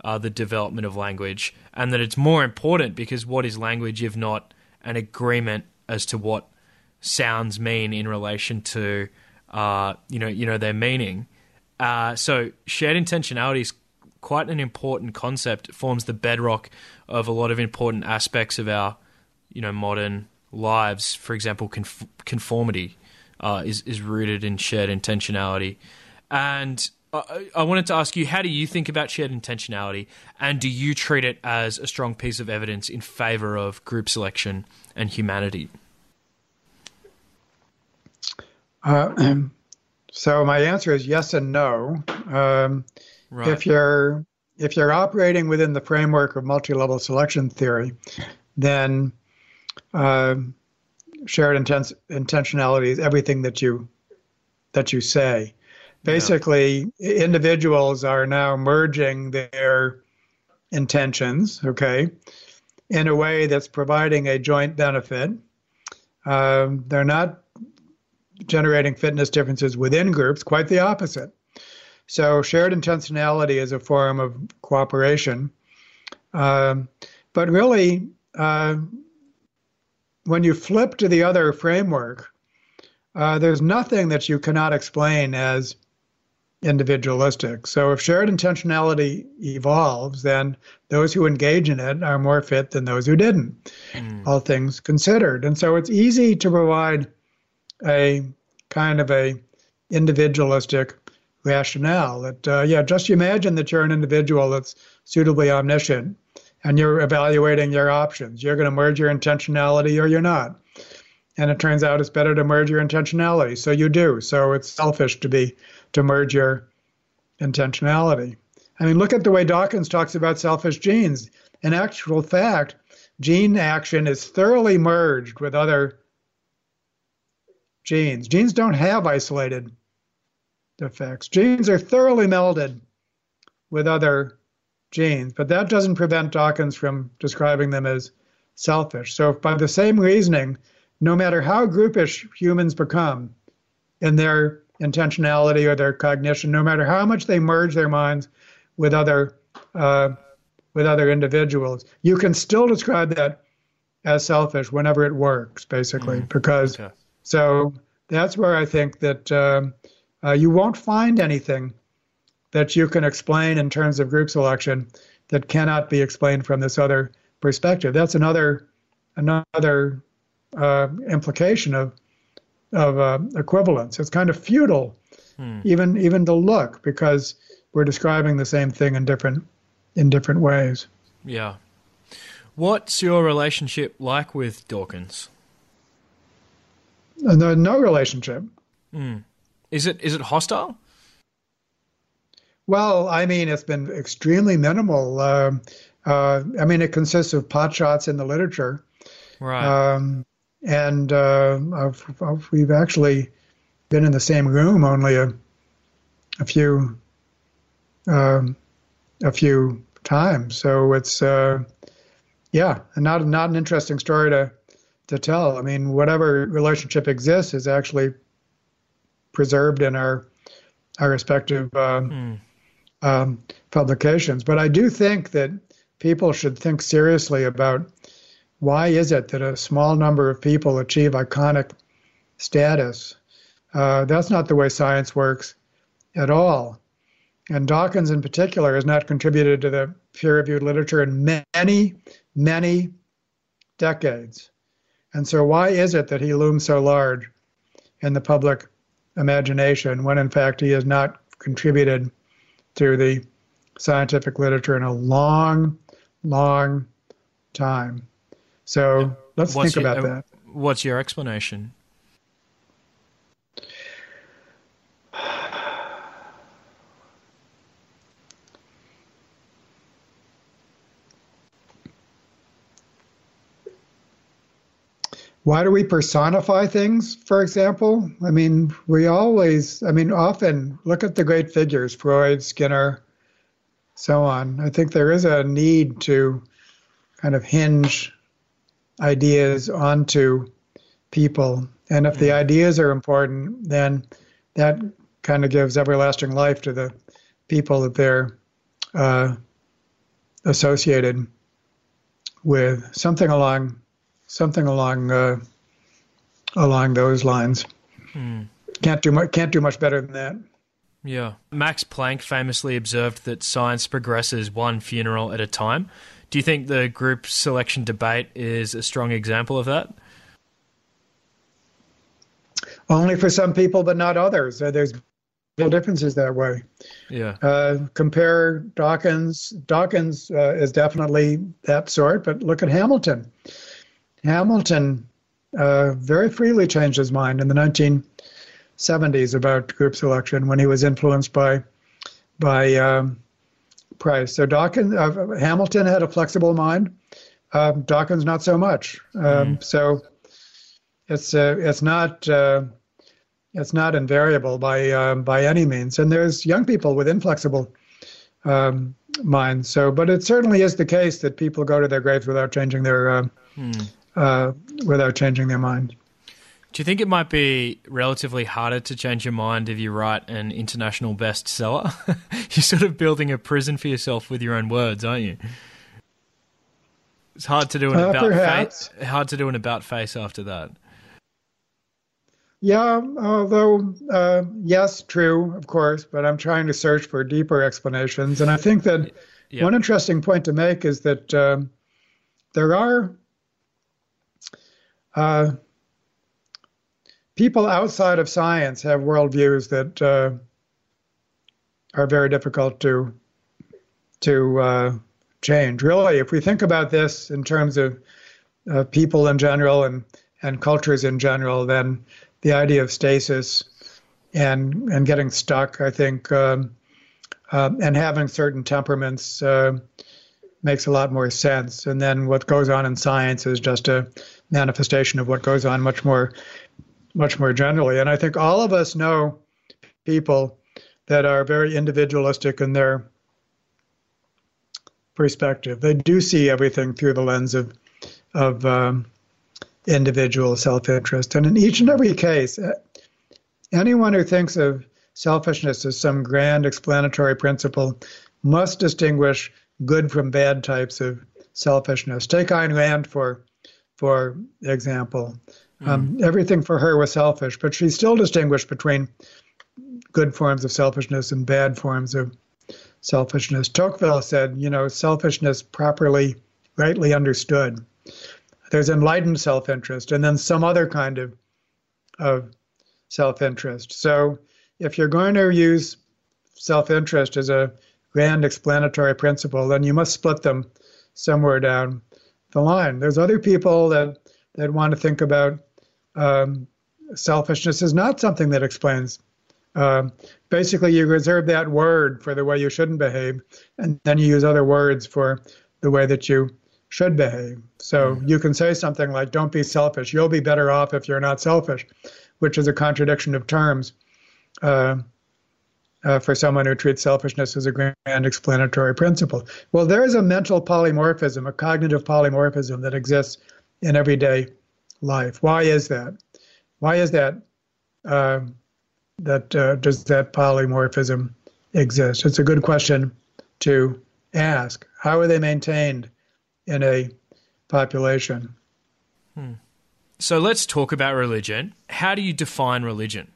the development of language, and that it's more important because what is language if not an agreement as to what sounds mean in relation to their meaning. So shared intentionality is quite an important concept. It forms the bedrock of a lot of important aspects of our modern lives. For example, conformity is rooted in shared intentionality. And I wanted to ask you, how do you think about shared intentionality, and do you treat it as a strong piece of evidence in favor of group selection and humanity? So my answer is yes and no. Right. If you're operating within the framework of multi-level selection theory, then shared intentionality is everything that you say. Basically, individuals are now merging their intentions, in a way that's providing a joint benefit. They're not generating fitness differences within groups, quite the opposite. So shared intentionality is a form of cooperation. But really, when you flip to the other framework, there's nothing that you cannot explain as individualistic. So if shared intentionality evolves, then those who engage in it are more fit than those who didn't, all things considered. And so it's easy to provide a kind of a individualistic rationale that, just imagine that you're an individual that's suitably omniscient and you're evaluating your options. You're going to merge your intentionality or you're not. And it turns out it's better to merge your intentionality. So you do. So it's selfish to merge your intentionality. I mean, look at the way Dawkins talks about selfish genes. In actual fact, gene action is thoroughly merged with other genes. Genes don't have isolated effects. Genes are thoroughly melded with other genes, but that doesn't prevent Dawkins from describing them as selfish. So if by the same reasoning, no matter how groupish humans become in their intentionality or their cognition, no matter how much they merge their minds with other individuals, you can still describe that as selfish whenever it works, basically. So that's where I think that you won't find anything that you can explain in terms of group selection that cannot be explained from this other perspective. That's another. Implication of equivalence. It's kind of futile, even to look, because we're describing the same thing in different ways. Yeah. What's your relationship like with Dawkins? No relationship. Is it hostile? Well, I mean, it's been extremely minimal. It consists of potshots in the literature, right? We've actually been in the same room only a few times. So it's not an interesting story to tell. I mean, whatever relationship exists is actually preserved in our respective publications. But I do think that people should think seriously about why is it that a small number of people achieve iconic status? That's not the way science works at all. And Dawkins in particular has not contributed to the peer-reviewed literature in many, many decades. And so why is it that he looms so large in the public imagination when in fact he has not contributed to the scientific literature in a long, long time? So let's think about that. What's your explanation? Why do we personify things, for example? I mean, we always, I mean, often look at the great figures, Freud, Skinner, so on. I think there is a need to kind of hinge ideas onto people. And if the ideas are important, then that kind of gives everlasting life to the people that they're associated with. Something along those lines. Can't do much better than that. Yeah. Max Planck famously observed that science progresses one funeral at a time. Do you think the group selection debate is a strong example of that? Only for some people, but not others. There's real differences that way. Yeah. Compare Dawkins. Dawkins is definitely that sort, but look at Hamilton. Hamilton very freely changed his mind in the 1970s about group selection when he was influenced by Price. So Hamilton had a flexible mind. Dawkins not so much. So it's not invariable by any means. And there's young people with inflexible minds. So, but it certainly is the case that people go to their graves without changing their without changing their mind. Do you think it might be relatively harder to change your mind if you write an international bestseller? You're sort of building a prison for yourself with your own words, aren't you? It's hard to do an about face after that. Yeah, although, yes, true, of course, but I'm trying to search for deeper explanations. And I think that one interesting point to make is that there are people outside of science have worldviews that are very difficult to change. Really, if we think about this in terms of people in general and cultures in general, then the idea of stasis and getting stuck, I think, and having certain temperaments makes a lot more sense. And then what goes on in science is just a manifestation of what goes on much more generally. And I think all of us know people that are very individualistic in their perspective. They do see everything through the lens of individual self-interest. And in each and every case, anyone who thinks of selfishness as some grand explanatory principle must distinguish good from bad types of selfishness. Take Ayn Rand, for example. Everything for her was selfish, but she still distinguished between good forms of selfishness and bad forms of selfishness. Tocqueville said, selfishness properly, rightly understood. There's enlightened self-interest and then some other kind of self-interest. So if you're going to use self-interest as a grand explanatory principle, then you must split them somewhere down the line. There's other people that want to think about selfishness is not something that explains. Basically, you reserve that word for the way you shouldn't behave, and then you use other words for the way that you should behave. So you can say something like, don't be selfish. You'll be better off if you're not selfish, which is a contradiction of terms for someone who treats selfishness as a grand explanatory principle. Well, there is a mental polymorphism, a cognitive polymorphism that exists in everyday life. Why is that? Does that polymorphism exist? It's a good question to ask. How are they maintained in a population? So let's talk about religion. How do you define religion?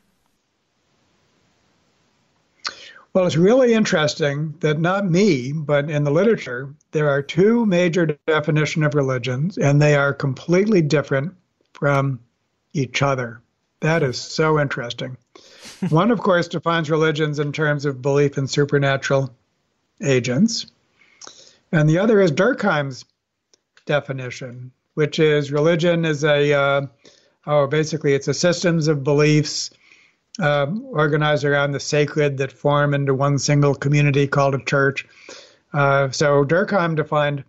Well, it's really interesting that not me, but in the literature, there are two major definitions of religions, and they are completely different from each other. That is so interesting. One, of course, defines religions in terms of belief in supernatural agents, and the other is Durkheim's definition, which is religion is basically it's a systems of beliefs organized around the sacred that form into one single community called a church. So Durkheim defined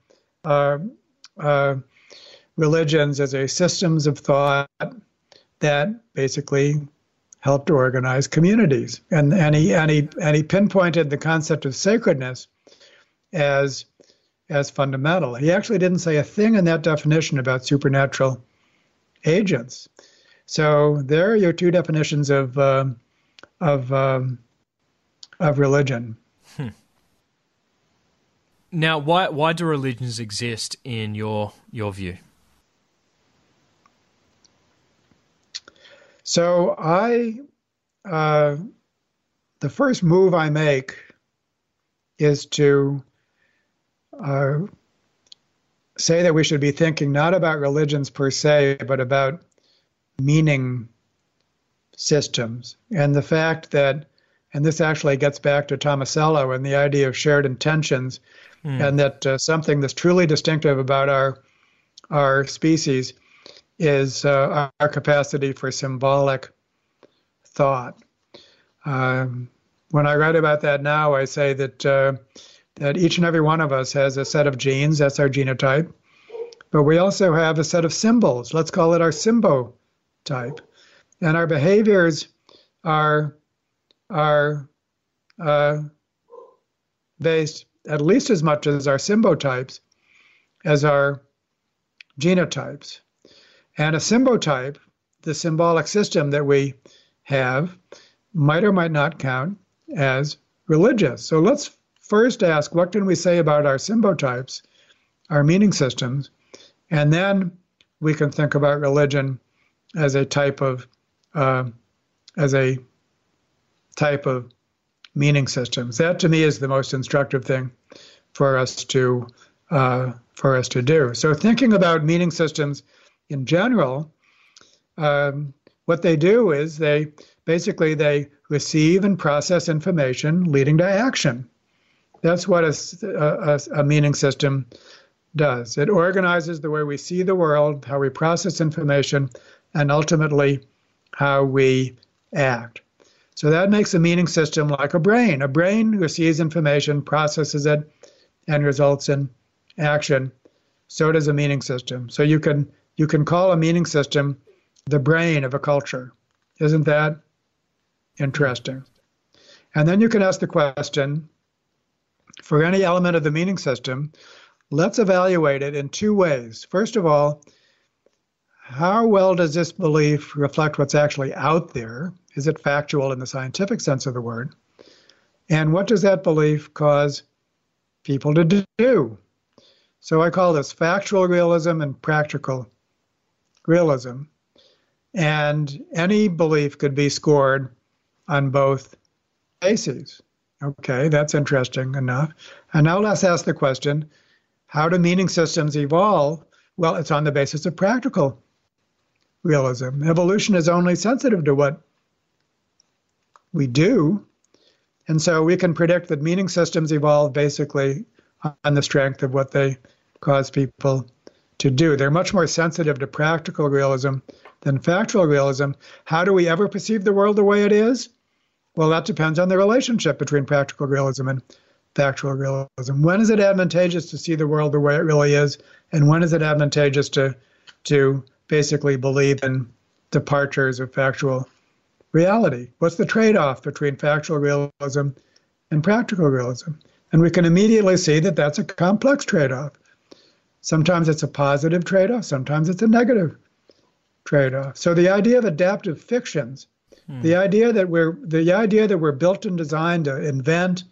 religions as a systems of thought that basically helped organize communities. And he pinpointed the concept of sacredness as fundamental. He actually didn't say a thing in that definition about supernatural agents. So there are your two definitions of religion. Hmm. Now, why do religions exist in your view? So I the first move I make is to say that we should be thinking not about religions per se, but about meaning systems. And the fact that, and this actually gets back to Tomasello and the idea of shared intentions, and that something that's truly distinctive about our species is our capacity for symbolic thought. When I write about that now, I say that that each and every one of us has a set of genes, that's our genotype, but we also have a set of symbols, let's call it our symbotype. And our behaviors are based at least as much as our symbotypes as our genotypes. And a symbotype, the symbolic system that we have, might or might not count as religious. So let's first ask, what can we say about our symbotypes, our meaning systems, and then we can think about religion as a type of meaning systems. That to me is the most instructive thing for us to do. So thinking about meaning systems in general, what they do is they receive and process information leading to action. That's what a meaning system does. It organizes the way we see the world, how we process information, and ultimately how we act. So that makes a meaning system like a brain. A brain receives information, processes it, and results in action. So does a meaning system. So you can call a meaning system the brain of a culture. Isn't that interesting? And then you can ask the question, for any element of the meaning system, let's evaluate it in two ways. First of all, how well does this belief reflect what's actually out there? Is it factual in the scientific sense of the word? And what does that belief cause people to do? So I call this factual realism and practical realism, and any belief could be scored on both bases. Okay, that's interesting enough. And now let's ask the question, how do meaning systems evolve? Well, it's on the basis of practical realism. Evolution is only sensitive to what we do, and so we can predict that meaning systems evolve basically on the strength of what they cause people to do. They're much more sensitive to practical realism than factual realism. How do we ever perceive the world the way it is? Well, that depends on the relationship between practical realism and factual realism. When is it advantageous to see the world the way it really is, and when is it advantageous to basically believe in departures of factual reality? What's the trade-off between factual realism and practical realism? And we can immediately see that that's a complex trade-off. Sometimes it's a positive trade-off, sometimes it's a negative trade-off. So the idea of adaptive fictions, the idea that we're built and designed to invent,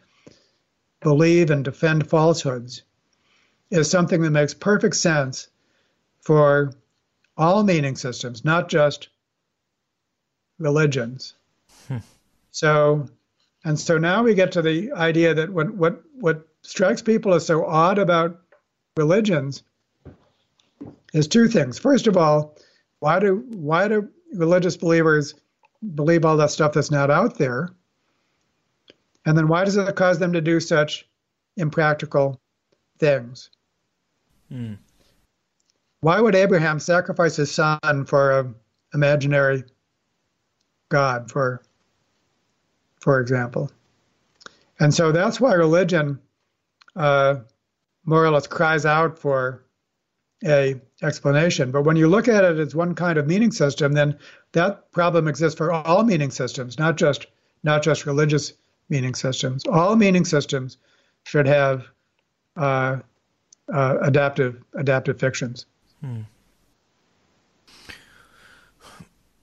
believe, and defend falsehoods, is something that makes perfect sense for all meaning systems, not just religions. So now we get to the idea that what strikes people as so odd about religions is two things. First of all, why do religious believers believe all that stuff that's not out there? And then why does it cause them to do such impractical things? Mm. Why would Abraham sacrifice his son for an imaginary god, for example? And so that's why religion more or less cries out for an explanation. But when you look at it as one kind of meaning system, then that problem exists for all meaning systems, not just religious meaning systems. All meaning systems should have adaptive fictions. Hmm.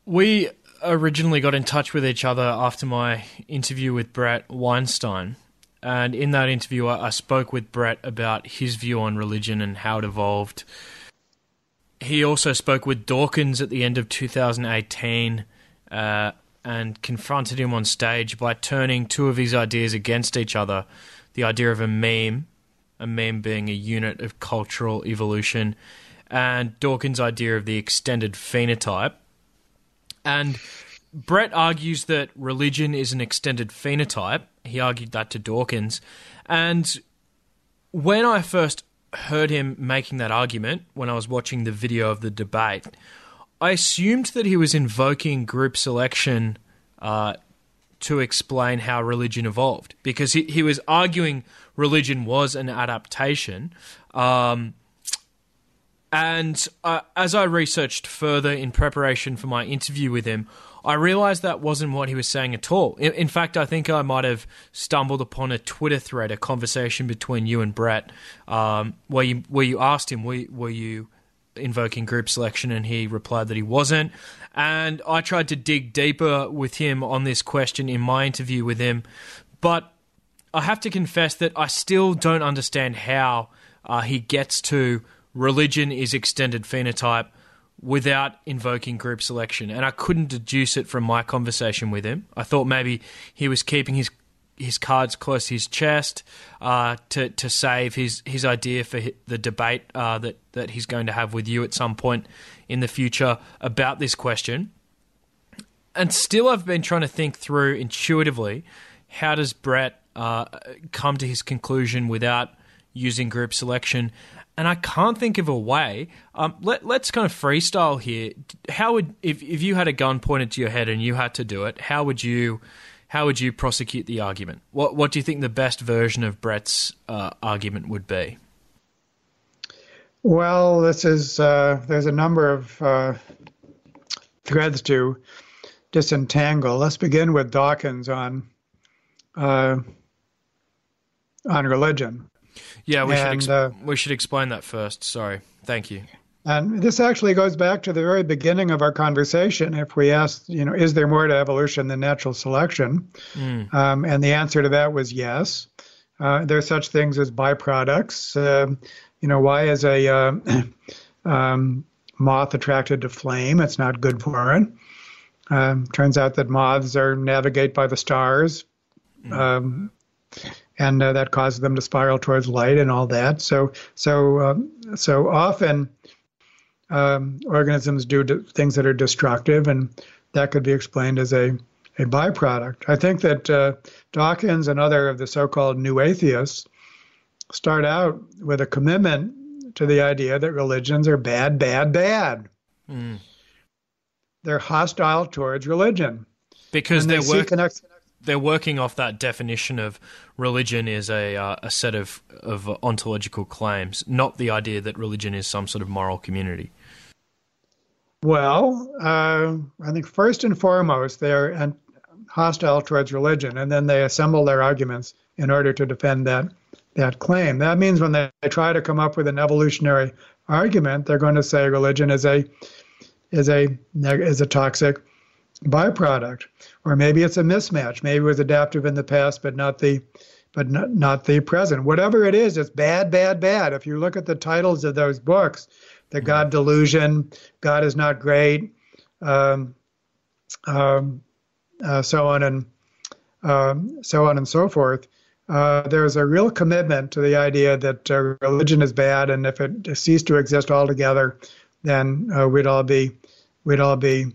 We originally got in touch with each other after my interview with Brett Weinstein. And in that interview, I spoke with Brett about his view on religion and how it evolved. He also spoke with Dawkins at the end of 2018 and confronted him on stage by turning two of his ideas against each other. The idea of a meme being a unit of cultural evolution, and Dawkins' idea of the extended phenotype. And Brett argues that religion is an extended phenotype. He argued that to Dawkins. And when I first heard him making that argument, when I was watching the video of the debate, I assumed that he was invoking group selection to explain how religion evolved, because he was arguing religion was an adaptation. And as I researched further in preparation for my interview with him, I realized that wasn't what he was saying at all. In fact, I think I might have stumbled upon a Twitter thread, a conversation between you and Brett, where you asked him, were you invoking group selection? And he replied that he wasn't. And I tried to dig deeper with him on this question in my interview with him. But I have to confess that I still don't understand how he gets to religion is extended phenotype without invoking group selection, and I couldn't deduce it from my conversation with him. I thought maybe he was keeping his cards close to his chest to save his idea for the debate that he's going to have with you at some point in the future about this question. And still I've been trying to think through intuitively, how does Brett come to his conclusion without using group selection? And I can't think of a way. Let's kind of freestyle here. How would, if you had a gun pointed to your head and you had to do it, how would you prosecute the argument? What do you think the best version of Brett's argument would be? Well, this is there's a number of threads to disentangle. Let's begin with Dawkins on religion. Yeah, we should explain that first. Sorry. Thank you. And this actually goes back to the very beginning of our conversation. If we asked, is there more to evolution than natural selection? Mm. And the answer to that was yes. There's such things as byproducts. Why is a moth attracted to flame? It's not good for it. Turns out that moths navigate by the stars. And that causes them to spiral towards light and all that. So often organisms do things that are destructive, and that could be explained as a byproduct. I think that Dawkins and other of the so-called new atheists start out with a commitment to the idea that religions are bad, bad, bad. Mm. They're hostile towards religion. Because they seek an explanation. They're working off that definition of religion is a set of ontological claims, not the idea that religion is some sort of moral community. Well, I think first and foremost, they're hostile towards religion, and then they assemble their arguments in order to defend that claim. That means when they try to come up with an evolutionary argument, they're going to say religion is a toxic byproduct, or maybe it's a mismatch. Maybe it was adaptive in the past, but not the present. Whatever it is, it's bad, bad, bad. If you look at the titles of those books, The God Delusion, God is Not Great, so on and so forth. There's a real commitment to the idea that religion is bad, and if it ceased to exist altogether, then we'd all be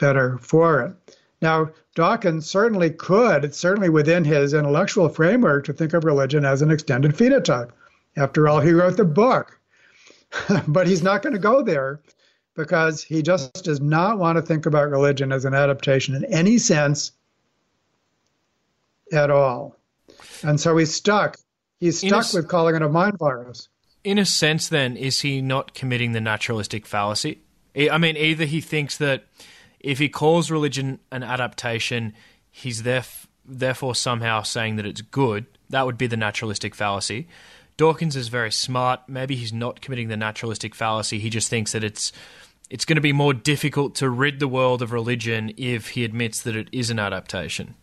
better for it. Now, Dawkins certainly could, it's certainly within his intellectual framework to think of religion as an extended phenotype. After all, he wrote the book. But he's not going to go there, because he just does not want to think about religion as an adaptation in any sense at all. And so he's stuck with calling it a mind virus. in a sense, then, is he not committing the naturalistic fallacy? I mean, either he thinks that if he calls religion an adaptation, he's therefore somehow saying that it's good. That would be the naturalistic fallacy. Dawkins is very smart. Maybe he's not committing the naturalistic fallacy. He just thinks that it's going to be more difficult to rid the world of religion if he admits that it is an adaptation.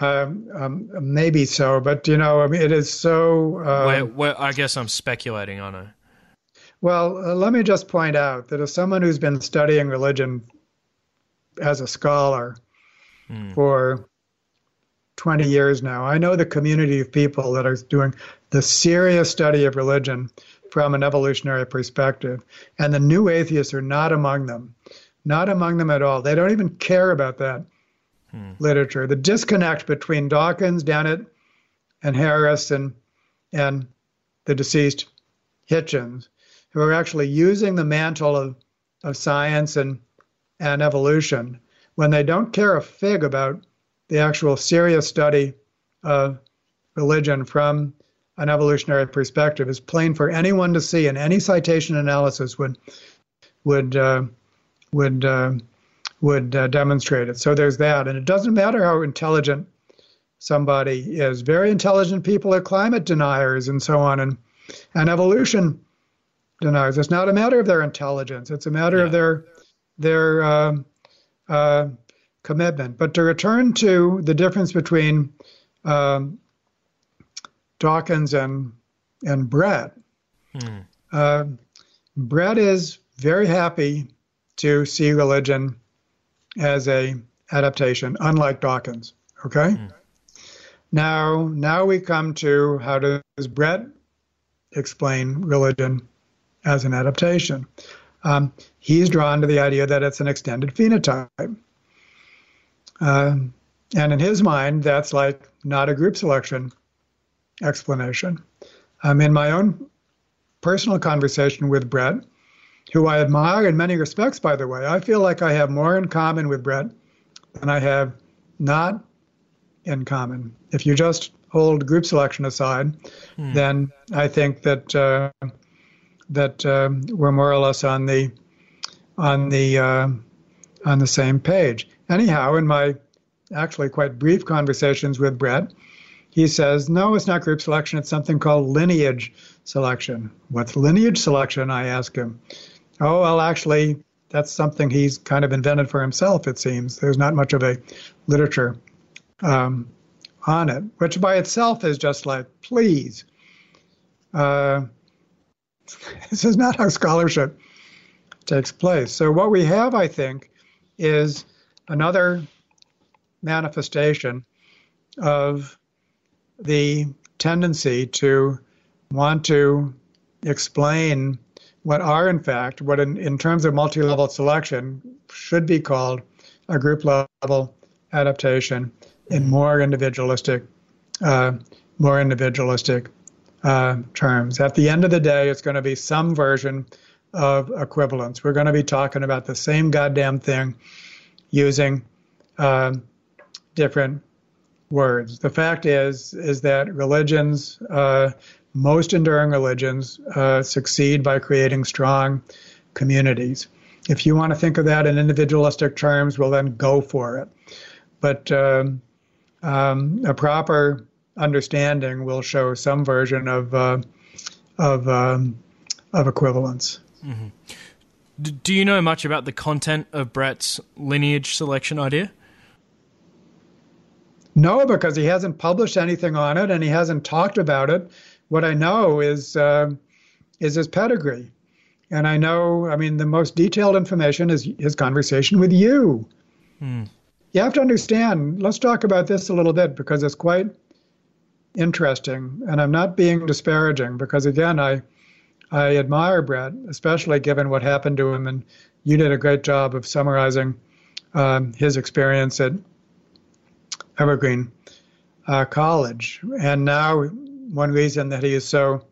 Maybe so, but it is so... Well, I guess I'm speculating on it. Well, let me just point out that as someone who's been studying religion as a scholar for 20 years now, I know the community of people that are doing the serious study of religion from an evolutionary perspective, and the new atheists are not among them. Not among them at all. They don't even care about that literature. The disconnect between Dawkins, Dennett, and Harris, and the deceased Hitchens, who are actually using the mantle of science and evolution, when they don't care a fig about the actual serious study of religion from an evolutionary perspective, is plain for anyone to see, and any citation analysis would demonstrate it. So there's that. And it doesn't matter how intelligent somebody is. Very intelligent people are climate deniers and so on, and evolution deniers. It's not a matter of their intelligence. It's a matter of their commitment. But to return to the difference between Dawkins and Brett, Brett is very happy to see religion as a adaptation, unlike Dawkins, okay? Now we come to, how does Brett explain religion as an adaptation? He's drawn to the idea that it's an extended phenotype. And in his mind, that's like not a group selection explanation. In my own personal conversation with Brett, who I admire in many respects, by the way. I feel like I have more in common with Brett than I have not in common. If you just hold group selection aside, then I think that we're more or less on the same page. Anyhow, in my actually quite brief conversations with Brett, he says, no, it's not group selection. It's something called lineage selection. What's lineage selection? I ask him. Oh, well, actually, that's something he's kind of invented for himself, it seems. There's not much of a literature on it, which by itself is just like, please. This is not how scholarship takes place. So what we have, I think, is another manifestation of the tendency to want to explain what are, in fact, what in terms of multi-level selection should be called a group-level adaptation in more individualistic terms. At the end of the day, it's going to be some version of equivalence. We're going to be talking about the same goddamn thing using different words. The fact is that religions, most enduring religions, succeed by creating strong communities. If you want to think of that in individualistic terms, well, then go for it. But a proper understanding will show some version of equivalence. Mm-hmm. Do you know much about the content of Brett's lineage selection idea? No, because he hasn't published anything on it and he hasn't talked about it. What I know is his pedigree. And I know, I mean, the most detailed information is his conversation with you. You have to understand, let's talk about this a little bit because it's quite interesting. And I'm not being disparaging because, again, I admire Brett, especially given what happened to him. And you did a great job of summarizing his experience at Evergreen College. And now one reason that he is so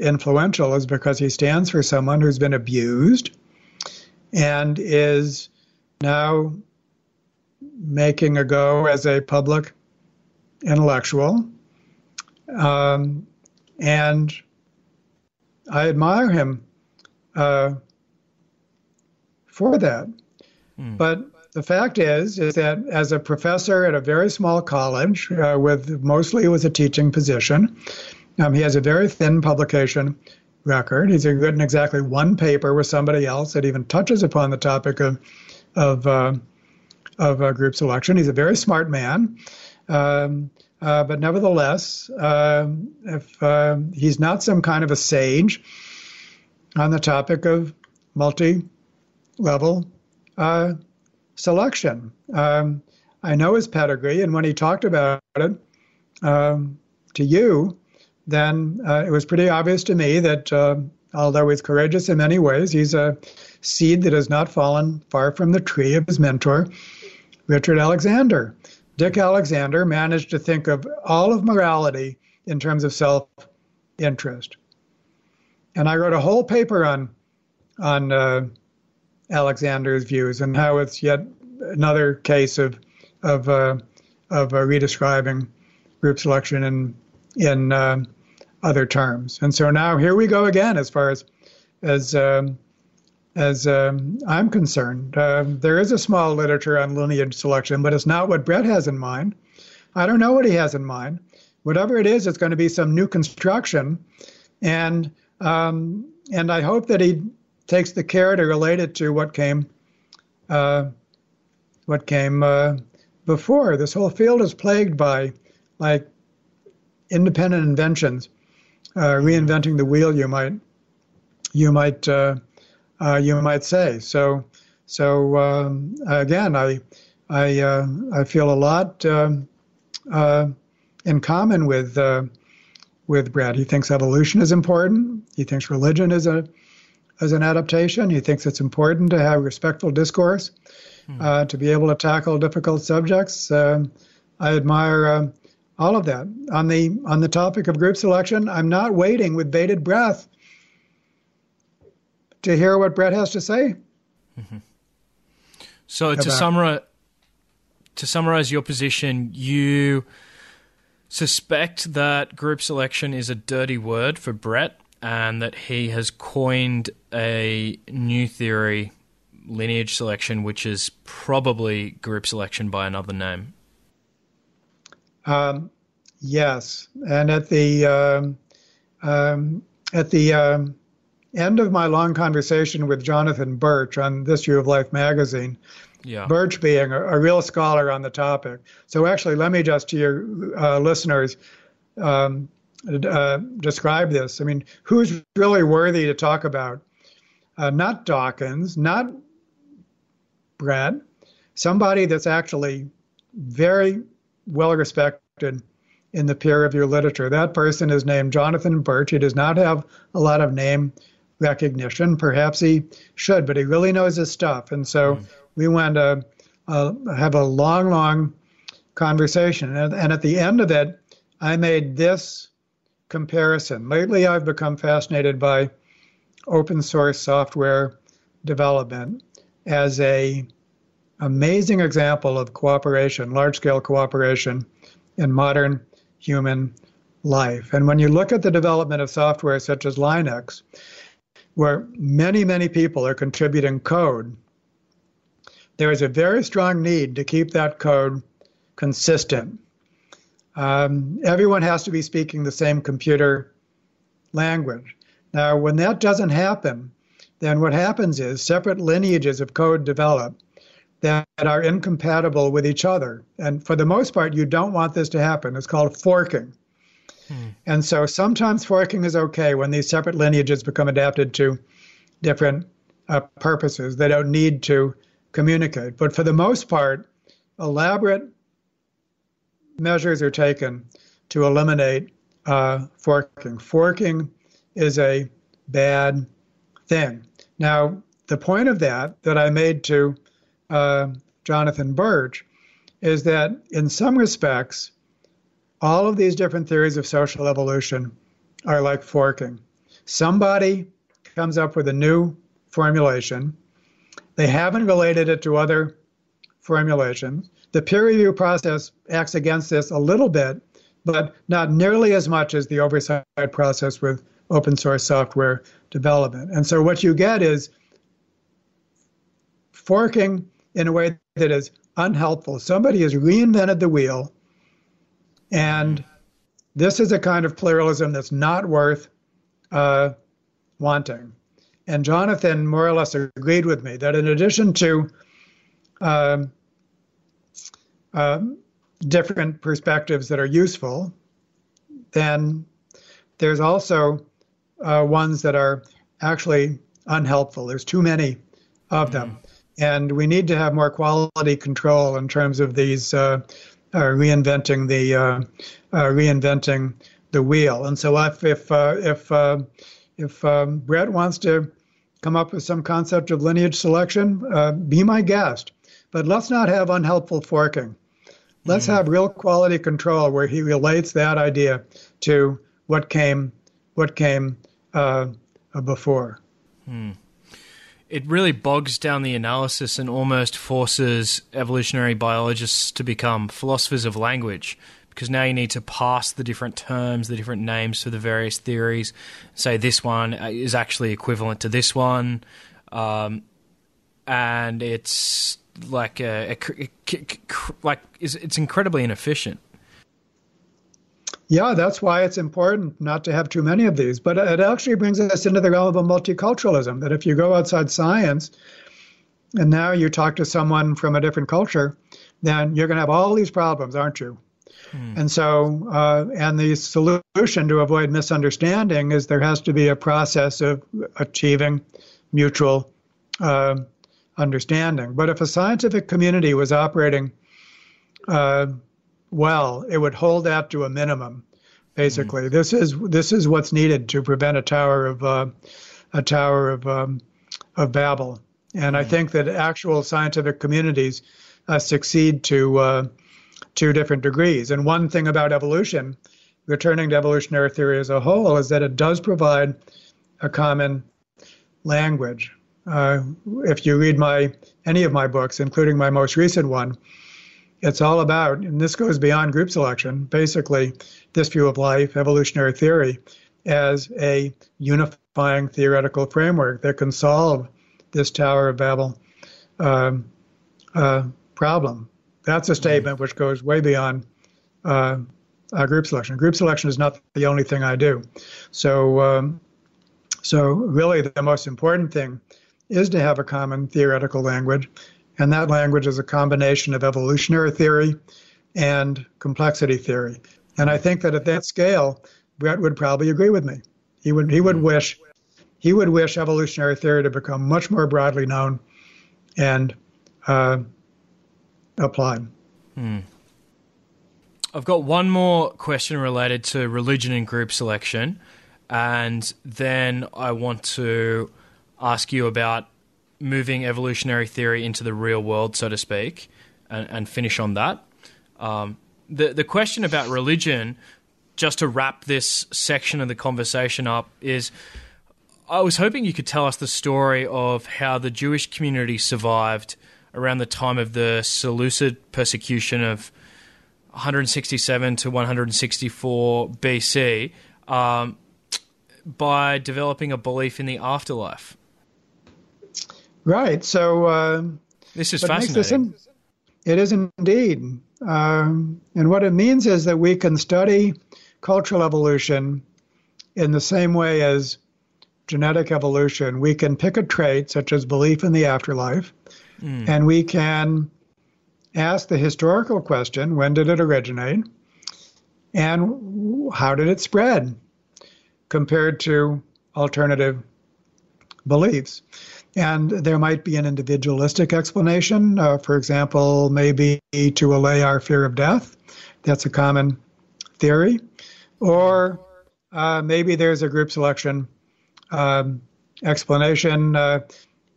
influential is because he stands for someone who's been abused and is now making a go as a public intellectual And I admire him for that. Mm. But the fact is that as a professor at a very small college, mostly with a teaching position, he has a very thin publication record. He's written exactly one paper with somebody else that even touches upon the topic of group selection. He's a very smart man, but nevertheless, if he's not some kind of a sage on the topic of multi-level selection. I know his pedigree, and when he talked about it to you, then it was pretty obvious to me that although he's courageous in many ways, he's a seed that has not fallen far from the tree of his mentor, Richard Alexander. Dick Alexander managed to think of all of morality in terms of self-interest. And I wrote a whole paper on Alexander's views and how it's yet another case of redescribing group selection in other terms. And so now here we go again. As far as I'm concerned, there is a small literature on lineage selection, but it's not what Brett has in mind. I don't know what he has in mind. Whatever it is, it's going to be some new construction, and I hope that he takes the care to relate it to what came before. This whole field is plagued by like independent inventions, reinventing the wheel, you might say. So again, I feel a lot in common with Brad. He thinks evolution is important. He thinks religion is an adaptation. He thinks it's important to have respectful discourse, to be able to tackle difficult subjects. I admire all of that. On the topic of group selection, I'm not waiting with bated breath to hear what Brett has to say. Mm-hmm. So to summarize your position, you suspect that group selection is a dirty word for Brett and that he has coined a new theory, lineage selection, which is probably group selection by another name. Yes, and at the end of my long conversation with Jonathan Birch on This View of Life magazine, Birch being a real scholar on the topic. So actually, let me just to your listeners describe this. I mean, who's really worthy to talk about? Not Dawkins, not Brett, somebody that's actually very well respected in the peer review literature. That person is named Jonathan Birch. He does not have a lot of name recognition. Perhaps he should, but he really knows his stuff. And so we went to have a long conversation. And at the end of it, I made this comparison. Lately, I've become fascinated by open source software development as an amazing example of cooperation, large-scale cooperation in modern human life. And when you look at the development of software such as Linux, where many people are contributing code, there is a very strong need to keep that code consistent. Everyone has to be speaking the same computer language. Now, when that doesn't happen, then what happens is separate lineages of code develop that are incompatible with each other. And for the most part, you don't want this to happen. It's called forking. And so sometimes forking is okay when these separate lineages become adapted to different purposes. They don't need to communicate. But for the most part, elaborate measures are taken to eliminate forking. Forking is a bad thing. Now, the point of that I made to Jonathan Birch is that in some respects, all of these different theories of social evolution are like forking. Somebody comes up with a new formulation. They haven't related it to other formulations. The peer review process acts against this a little bit but not nearly as much as the oversight process with open source software development. And so what you get is forking in a way that is unhelpful. Somebody has reinvented the wheel, and this is a kind of pluralism that's not worth wanting. And Jonathan more or less agreed with me that in addition to different perspectives that are useful, then there's also ones that are actually unhelpful. There's too many of them. And we need to have more quality control in terms of these reinventing the wheel. And so if Brett wants to come up with some concept of lineage selection, be my guest. But let's not have unhelpful forking. Let's have real quality control where he relates that idea to what came before. It really bogs down the analysis and almost forces evolutionary biologists to become philosophers of language, because now you need to parse the different terms, the different names for the various theories, say this one is actually equivalent to this one, and it's like it's incredibly inefficient. Yeah, that's why it's important not to have too many of these. But it actually brings us into the realm of multiculturalism, that if you go outside science and now you talk to someone from a different culture, then you're going to have all these problems, aren't you? And so, and the solution to avoid misunderstanding is there has to be a process of achieving mutual understanding. But if a scientific community was operating well, it would hold that to a minimum. Basically, this is what's needed to prevent a tower of Babel. And I think that actual scientific communities succeed to different degrees. And one thing about evolution, returning to evolutionary theory as a whole, is that it does provide a common language. If you read any of my books, including my most recent one, it's all about, and this goes beyond group selection, basically This View of Life, evolutionary theory, as a unifying theoretical framework that can solve this Tower of Babel problem. That's a statement which goes way beyond group selection. Group selection is not the only thing I do. So really the most important thing is to have a common theoretical language, and that language is a combination of evolutionary theory and complexity theory. And I think that at that scale, Brett would probably agree with me. He would wish evolutionary theory to become much more broadly known and applied. I've got one more question related to religion and group selection, and then I want to ask you about moving evolutionary theory into the real world, so to speak, and finish on that. The question about religion, just to wrap this section of the conversation up, is I was hoping you could tell us the story of how the Jewish community survived around the time of the Seleucid persecution of 167 to 164 BC by developing a belief in the afterlife. Right. So this is fascinating. It is indeed. And what it means is that we can study cultural evolution in the same way as genetic evolution. We can pick a trait, such as belief in the afterlife, and we can ask the historical question, when did it originate, and how did it spread compared to alternative beliefs. And there might be an individualistic explanation, for example, maybe to allay our fear of death. That's a common theory. Or maybe there's a group selection explanation.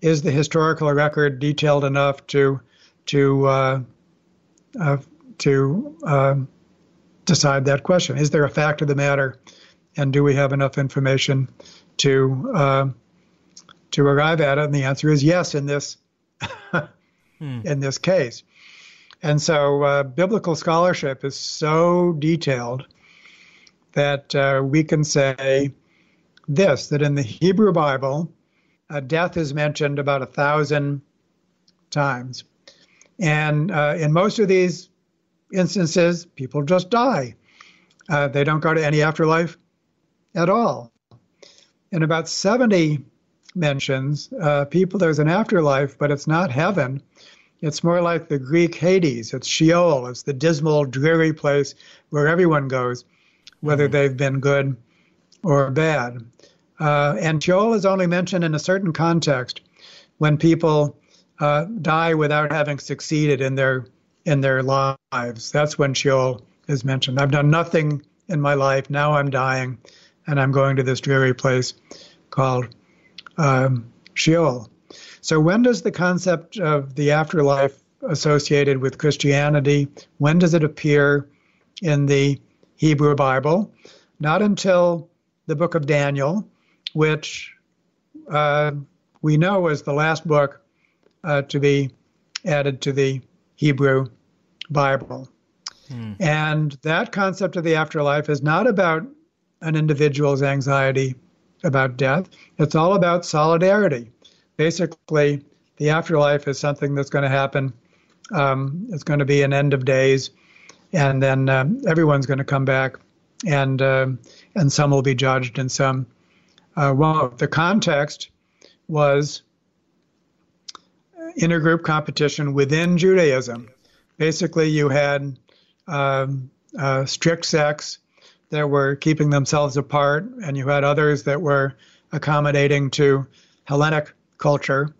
Is the historical record detailed enough to decide that question? Is there a fact of the matter, and do we have enough information to arrive at it? And the answer is yes in this case. And so biblical scholarship is so detailed that we can say this, that in the Hebrew Bible, death is mentioned about 1,000 times. And in most of these instances, people just die. They don't go to any afterlife at all. In about 70 mentions, there's an afterlife, but it's not heaven. It's more like the Greek Hades. It's Sheol. It's the dismal, dreary place where everyone goes, whether they've been good or bad. And Sheol is only mentioned in a certain context when people die without having succeeded in their lives. That's when Sheol is mentioned. I've done nothing in my life. Now I'm dying, and I'm going to this dreary place called Sheol. So when does the concept of the afterlife associated with Christianity, when does it appear in the Hebrew Bible? Not until the book of Daniel, which we know was the last book to be added to the Hebrew Bible. And that concept of the afterlife is not about an individual's anxiety about death. It's all about solidarity. Basically, the afterlife is something that's going to happen. It's going to be an end of days, and then everyone's going to come back, and some will be judged and some won't. The context was intergroup competition within Judaism. Basically, you had strict sects that were keeping themselves apart, and you had others that were accommodating to Hellenic culture,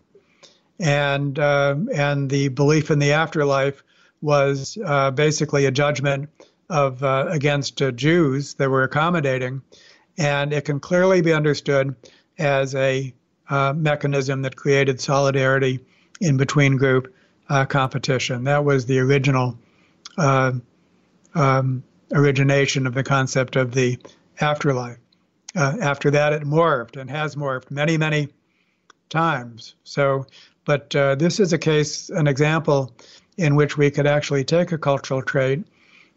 and the belief in the afterlife was basically a judgment of against Jews that were accommodating, and it can clearly be understood as a mechanism that created solidarity in between group competition. That was the original origination of the concept of the afterlife. After that, it morphed and has morphed many, many times. So, but this is a case, an example in which we could actually take a cultural trait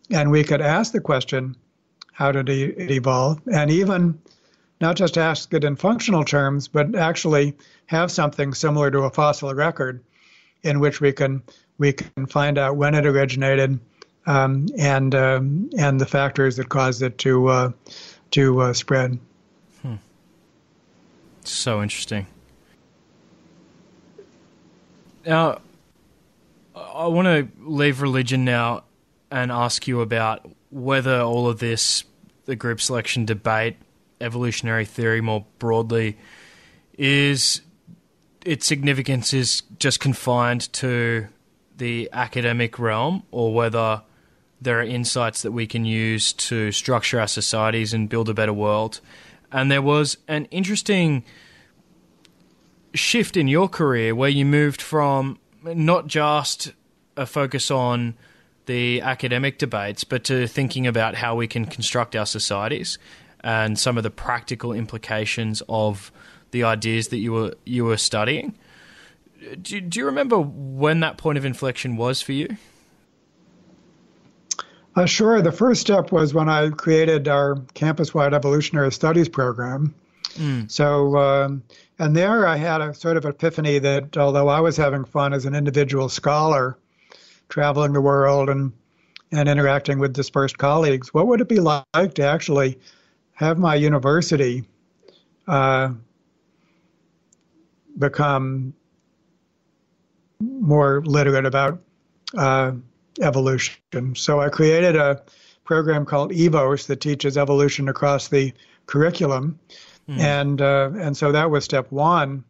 and we could ask the question, how did it evolve? And even not just ask it in functional terms, but actually have something similar to a fossil record in which we can find out when it originated and the factors that caused it to spread. So interesting. Now, I want to leave religion now and ask you about whether all of this, the group selection debate, evolutionary theory more broadly, is its significance is just confined to the academic realm, or whether there are insights that we can use to structure our societies and build a better world. And there was an interesting shift in your career where you moved from not just a focus on the academic debates, but to thinking about how we can construct our societies and some of the practical implications of the ideas that you were studying. Do you remember when that point of inflection was for you? Sure. The first step was when I created our campus-wide evolutionary studies program. So, and there I had a sort of epiphany that although I was having fun as an individual scholar, traveling the world and interacting with dispersed colleagues, what would it be like to actually have my university become more literate about evolution? So I created a program called EVOS that teaches evolution across the curriculum. And so that was step one.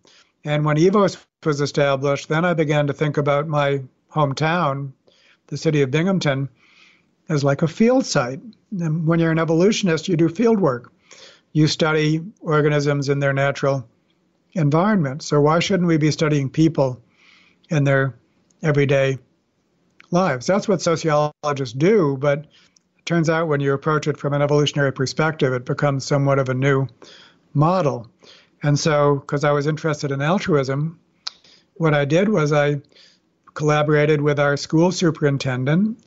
And when EVOS was established, then I began to think about my hometown, the city of Binghamton, as like a field site. And when you're an evolutionist, you do field work. You study organisms in their natural environment. So why shouldn't we be studying people in their everyday lives? That's what sociologists do, but it turns out when you approach it from an evolutionary perspective, it becomes somewhat of a new model. And so, because I was interested in altruism, what I did was I collaborated with our school superintendent,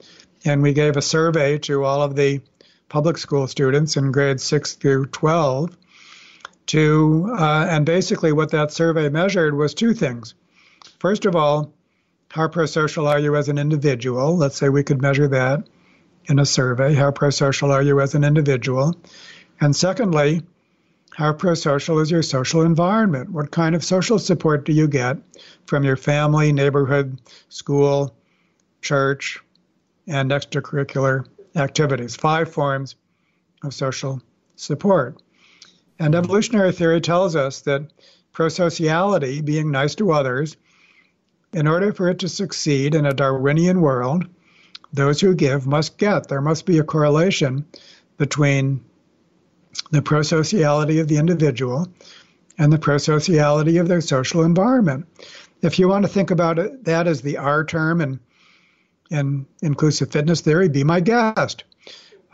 and we gave a survey to all of the public school students in grades 6 through 12 and basically what that survey measured was two things. First of all, how prosocial are you as an individual? Let's say we could measure that in a survey. How prosocial are you as an individual? And secondly, how prosocial is your social environment? What kind of social support do you get from your family, neighborhood, school, church, and extracurricular activities? 5 forms of social support. And evolutionary theory tells us that prosociality, being nice to others, in order for it to succeed in a Darwinian world, those who give must get. There must be a correlation between the prosociality of the individual and the prosociality of their social environment. If you want to think about it, that as the R term in inclusive fitness theory, be my guest.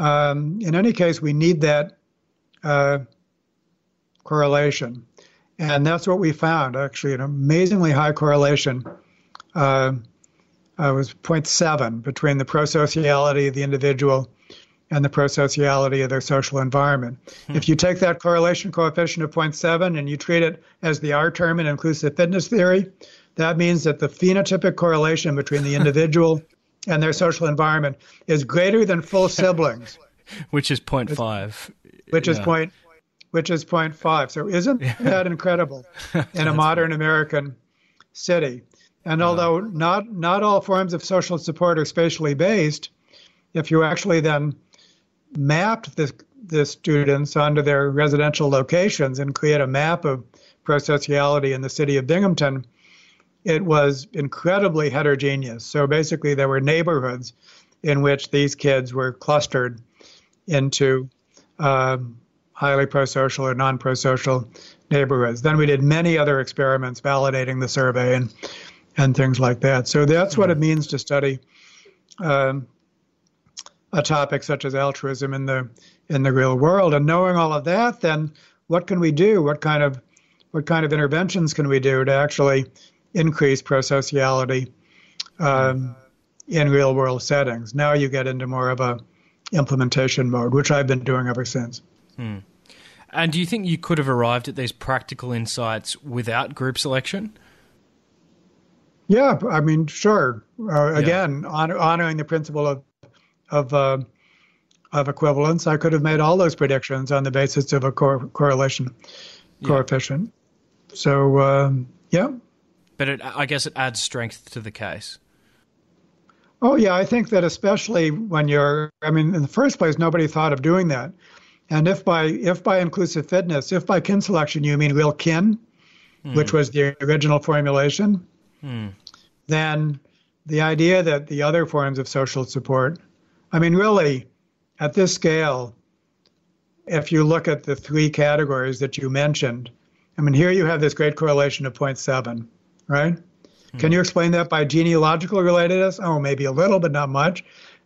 In any case, we need that correlation. And that's what we found, actually, an amazingly high correlation. It was 0.7 between the prosociality of the individual and the prosociality of their social environment. If you take that correlation coefficient of 0.7 and you treat it as the R term in inclusive fitness theory, that means that the phenotypic correlation between the individual and their social environment is greater than full siblings. Which is 0.5. Which is 0.5. So isn't that incredible in a modern American city? And although not all forms of social support are spatially based, if you actually then mapped the students onto their residential locations and create a map of prosociality in the city of Binghamton, it was incredibly heterogeneous. So basically there were neighborhoods in which these kids were clustered into highly prosocial or non-prosocial neighborhoods. Then we did many other experiments validating the survey and things like that. So that's what it means to study a topic such as altruism in the real world. And knowing all of that, then what can we do? What kind of interventions can we do to actually increase prosociality in real world settings? Now you get into more of a implementation mode, which I've been doing ever since. Hmm. And do you think you could have arrived at these practical insights without group selection? Yeah, I mean, sure. Again, honoring the principle of equivalence, I could have made all those predictions on the basis of a correlation coefficient. So, But I guess it adds strength to the case. Oh, yeah. I think that especially when in the first place, nobody thought of doing that. And if by inclusive fitness, if by kin selection you mean real kin, which was the original formulation, then the idea that the other forms of social support, I mean, really, at this scale, if you look at the 3 categories that you mentioned, I mean, here you have this great correlation of 0.7, right? Can you explain that by genealogical relatedness? Oh, maybe a little, but not much.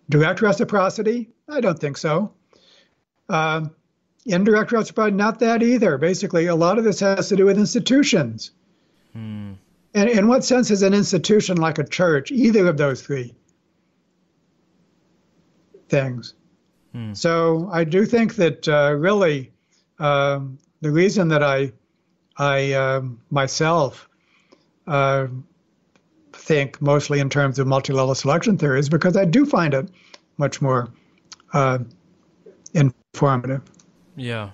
Direct reciprocity? I don't think so. Indirect reciprocity? Not that either. Basically, a lot of this has to do with institutions. And in what sense is an institution like a church either of those 3 things? So I do think that really the reason that I myself think mostly in terms of multi-level selection theory is because I do find it much more informative. Yeah.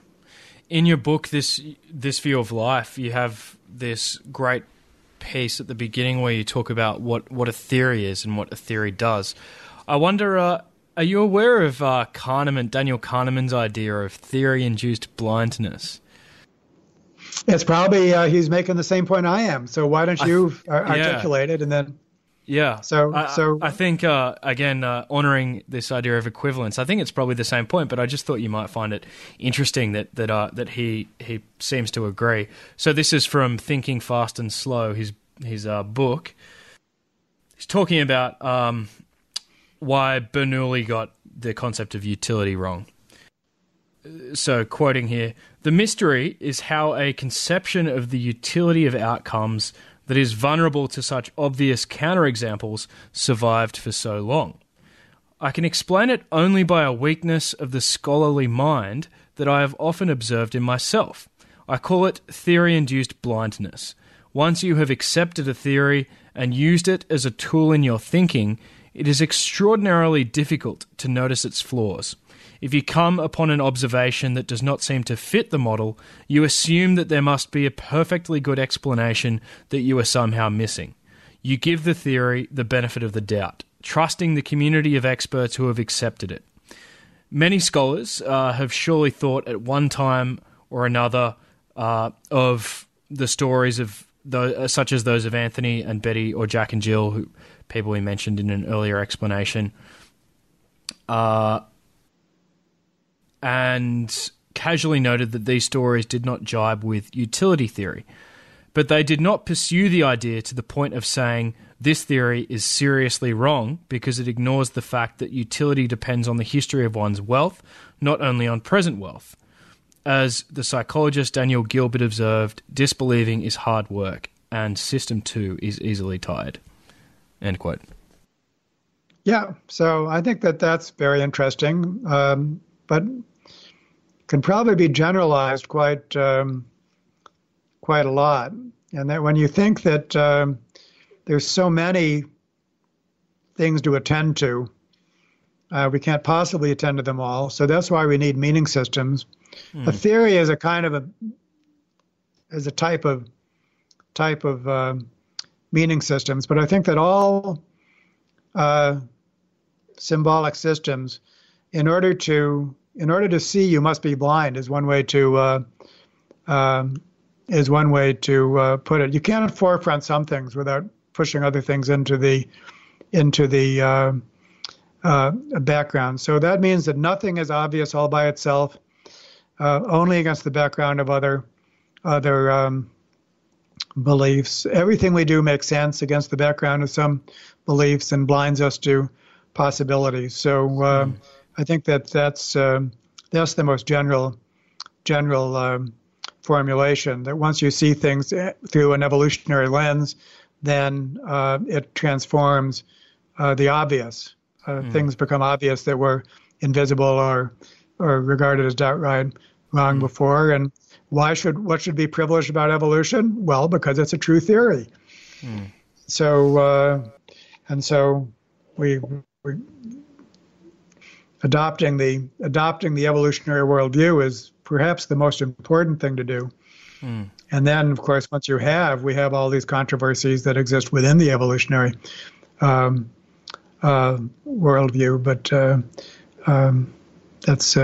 In your book, This View of Life, you have this great piece at the beginning where you talk about what a theory is and what a theory does. I wonder... are you aware of Kahneman, Daniel Kahneman's idea of theory-induced blindness? It's probably he's making the same point I am. So why don't you articulate it and then? Yeah. So I think again honoring this idea of equivalence. I think it's probably the same point, but I just thought you might find it interesting that he seems to agree. So this is from Thinking Fast and Slow, his book. He's talking about why Bernoulli got the concept of utility wrong. So, quoting here, "The mystery is how a conception of the utility of outcomes that is vulnerable to such obvious counterexamples survived for so long. I can explain it only by a weakness of the scholarly mind that I have often observed in myself. I call it theory-induced blindness. Once you have accepted a theory and used it as a tool in your thinking, it is extraordinarily difficult to notice its flaws. If you come upon an observation that does not seem to fit the model, you assume that there must be a perfectly good explanation that you are somehow missing. You give the theory the benefit of the doubt, trusting the community of experts who have accepted it. Many scholars have surely thought at one time or another of the stories of such as those of Anthony and Betty or Jack and Jill, who people we mentioned in an earlier explanation, and casually noted that these stories did not jibe with utility theory. But they did not pursue the idea to the point of saying this theory is seriously wrong because it ignores the fact that utility depends on the history of one's wealth, not only on present wealth. As the psychologist Daniel Gilbert observed, disbelieving is hard work, and System 2 is easily tired. End quote. Yeah, so I think that that's very interesting. But can probably be generalized quite a lot. And that when you think that there's so many things to attend to, we can't possibly attend to them all. So that's why we need meaning systems. Mm. A theory is a kind of type of meaning systems. But I think that all symbolic systems, in order to see, you must be blind, is one way to put it. You can't forefront some things without pushing other things into the background. So that means that nothing is obvious all by itself, only against the background of other beliefs. Everything we do makes sense against the background of some beliefs and blinds us to possibilities. So I think that that's the most general formulation, that once you see things through an evolutionary lens, then it transforms the obvious. Things become obvious that were invisible or regarded as downright wrong before. And what should be privileged about evolution? Well, because it's a true theory. Mm. So we adopting the evolutionary worldview is perhaps the most important thing to do. Mm. And then, of course, once you have, we have all these controversies that exist within the evolutionary worldview. But that's...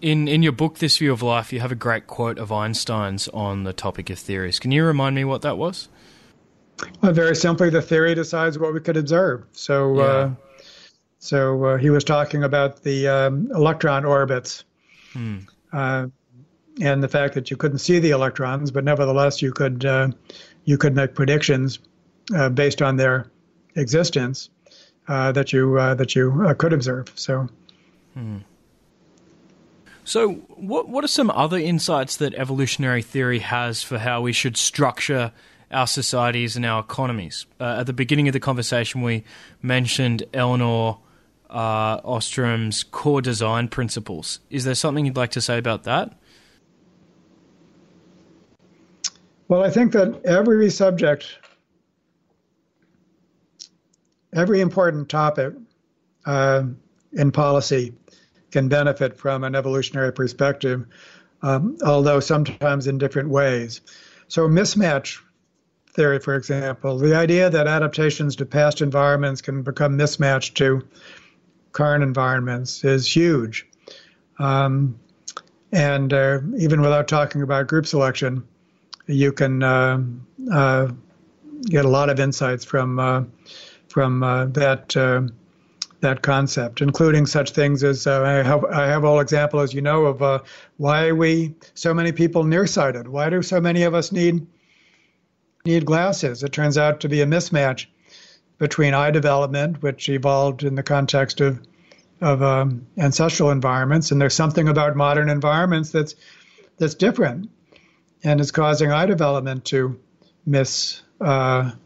In your book, This View of Life, you have a great quote of Einstein's on the topic of theories. Can you remind me what that was? Well, very simply, the theory decides what we could observe. So, yeah. So he was talking about the electron orbits and the fact that you couldn't see the electrons, but nevertheless you could make predictions based on their existence that you could observe. So. Mm. So what are some other insights that evolutionary theory has for how we should structure our societies and our economies? At the beginning of the conversation, we mentioned Eleanor Ostrom's core design principles. Is there something you'd like to say about that? Well, I think that every subject, every important topic in policy can benefit from an evolutionary perspective, although sometimes in different ways. So mismatch theory, for example, the idea that adaptations to past environments can become mismatched to current environments is huge. And even without talking about group selection, you can get a lot of insights from that concept, including such things as I have all example, as you know, of why are we so many people nearsighted? Why do so many of us need glasses? It turns out to be a mismatch between eye development, which evolved in the context of ancestral environments, and there's something about modern environments that's different. and it's causing eye development to miss fire.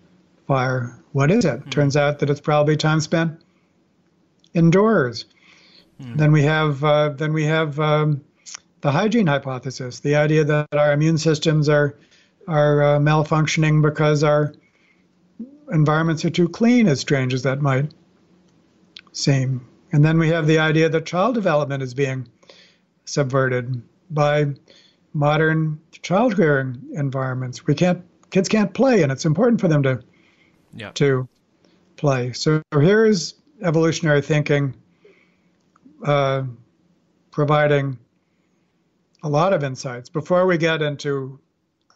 What is it? Mm. Turns out that it's probably time spent indoors. Mm. Then we have the hygiene hypothesis, the idea that our immune systems are malfunctioning because our environments are too clean, as strange as that might seem. And then we have the idea that child development is being subverted by modern child rearing environments. Kids can't play, and it's important for them to play. So here is evolutionary thinking providing a lot of insights before we get into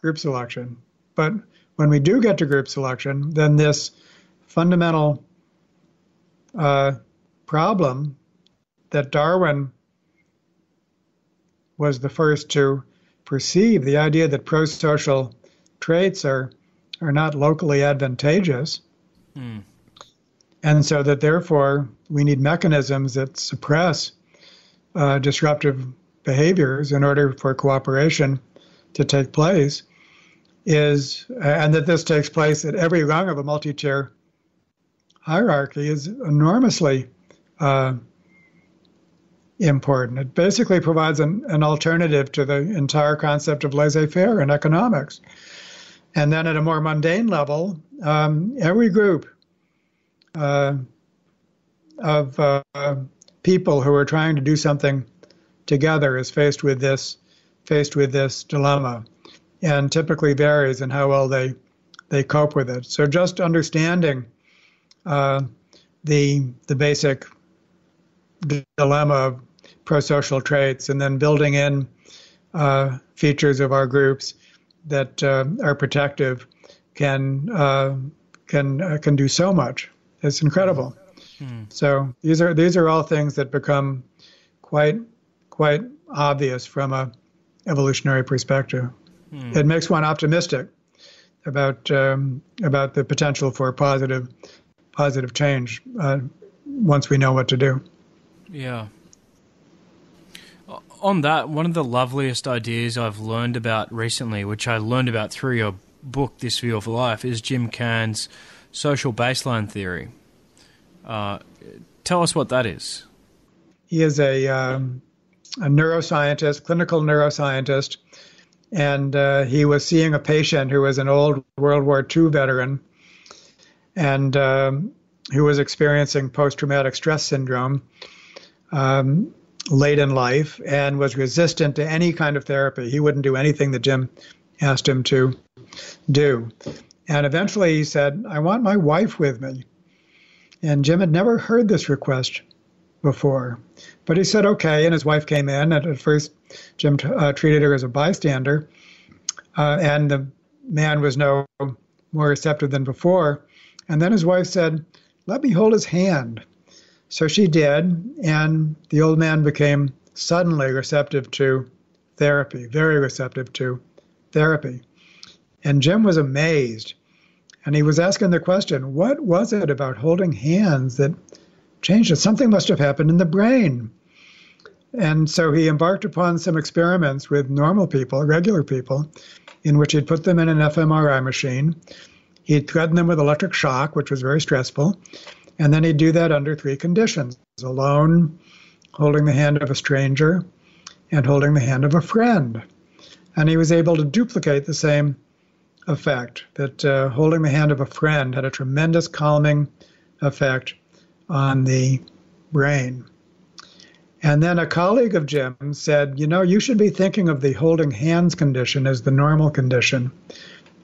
group selection. But when we do get to group selection, then this fundamental problem that Darwin was the first to perceive, the idea that prosocial traits are not locally advantageous, and so that therefore we need mechanisms that suppress disruptive behaviors in order for cooperation to take place, and that this takes place at every rung of a multi-tier hierarchy, is enormously important. It basically provides an alternative to the entire concept of laissez-faire in economics. And then at a more mundane level, every group of people who are trying to do something together is faced with this dilemma, and typically varies in how well they cope with it. So just understanding the basic dilemma of prosocial traits, and then building in features of our groups that are protective, can do so much. It's incredible. Hmm. So these are all things that become quite obvious from a evolutionary perspective. Hmm. It makes one optimistic about the potential for positive change once we know what to do. Yeah. On that, one of the loveliest ideas I've learned about recently, which I learned about through your book, This View of Life, is Jim Cairns' social baseline theory. Tell us what that is. He is a neuroscientist, clinical neuroscientist, and he was seeing a patient who was an old World War II veteran and who was experiencing post-traumatic stress syndrome late in life, and was resistant to any kind of therapy. He wouldn't do anything that Jim asked him to do. And eventually he said, "I want my wife with me." And Jim had never heard this request before. But he said, okay, and his wife came in. And at first, Jim treated her as a bystander, and the man was no more receptive than before. And then his wife said, "Let me hold his hand." So she did, and the old man became suddenly receptive to therapy, very receptive to therapy. And Jim was amazed, and he was asking the question, what was it about holding hands that changed it? Something must have happened in the brain. And so he embarked upon some experiments with normal people, regular people, in which he'd put them in an fMRI machine. He'd threaten them with electric shock, which was very stressful. And then he'd do that under three conditions: alone, holding the hand of a stranger, and holding the hand of a friend. And he was able to duplicate the same effect, that holding the hand of a friend had a tremendous calming effect on the brain. And then a colleague of Jim said, you should be thinking of the holding hands condition as the normal condition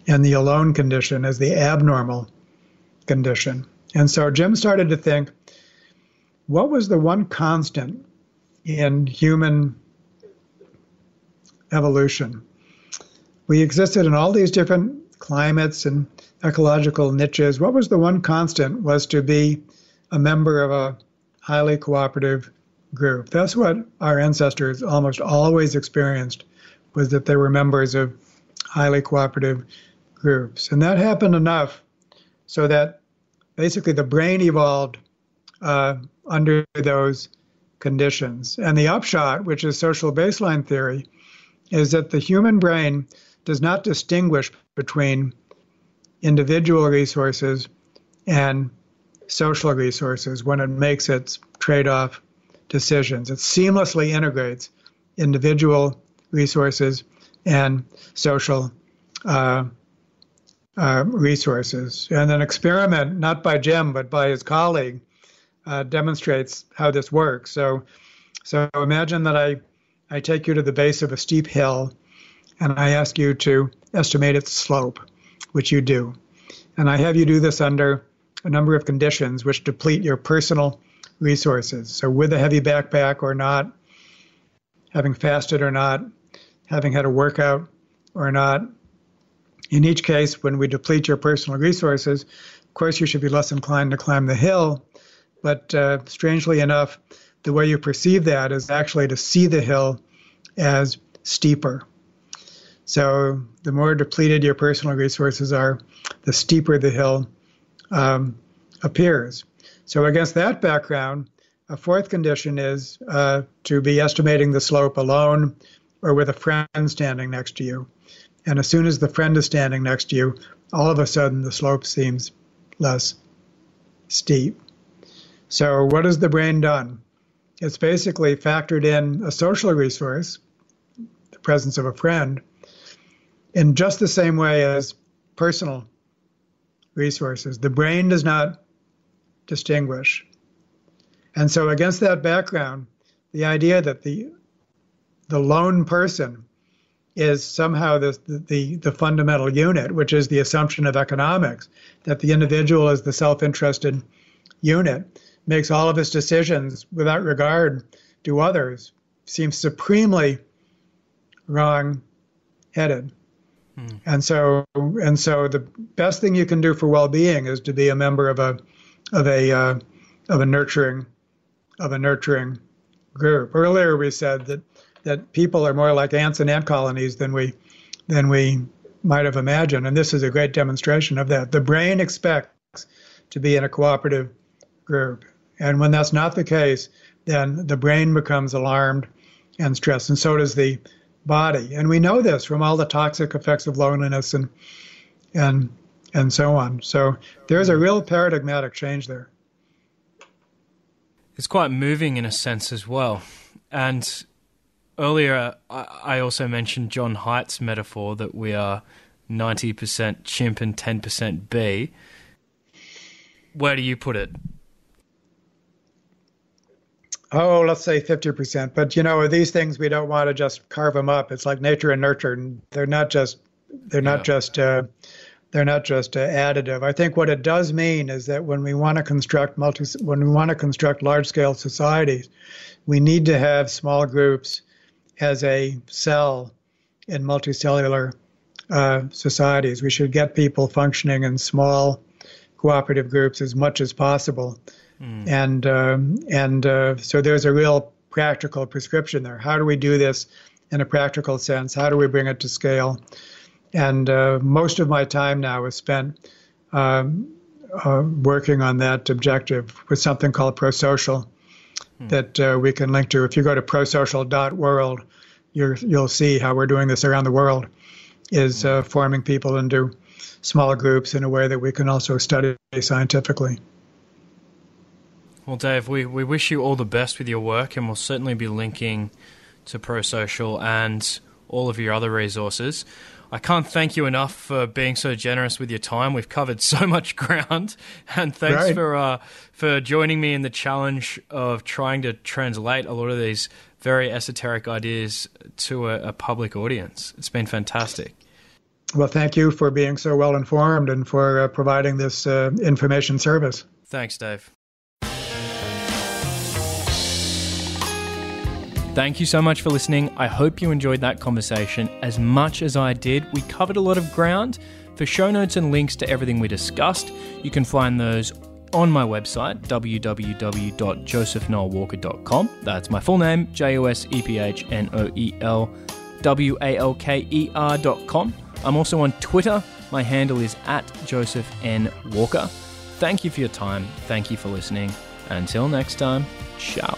and the alone condition as the abnormal condition. And so Jim started to think, what was the one constant in human evolution? We existed in all these different climates and ecological niches. What was the one constant was to be a member of a highly cooperative group. That's what our ancestors almost always experienced, was that they were members of highly cooperative groups. And that happened enough so that basically the brain evolved under those conditions. And the upshot, which is social baseline theory, is that the human brain does not distinguish between individual resources and social resources when it makes its trade-off decisions. It seamlessly integrates individual resources and social resources. And an experiment, not by Jim, but by his colleague, demonstrates how this works. So imagine that I take you to the base of a steep hill, and I ask you to estimate its slope, which you do. And I have you do this under a number of conditions which deplete your personal resources. So with a heavy backpack or not, having fasted or not, having had a workout or not. In each case, when we deplete your personal resources, of course, you should be less inclined to climb the hill. But strangely enough, the way you perceive that is actually to see the hill as steeper. So the more depleted your personal resources are, the steeper the hill appears. So against that background, a fourth condition is to be estimating the slope alone or with a friend standing next to you. And as soon as the friend is standing next to you, all of a sudden the slope seems less steep. So what has the brain done? It's basically factored in a social resource, the presence of a friend, in just the same way as personal resources. The brain does not distinguish. And so against that background, the idea that the lone person is somehow the fundamental unit, which is the assumption of economics, that the individual is the self-interested unit, makes all of its decisions without regard to others, seems supremely wrong-headed. And so the best thing you can do for well-being is to be a member of a nurturing group. Earlier we said that people are more like ants in ant colonies than we might have imagined. And this is a great demonstration of that. The brain expects to be in a cooperative group. And when that's not the case, then the brain becomes alarmed and stressed. And so does the body. And we know this from all the toxic effects of loneliness and so on. So there's a real paradigmatic change there. It's quite moving in a sense as well. And earlier, I also mentioned John Haidt's metaphor that we are 90% chimp and 10% bee. Where do you put it? Oh, let's say 50%. But, these things, we don't want to just carve them up. It's like nature and nurture. And they're not just additive. I think what it does mean is that when we want to construct large-scale societies, we need to have small groups as a cell in multicellular societies. We should get people functioning in small cooperative groups as much as possible. So there's a real practical prescription there. How do we do this in a practical sense? How do we bring it to scale? And most of my time now is spent working on that objective with something called ProSocial that we can link to. If you go to prosocial.world, you'll see how we're doing this around the world, is forming people into smaller groups in a way that we can also study scientifically. Well, Dave, we wish you all the best with your work, and we'll certainly be linking to ProSocial and all of your other resources. I can't thank you enough for being so generous with your time. We've covered so much ground, and thanks for joining me in the challenge of trying to translate a lot of these very esoteric ideas to a public audience. It's been fantastic. Well, thank you for being so well informed and for providing this information service. Thanks, Dave. Thank you so much for listening. I hope you enjoyed that conversation as much as I did. We covered a lot of ground. For show notes and links to everything we discussed, you can find those on my website, www.josephnoelwalker.com. That's my full name, josephnoelwalker.com. I'm also on Twitter. My handle is @JosephNWalker. Thank you for your time. Thank you for listening. Until next time, ciao.